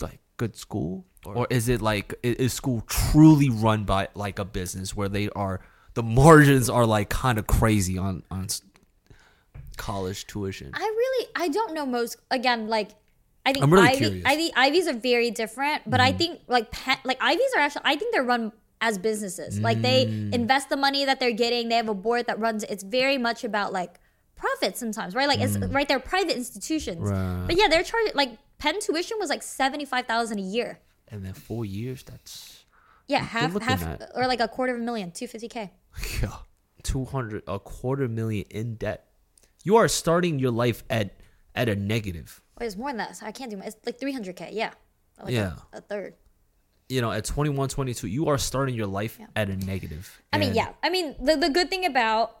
like good school or, or is it like is school truly run by like a business where they are the margins are like kind of crazy on on college tuition? I really I don't know most again like I think I'm really Ivy, curious. Ivy Ivies are very different but mm. I think like like Ivies are actually I think they're run as businesses mm. like they invest the money that they're getting they have a board that runs it's very much about like profit sometimes, right? Like, mm. it's right, they're private institutions. Right. But yeah, they're charging, like, Penn tuition was like seventy-five thousand dollars a year. And then four years, that's... Yeah, half, half at. Or like a quarter of a million, two hundred fifty thousand dollars. Yeah, two hundred, a quarter million in debt. You are starting your life at at a negative. Wait, it's more than that. So I can't do much. It's like three hundred thousand, yeah. Like yeah. A, a third. You know, at twenty-one, twenty-two, you are starting your life yeah. at a negative. I and mean, yeah. I mean, the, the good thing about...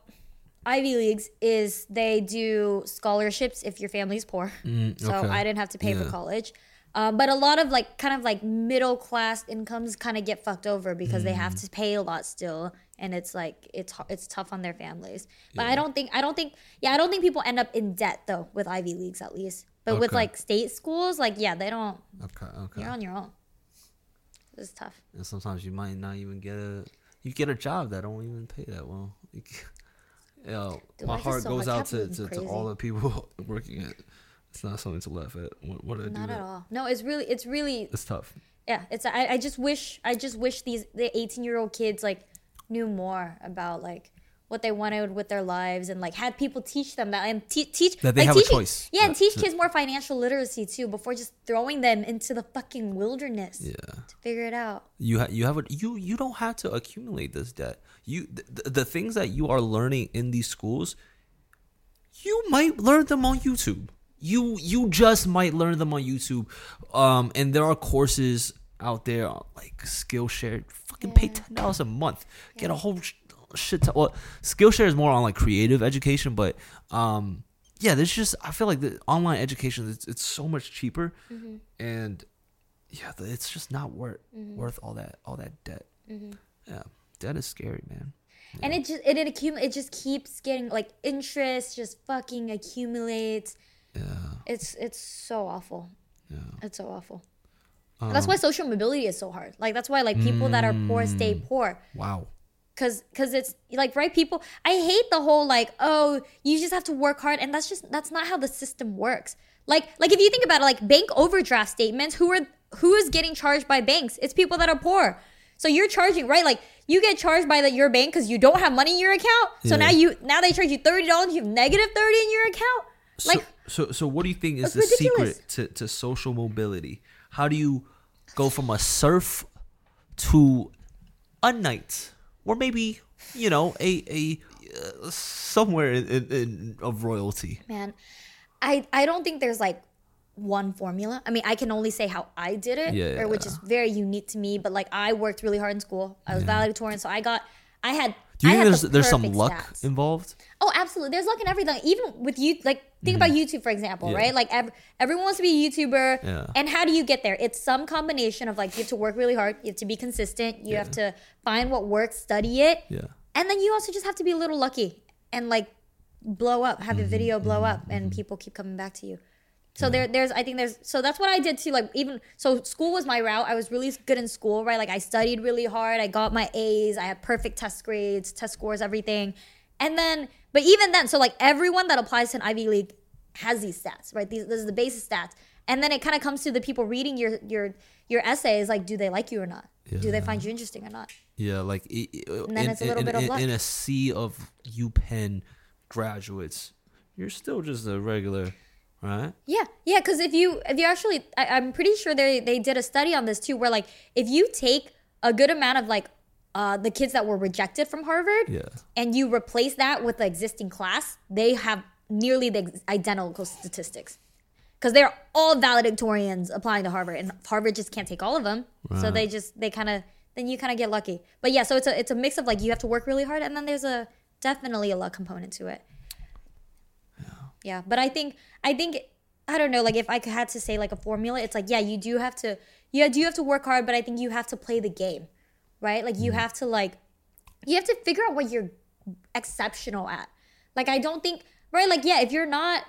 Ivy Leagues is they do scholarships if your family's poor. Mm, so okay. I didn't have to pay yeah. for college. Um, but a lot of like kind of like middle class incomes kind of get fucked over because mm. they have to pay a lot still. And it's like it's it's tough on their families. But yeah. I don't think I don't think yeah, I don't think people end up in debt though with Ivy Leagues at least. But okay. with like state schools, like yeah, they don't okay, okay. you're on your own. It's tough. And sometimes you might not even get a you get a job that don't even pay that well. Yo, Dude, my heart so goes out to, to, to all the people working at. It's not something to laugh at. What, what did I do? Not at all. No, it's really, it's really. It's tough. Yeah, it's. I, I just wish, I just wish these the eighteen year old kids like knew more about like what they wanted with their lives, and like had people teach them that, and te- teach that they like have teaching, a choice. Yeah, yeah, and teach kids more financial literacy too before just throwing them into the fucking wilderness. Yeah, to figure it out. You ha- you have a, you you don't have to accumulate this debt. You th- the things that you are learning in these schools, you might learn them on YouTube. You you just might learn them on YouTube. Um, and there are courses out there on, like Skillshare. Fucking yeah. Pay ten dollars a month, yeah. Get a whole. Sh- Shit. T- well, Skillshare is more on like creative education, but um, yeah, there's just I feel like the online education it's, it's so much cheaper, mm-hmm. and yeah, it's just not worth mm-hmm. worth all that all that debt. Mm-hmm. Yeah, debt is scary, man. Yeah. And it just it it, accum- it just keeps getting like interest just fucking accumulates. Yeah, it's it's so awful. Yeah, it's so awful. Um, that's why social mobility is so hard. Like that's why like people mm, that are poor stay poor. Wow. Cause, Cause it's like, right, people, I hate the whole like, oh, you just have to work hard. And that's just, that's not how the system works. Like, like if you think about it, like bank overdraft statements, who are, who is getting charged by banks? It's people that are poor. So you're charging, right? Like you get charged by the, your bank cause you don't have money in your account. So yeah. now you, now they charge you thirty dollars, you have negative thirty in your account. Like, so, so, so what do you think is the ridiculous. secret to, to social mobility? How do you go from a surf to a night? Or maybe, you know, a a uh, somewhere in, in, of royalty. Man, I, I don't think there's like one formula. I mean, I can only say how I did it, yeah. or, which is very unique to me. But like, I worked really hard in school. I was yeah. valedictorian, so I got, I had. Do you I think there's the there's some luck stats. Involved? Oh, absolutely. There's luck in everything. Even with you, like think mm. about YouTube, for example, yeah. right? Like ev- everyone wants to be a YouTuber, yeah. and how do you get there? It's some combination of like you have to work really hard, you have to be consistent, you yeah. have to find what works, study it, yeah. and then you also just have to be a little lucky and like blow up, have mm-hmm. a video blow up, mm-hmm. and people keep coming back to you. So yeah. there, there's, I think there's, so that's what I did too. Like even, so school was my route. I was really good in school, right? Like I studied really hard. I got my A's. I had perfect test grades, test scores, everything. And then, but even then, so like everyone that applies to an Ivy League has these stats, right? These, this is the basis stats. And then it kind of comes to the people reading your, your, your essays. Like, do they like you or not? Yeah. Do they find you interesting or not? Yeah. Like it, it, and then in, it's a little in, bit of in, luck. In a sea of UPenn graduates, you're still just a regular... Right. Yeah, yeah. Because if you, if you actually, I, I'm pretty sure they they did a study on this too, where like if you take a good amount of like uh, the kids that were rejected from Harvard, yeah. and you replace that with the existing class, they have nearly the identical statistics, because they're all valedictorians applying to Harvard, and Harvard just can't take all of them, right. so they just they kind of then you kind of get lucky. But yeah, so it's a it's a mix of like you have to work really hard, and then there's a definitely a luck component to it. Yeah, but I think I think I don't know. Like, if I had to say like a formula, it's like yeah, you do have to yeah, do you have to work hard, but I think you have to play the game, right? Like, you mm. have to like you have to figure out what you're exceptional at. Like, I don't think right. Like, yeah, if you're not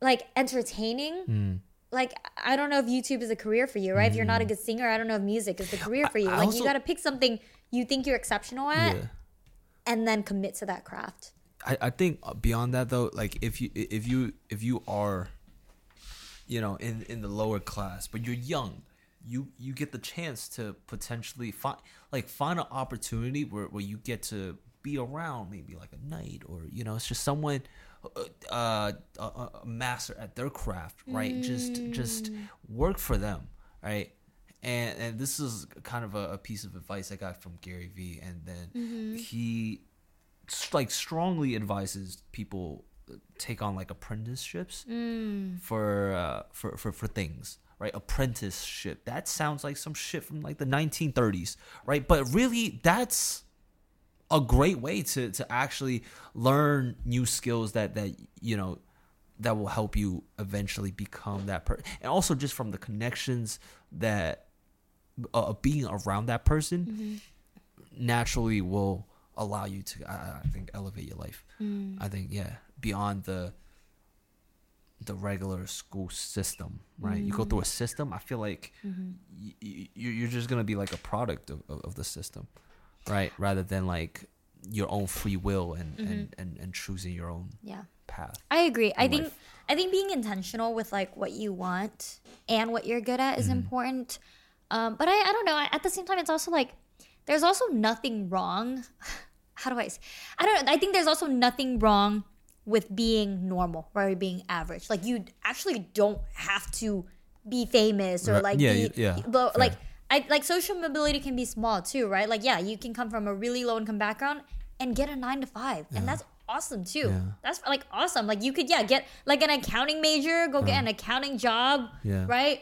like entertaining, mm. like I don't know if YouTube is a career for you, right? Mm. If you're not a good singer, I don't know if music is the career for you. I, I like, also, you got to pick something you think you're exceptional at, yeah. and then commit to that craft. I, I think beyond that though, like if you if you if you are, you know, in, in the lower class, but you're young, you you get the chance to potentially find like find an opportunity where, where you get to be around maybe like a knight or you know it's just someone, uh, a, a master at their craft, right? Mm. Just just work for them, right? And and this is kind of a, a piece of advice I got from Gary Vee, and then mm-hmm. he. Like strongly advises people take on like apprenticeships mm. for, uh, for for for things, right? Apprenticeship, that sounds like some shit from like the nineteen thirties, right? But really, that's a great way to to actually learn new skills that that you know that will help you eventually become that person, and also just from the connections that uh, being around that person mm-hmm. naturally will. Allow you to, I, I think, elevate your life. Mm. I think, yeah, beyond the the regular school system, right? Mm. You go through a system. I feel like mm-hmm. y- y- you're just gonna be like a product of, of, of the system, right? Rather than like your own free will and mm-hmm. and, and, and choosing your own yeah. path. I agree. I think life. I think being intentional with like what you want and what you're good at is mm. important. Um, but I I don't know. At the same time, it's also like there's also nothing wrong how do I say? I don't know. I think there's also nothing wrong with being normal, right? Being average. Like, you actually don't have to be famous or right. like yeah, be, yeah, but fair. like I like social mobility can be small too, right? Like, yeah, you can come from a really low income background and get a nine to five, yeah. and that's awesome too. Yeah. That's like awesome. Like, you could yeah get like an accounting major, go right. get an accounting job, yeah. right?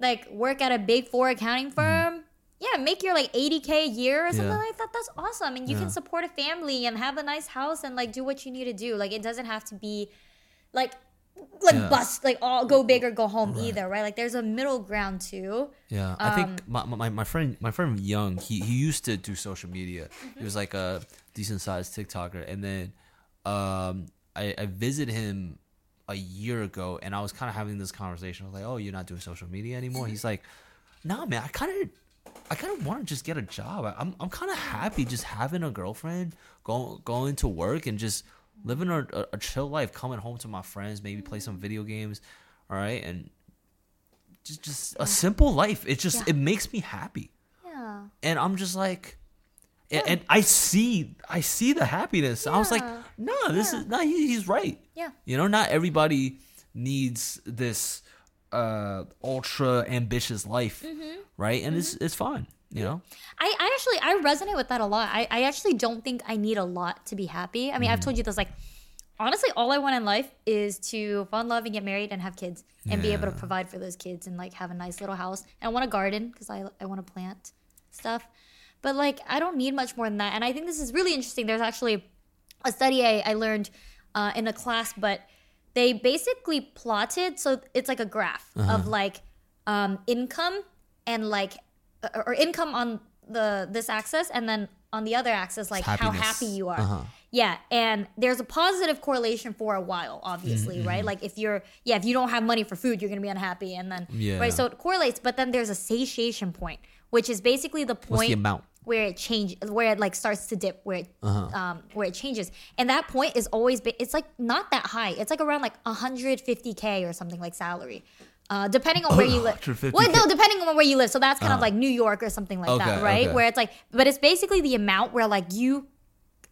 Like, work at a big four accounting firm. Mm. Yeah, make your like eighty K a year or something yeah. like that. That's awesome. And you yeah. can support a family and have a nice house and like do what you need to do. Like, it doesn't have to be like like yeah. bust, like all go big or go home right. either, right? Like, there's a middle ground too. Yeah, um, I think my, my my friend my friend Young, he, he used to do social media. Mm-hmm. He was like a decent sized TikToker. And then um, I, I visited him a year ago and I was kind of having this conversation. I was like, oh, you're not doing social media anymore? He's like, nah, man, I kind of... I kind of want to just get a job. I, I'm I'm kind of happy just having a girlfriend, going going to work and just living a, a, a chill life, coming home to my friends, maybe play some video games, all right, and just just a simple life. It just yeah. it makes me happy. Yeah. And I'm just like, yeah. and, and I see I see the happiness. Yeah. I was like, no, nah, this yeah. is no, nah, he, he's right. Yeah. You know, not everybody needs this uh, ultra ambitious life. Mm-hmm. Right? And mm-hmm. it's it's fun, you know? I, I actually, I resonate with that a lot. I, I actually don't think I need a lot to be happy. I mean, mm. I've told you this, like, honestly, all I want in life is to fall in love and get married and have kids and yeah. be able to provide for those kids and, like, have a nice little house. And I want a garden because I, I want to plant stuff. But, like, I don't need much more than that. And I think this is really interesting. There's actually a study I, I learned uh, in a class, but they basically plotted, so it's like a graph uh-huh. of, like, um, income and like or income on the this axis and then on the other axis like how happy you are uh-huh. yeah and there's a positive correlation for a while obviously mm-hmm. right, like if you're yeah if you don't have money for food you're gonna be unhappy and then yeah. right, so it correlates, but then there's a satiation point, which is basically the point What's the amount? where it changes, where it like starts to dip, where it uh-huh. um where it changes, and that point is always be- it's like not that high, it's like around like one hundred fifty K or something, like salary. Uh, depending on oh, where you live. Well, no, depending on where you live. So that's kind uh, of like New York or something like okay, that, right? Okay. Where it's like, but it's basically the amount where like you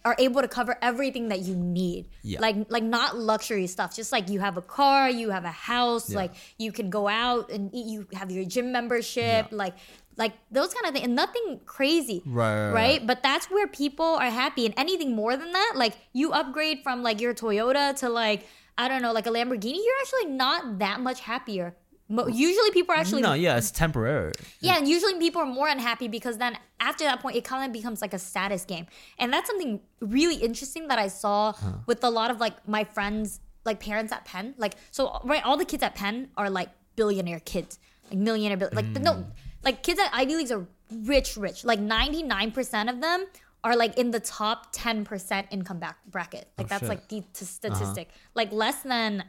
are able to cover everything that you need. Yeah. Like, like not luxury stuff. Just like you have a car, you have a house, yeah. like you can go out and eat, you have your gym membership, yeah. like, like those kind of things. And nothing crazy, right, right, right, right? But that's where people are happy. And anything more than that, like you upgrade from like your Toyota to like, I don't know, like a Lamborghini, you're actually not that much happier. Usually people are actually... No, yeah, it's temporary. Yeah, and usually people are more unhappy because then after that point, it kind of becomes like a status game. And that's something really interesting that I saw huh. with a lot of like my friends, like parents at Penn. Like, so, right, all the kids at Penn are like billionaire kids, like millionaire, bill- like, mm. no, like kids at Ivy Leagues are rich, rich. Like ninety-nine percent of them are like in the top ten percent income back- bracket. Like oh, that's shit. like the t- statistic. Uh-huh. Like less than...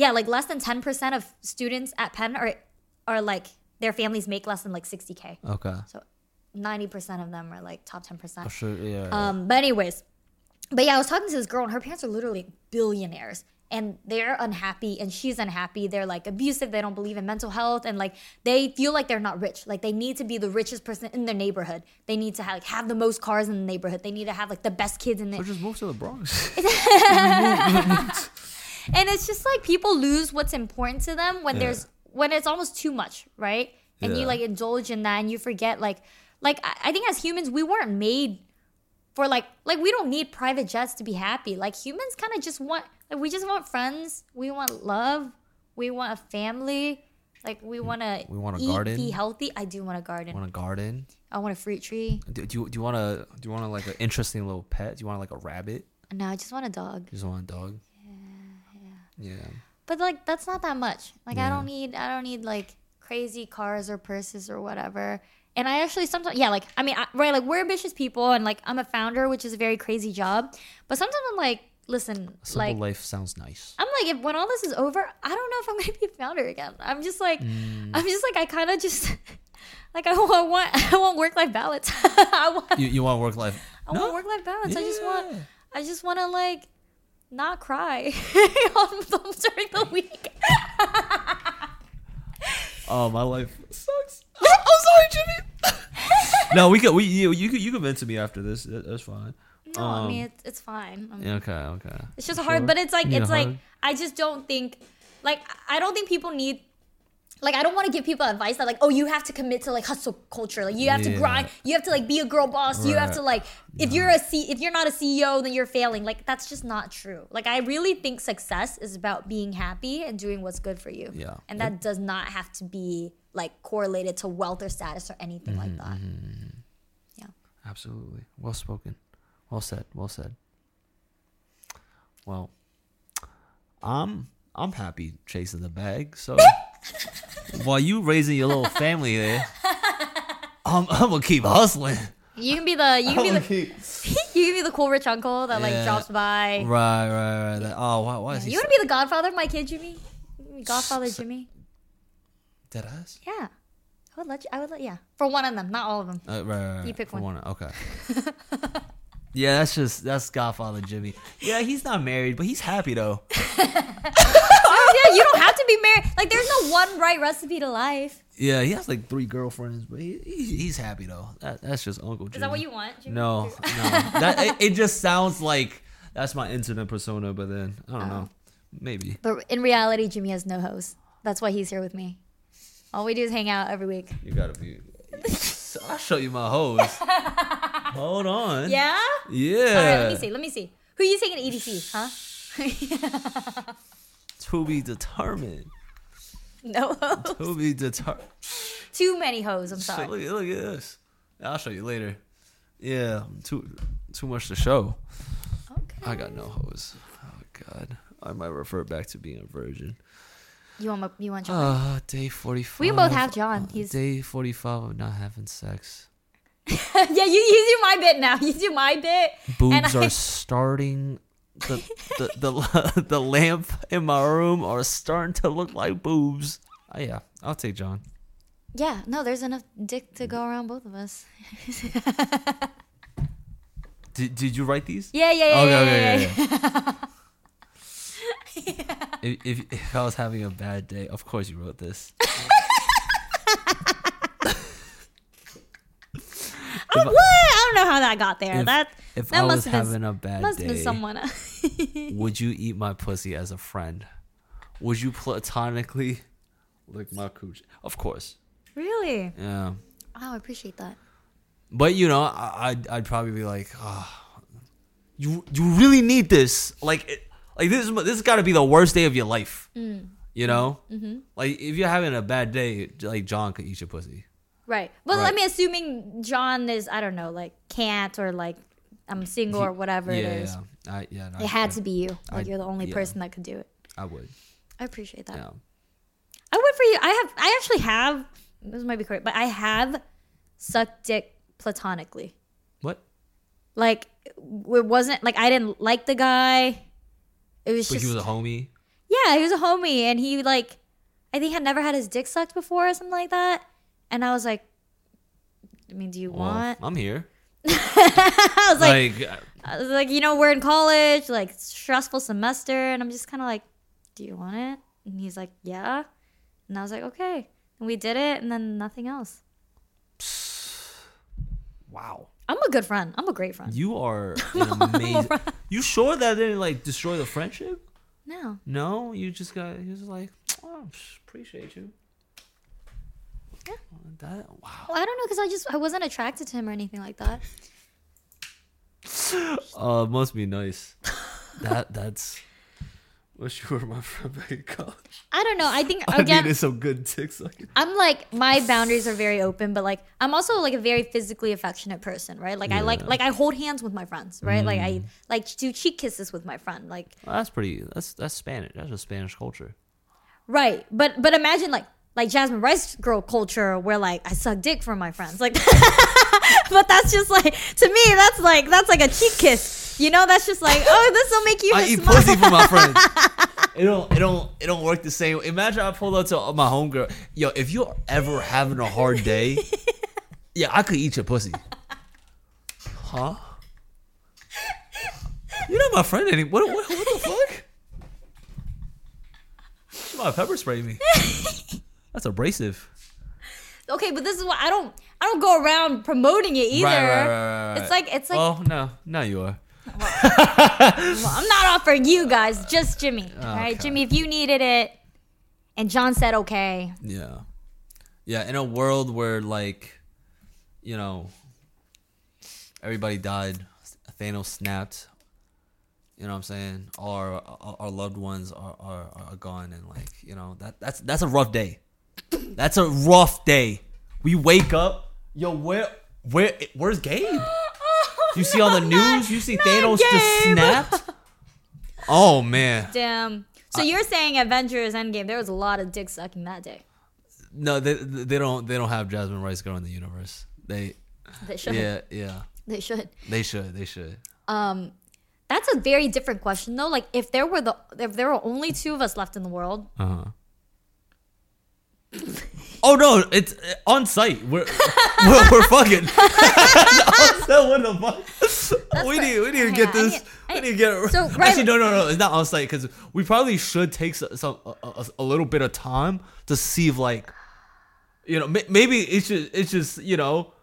Yeah, like less than ten percent of students at Penn are, are like, their families make less than like sixty K. Okay. So ninety percent of them are like top ten percent. Oh, sure, yeah. Um, yeah. But anyways, but yeah, I was talking to this girl and her parents are literally billionaires and they're unhappy and she's unhappy. They're like abusive. They don't believe in mental health and like they feel like they're not rich. Like they need to be the richest person in their neighborhood. They need to have, like, have the most cars in the neighborhood. They need to have like the best kids in the... Or just most of the Bronx. And it's just like people lose what's important to them when yeah. there's when it's almost too much, right? And yeah. you like indulge in that and you forget like like I think as humans we weren't made for like like we don't need private jets to be happy. Like humans kind of just want like we just want friends, we want love, we want a family, like we want to we want a eat, garden. Be healthy. I do want a garden. Want a garden? I want a fruit tree. Do, do you do you want a do you want a, like an interesting little pet? Do you want like a rabbit? No, I just want a dog. You just want a dog. Yeah. But like that's not that much. Like yeah. I don't need I don't need like crazy cars or purses or whatever. And I actually sometimes yeah, like I mean, I, right, like we're ambitious people and like I'm a founder, which is a very crazy job. But sometimes I'm like, listen, a simple like life sounds nice. I'm like if when all this is over, I don't know if I'm going to be a founder again. I'm just like mm. I'm just like I kind of just like I want I want, I want work-life balance. I want, you, you want work-life. I no? want work-life balance. Yeah. I just want I just want to like not cry on during the week. Oh, my life sucks. I'm sorry, Jimmy. No, we could. We you you you convinced me after this. That's fine. No, um, I mean it's it's fine. I mean, okay, okay. It's just hard, sure? but it's like it's like hard? I just don't think like I don't think people need. Like, I don't want to give people advice that, like, oh, you have to commit to, like, hustle culture. Like, you have yeah. to grind. You have to, like, be a girl boss. Right. You have to, like, if, no. you're a C- if you're not a C E O, then you're failing. Like, that's just not true. Like, I really think success is about being happy and doing what's good for you. Yeah. And that it, does not have to be, like, correlated to wealth or status or anything mm-hmm, like that. Mm-hmm. Yeah. Absolutely. Well spoken. Well said. Well said. Well, I'm, I'm happy chasing the bag, so... While you raising your little family there, I'm, I'm gonna keep hustling. You can be the you can be the keep... you can be the cool rich uncle that yeah. like drops by. Right, right, right. Like, oh, why? why yeah. is he you want to so... be the godfather of my kid, Jimmy? Godfather, so... Jimmy. Dead ass. Yeah, I would let you. I would let yeah for one of them, not all of them. Uh, right, right, right. You pick for one. one. Okay. Yeah, that's just that's Godfather Jimmy. Yeah, he's not married, but he's happy though. Yeah, you don't have to be married. Like, there's no one right recipe to life. Yeah, he has like three girlfriends, but he, he he's happy though. That, that's just Uncle Jimmy. Is that what you want, Jimmy? No, no. That, it, it just sounds like that's my internet persona, but then I don't oh. know, maybe. But in reality, Jimmy has no host. That's why he's here with me. All we do is hang out every week. You gotta be. I'll show you my host. Hold on. Yeah. Yeah. All right. Let me see. Let me see. Who are you taking to E D C? Huh? To be determined. No hoes. To be determined. Too many hoes. I'm sorry. Look, look at this. I'll show you later. Yeah, too too much to show. Okay. I got no hoes. Oh God, I might refer back to being a virgin. You want you want John? Ah, uh, day forty-five. We both have John. He's day forty-five of not having sex. Yeah, you, you do my bit now. You do my bit. Boobs are I- starting. The, the the the lamp in my room are starting to look like boobs. Oh yeah, I'll take John. Yeah, no, there's enough dick to go around both of us. did Did you write these? Yeah, yeah, yeah, okay, yeah, okay, yeah, yeah. yeah. If, if if I was having a bad day, of course you wrote this. I, what? I don't know how that got there. If, that if that I must was have been, having a bad must day, have been someone. Would you eat my pussy as a friend? Would you platonically lick my cooch? Of course. Really? Yeah. Wow, I appreciate that. But you know, I, I'd I'd probably be like, oh, you you really need this. Like it, like this is, this has got to be the worst day of your life. Mm. You know, mm-hmm. Like if you're having a bad day, like John could eat your pussy. Right. Well, right. I mean, assuming John is, I don't know, like can't or like I'm single or whatever yeah, it is. Yeah, I, yeah. No, it I, had I, to be you. Like I, you're the only yeah. person that could do it. I would. I appreciate that. Yeah. I would for you. I have. I actually have. This might be correct, but I have sucked dick platonically. What? Like it wasn't like I didn't like the guy. It was but just. He was a homie. Yeah, he was a homie, and he like, I think had never had his dick sucked before or something like that. And I was like, I mean, do you well, want? I'm here. I was like, like, I was like, you know, we're in college, like stressful semester, and I'm just kind of like, do you want it? And he's like, yeah. And I was like, okay. And we did it, and then nothing else. Wow. I'm a good friend. I'm a great friend. You are an amazing. You sure that didn't like destroy the friendship? No. No, you just got. He was like, oh, appreciate you. Yeah. That, wow. Well, I don't know because I just I wasn't attracted to him or anything like that. Uh, must be nice. that that's. Wish you were my friend back in college. I don't know. I think again, I needed some good ticks. I'm like my boundaries are very open, but like I'm also like a very physically affectionate person, right? Like yeah. I like like I hold hands with my friends, right? Mm. Like I like do cheek kisses with my friend. Like well, that's pretty. That's that's Spanish. That's a Spanish culture. Right, but but imagine like. Like Jasmine Rice Girl culture where like I suck dick for my friends like but that's just like to me that's like that's like a cheek kiss, you know? That's just like, oh, this will make you I eat smile. Pussy for my friends. it don't it don't it don't work the same. Imagine I pulled up to my homegirl, yo, if you're ever having a hard day, yeah, I could eat your pussy. Huh? You're not my friend anymore. What, what, what the fuck? She might have pepper sprayed me. That's abrasive. Okay, but this is what I don't I don't go around promoting it either. Right, right, right, right, right. It's like it's like. Oh no, now you are. Well, well, I'm not offering you guys, just Jimmy. All right, okay. Jimmy, if you needed it, and John said okay. Yeah, yeah. In a world where, like, you know, everybody died, Thanos snapped. You know what I'm saying? All our, our, our loved ones are, are, are gone, and like, you know, that that's that's a rough day. That's a rough day. We wake up, yo, where where where's Gabe? You see no, on the news, not, you see Thanos Gabe. Just snapped. Oh man. Damn. So I, you're saying Avengers Endgame, there was a lot of dick sucking that day. No, they they don't they don't have Jasmine Rice Girl in the universe. They They should. Yeah, yeah. They should. They should. They should. Um That's a very different question though. Like if there were the if there were only two of us left in the world. Uh-huh. Oh no, it's on site. We're we're, we're fucking. What the fuck? That's we need we need to get on. this. I need, I need, we need to get it. So, right, actually, no, no, no. It's not on site because we probably should take some, some a, a little bit of time to see if, like, you know, maybe it's just it's just you know,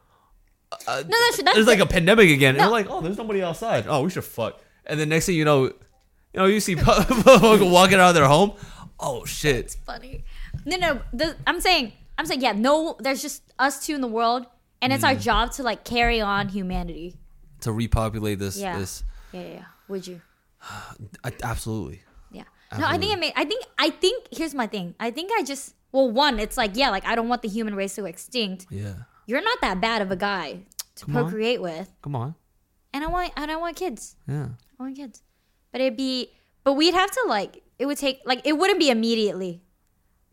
uh, no, that's, that's there's like a pandemic again, no. And we're like, oh, there's nobody outside. Oh, we should fuck. And the next thing you know, you know, you see walking out of their home. Oh shit! It's funny. No, no. The, I'm saying. I'm saying, yeah, no, there's just us two in the world, and it's mm. our job to, like, carry on humanity. To repopulate this. Yeah, this. Yeah, yeah, yeah. Would you? I, absolutely. Yeah. Absolutely. No, I think it may, I think, I think, here's my thing. I think I just, well, one, it's like, yeah, like, I don't want the human race to extinct. Yeah. You're not that bad of a guy to Come procreate on. with. Come on. And I want, and I want kids. Yeah. I want kids. But it'd be, but we'd have to, like, it would take, like, it wouldn't be immediately.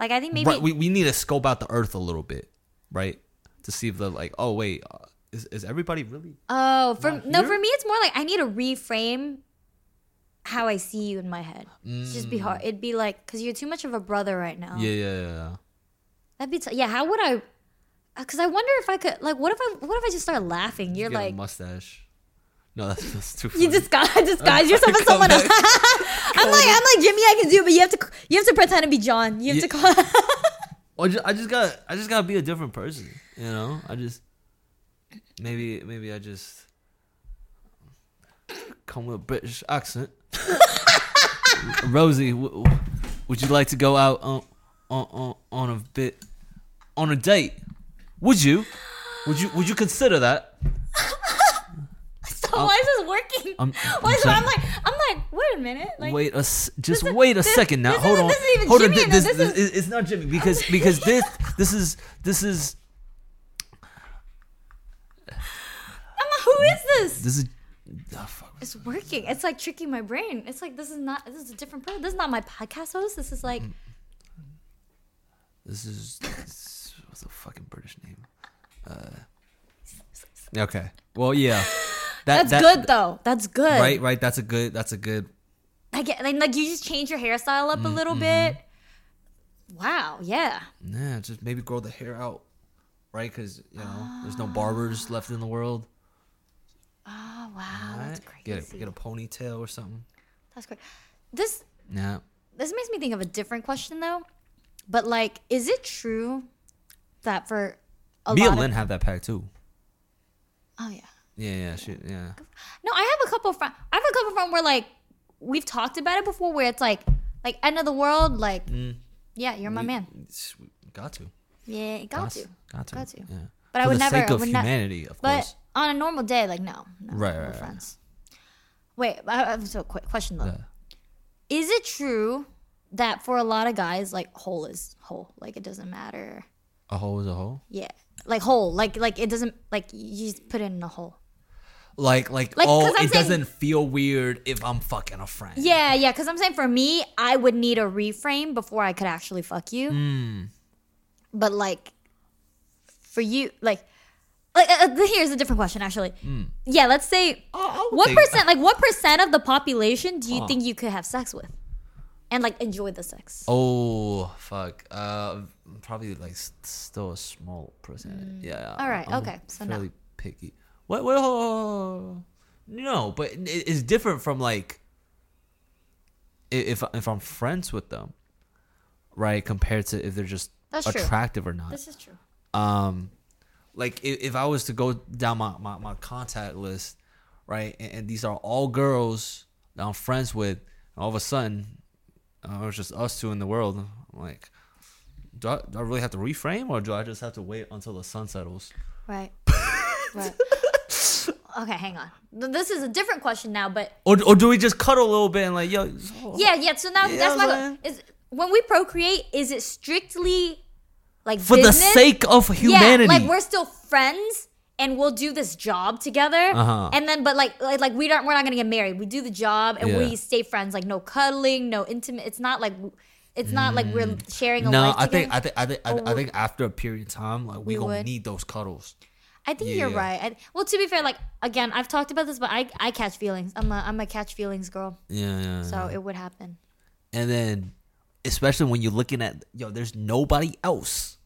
Like, I think maybe... Right, we, we need to scope out the earth a little bit, right? To see if they're like, oh, wait, uh, is, is everybody really... Oh, for no, for me, it's more like I need to reframe how I see you in my head. Mm. It'd just be hard. It'd be like, because you're too much of a brother right now. Yeah, yeah, yeah. That'd be... T- yeah, how would I... Because I wonder if I could... Like, what if I What if I just start laughing? You're you like... a mustache. No, that's, that's too funny. You disguise, disguise yourself as someone else. I'm like, I'm like Jimmy. I can do, but you have to, you have to pretend to be John. You have yeah. to call. Well, I just got, I just gotta be a different person. You know, I just maybe, maybe I just come with a British accent. Rosie, w- w- would you like to go out on, on, on, on a bit, on a date? Would you? Would you? Would you consider that? Oh, why is this working? I'm, I'm, why is I'm like, I'm like, wait a minute. Like, wait a, just is, wait a this, second now. Hold on, this is even hold Jimmy on. This, this, this is, it's not Jimmy because because this this is this is. I'm like, who is this? This is. Oh, fuck. It's working. It's like tricking my brain. It's like this is not. This is a different person. This is not my podcast host. This is like. This is this, what's the fucking British name? Uh, okay. Well, yeah. That, that's that, good though. That's good. Right, right. That's a good. That's a good. I get like, like you just change your hairstyle up mm, a little mm-hmm. bit. Wow. Yeah. Yeah. Just maybe grow the hair out, right? Because you know oh. there's no barbers left in the world. Oh wow, right? That's crazy. Get a, get a ponytail or something. That's great. This. Yeah. This makes me think of a different question though, but like, is it true that for a me lot and Lynn of- have that pack too? Oh yeah. Yeah, yeah, shoot, yeah. No, I have a couple friends. I have a couple friends where, like, we've talked about it before, where it's like, like end of the world, like, mm. yeah, you're my we, man. We got to. Yeah, got, got to. Got to. Got to. Yeah. But For I would never. For the sake of would humanity, ne- of course. But on a normal day, like, no, no right, right, we're friends. Right. Wait, I have so quick question though. Yeah. Is it true that for a lot of guys, like, hole is hole, like it doesn't matter. A hole is a hole. Yeah, like hole, like like it doesn't like you just put it in a hole. Like, like, like oh, it saying, doesn't feel weird if I'm fucking a friend. Yeah, yeah, because I'm saying for me, I would need a reframe before I could actually fuck you. Mm. But, like, for you, like, like uh, here's a different question, actually. Mm. Yeah, let's say, oh, what think, percent, like, what percent of the population do you oh. think you could have sex with? And, like, enjoy the sex? Oh, fuck. Uh, probably, like, still a small percentage. Mm. Yeah. All right, I'm okay. So, fairly no. picky. What? Well, no, but it's different from like if if I'm friends with them, right? Compared to if they're just That's attractive true. or not. This is true. Um, like if, if I was to go down my, my, my contact list, right, and, and these are all girls that I'm friends with, and all of a sudden, uh, it was just us two in the world. I'm like, do I, do I really have to reframe, or do I just have to wait until the sun settles? Right. Right. Okay, hang on. This is a different question now, but or or do we just cuddle a little bit and like, yo? Oh. Yeah, yeah. So now yeah, that's my is when we procreate, is it strictly like for business? The sake of humanity? Yeah, like we're still friends and we'll do this job together, uh-huh. and then but like like, like we don't we're not gonna get married. We do the job and yeah. we stay friends. Like no cuddling, no intimate. It's not like. It's not like we're sharing a no, life together. No, I think I think I think I think after a period of time, like we, we gonna would. need those cuddles. I think yeah. you're right. I, well, to be fair, like again, I've talked about this, but I, I catch feelings. I'm a I'm a catch feelings girl. Yeah, yeah. So yeah. it would happen. And then, especially when you're looking at yo, there's nobody else,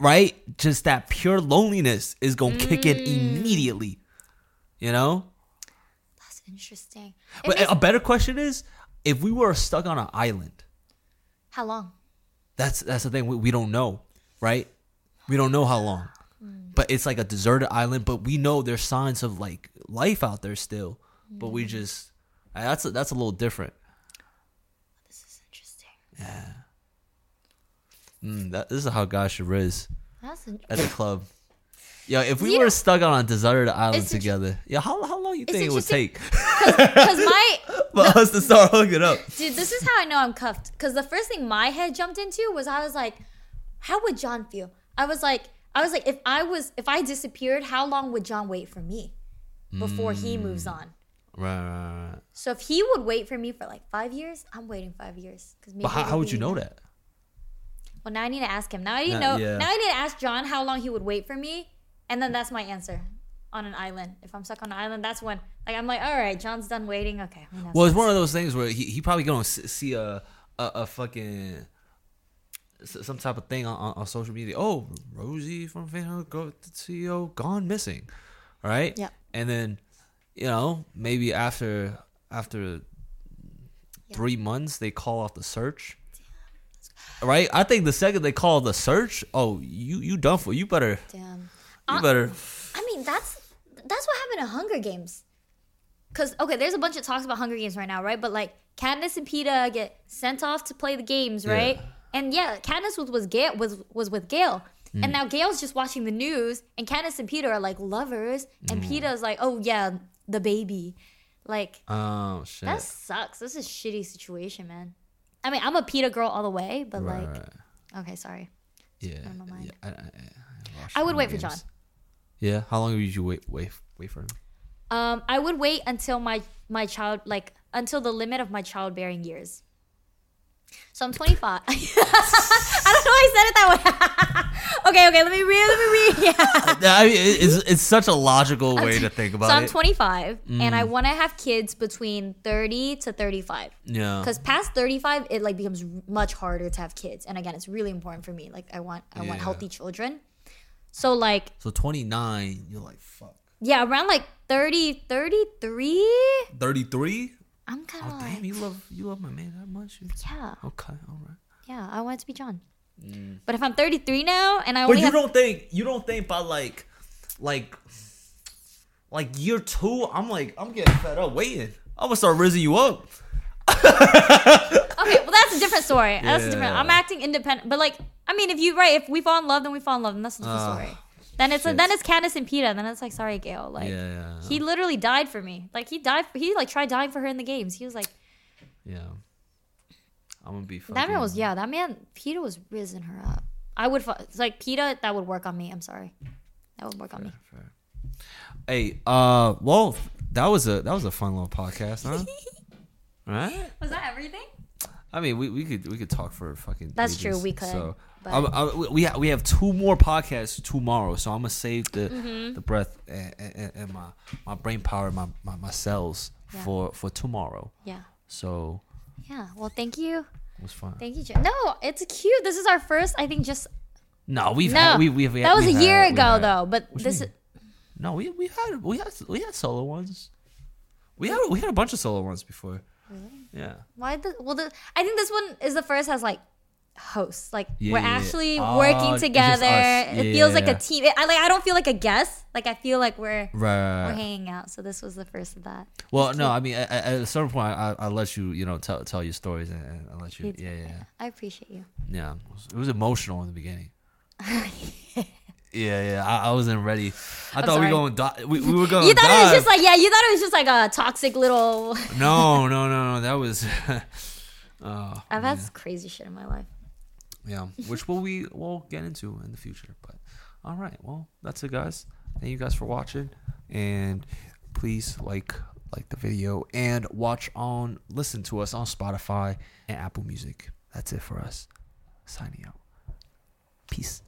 right? Just that pure loneliness is gonna mm. kick in immediately. You know. That's interesting. It but makes- a better question is, if we were stuck on an island. How long? That's that's the thing. We, we don't know, right? We don't know how long. Mm. But it's like a deserted island. But we know there's signs of like life out there still. Mm. But we just that's a, that's a little different. This is interesting. Yeah. Mm, that this is how guys should riz that's an- at the club. Yo, if we you were know, stuck on a deserted island together, yeah, how how long you think it would take? Because my for us to start hooking up, dude. This is how I know I'm cuffed. Because the first thing my head jumped into was I was like, how would John feel? I was like, I was like, if I was if I disappeared, how long would John wait for me before mm. he moves on? Right, right, right. So if he would wait for me for like five years, I'm waiting five years. Cause maybe but how, how would you know that? Well, now I need to ask him. Now I need to know. Yeah. Now I need to ask John how long he would wait for me. And then that's my answer on an island. If I'm stuck on an island, that's when like I'm like, all right, John's done waiting. Okay. Well, it's one of those things where he, he probably gonna see a a, a fucking some type of thing on, on social media. Oh, Rosie from FanHouse, go C E O gone missing, all right? Yeah. And then you know maybe after after yeah. three months they call off the search. Damn. Right. I think the second they call the search, oh, you you done for. You better. Damn. You better. I mean, that's that's what happened at Hunger Games. Because, okay, there's a bunch of talks about Hunger Games right now, right? But, like, Katniss and Peeta get sent off to play the games, right? Yeah. And, yeah, Katniss was, was, Gale, was, was with Gale. Mm. And now Gale's just watching the news, and Katniss and Peeta are, like, lovers. And mm. Peeta's like, oh, yeah, the baby. Like, oh, shit. That sucks. This is a shitty situation, man. I mean, I'm a Peeta girl all the way, but, right, like, right. Okay, sorry. Yeah. I, my mind. yeah I, I, I would wait games. for John. Yeah, how long would you wait wait wait for him? Um, I would wait until my, my child like until the limit of my childbearing years. So I'm twenty-five. I don't know why I said it that way. okay, okay, let me read. Let me read. Yeah. I mean, it's it's such a logical way to think about it. So I'm twenty-five, mm. and I want to have kids between thirty to thirty-five. Yeah. Because past thirty-five, it like becomes much harder to have kids, and again, it's really important for me. Like I want I yeah. want healthy children. So like So twenty-nine, you're like fuck. Yeah, around like thirty, thirty-three? thirty-three? I'm kind of oh, like damn, you love you love my man that much? Yeah. Okay, all right. Yeah, I want it to be John. Mm. But if I'm thirty-three now and I But only you have... don't think you don't think by like like like year two, I'm like I'm getting fed up waiting. I'm gonna start rizzing you up. Okay, well that's a different story. Yeah. That's a different I'm acting independent, but like I mean, if you right, if we fall in love, then we fall in love, and that's not the uh, story. Then it's a, then it's Katniss and Peeta, and then it's like, sorry, Gale, like yeah, yeah, yeah. he literally died for me. Like he died, for, he like tried dying for her in the games. He was like, yeah, I'm gonna be. Fucking... That man was yeah. That man Peeta was rizzing her up. I would it's like Peeta. That would work on me. I'm sorry, that would work fair, on me. Fair. Hey, uh, well, that was a that was a fun little podcast, huh? Right? Was that everything? I mean, we, we could we could talk for fucking. That's ages, true. We could. So. I, I, we have we have two more podcasts tomorrow, so I'm gonna save the mm-hmm. the breath and, and, and my my brain power, my my, my cells yeah. for for tomorrow. Yeah. So. Yeah. Well, thank you. It was fun. Thank you, Jim. No, it's cute. This is our first. I think just. No, we've no, had, we we've that was we've a year had, ago had, though, but this. Is, no, we we had we had we had solo ones. We had we had a bunch of solo ones before. Really? Yeah. Why the well the I think this one is the first has like. hosts. Like yeah, we're actually uh, working together. Yeah. It feels like a team. I like I don't feel like a guest. Like I feel like we're right, right, right. we're hanging out. So this was the first of that. Well, no, I mean at, at a certain point, I I let you you know tell tell your stories and, and I let you. you yeah, yeah, yeah. I appreciate you. Yeah, it was emotional in the beginning. yeah. Yeah, yeah, I, I wasn't ready. I I'm thought sorry. we were going. We, we were going. You thought dive. It was just like yeah. You thought it was just like a toxic little. no, no, no, no. That was. uh, I've had yeah. crazy shit in my life. Yeah, which will we will get into in the future. But all right, well, that's it, guys. Thank you guys for watching, and please like like the video and watch on listen to us on Spotify and Apple Music. That's it for us. Signing out. Peace.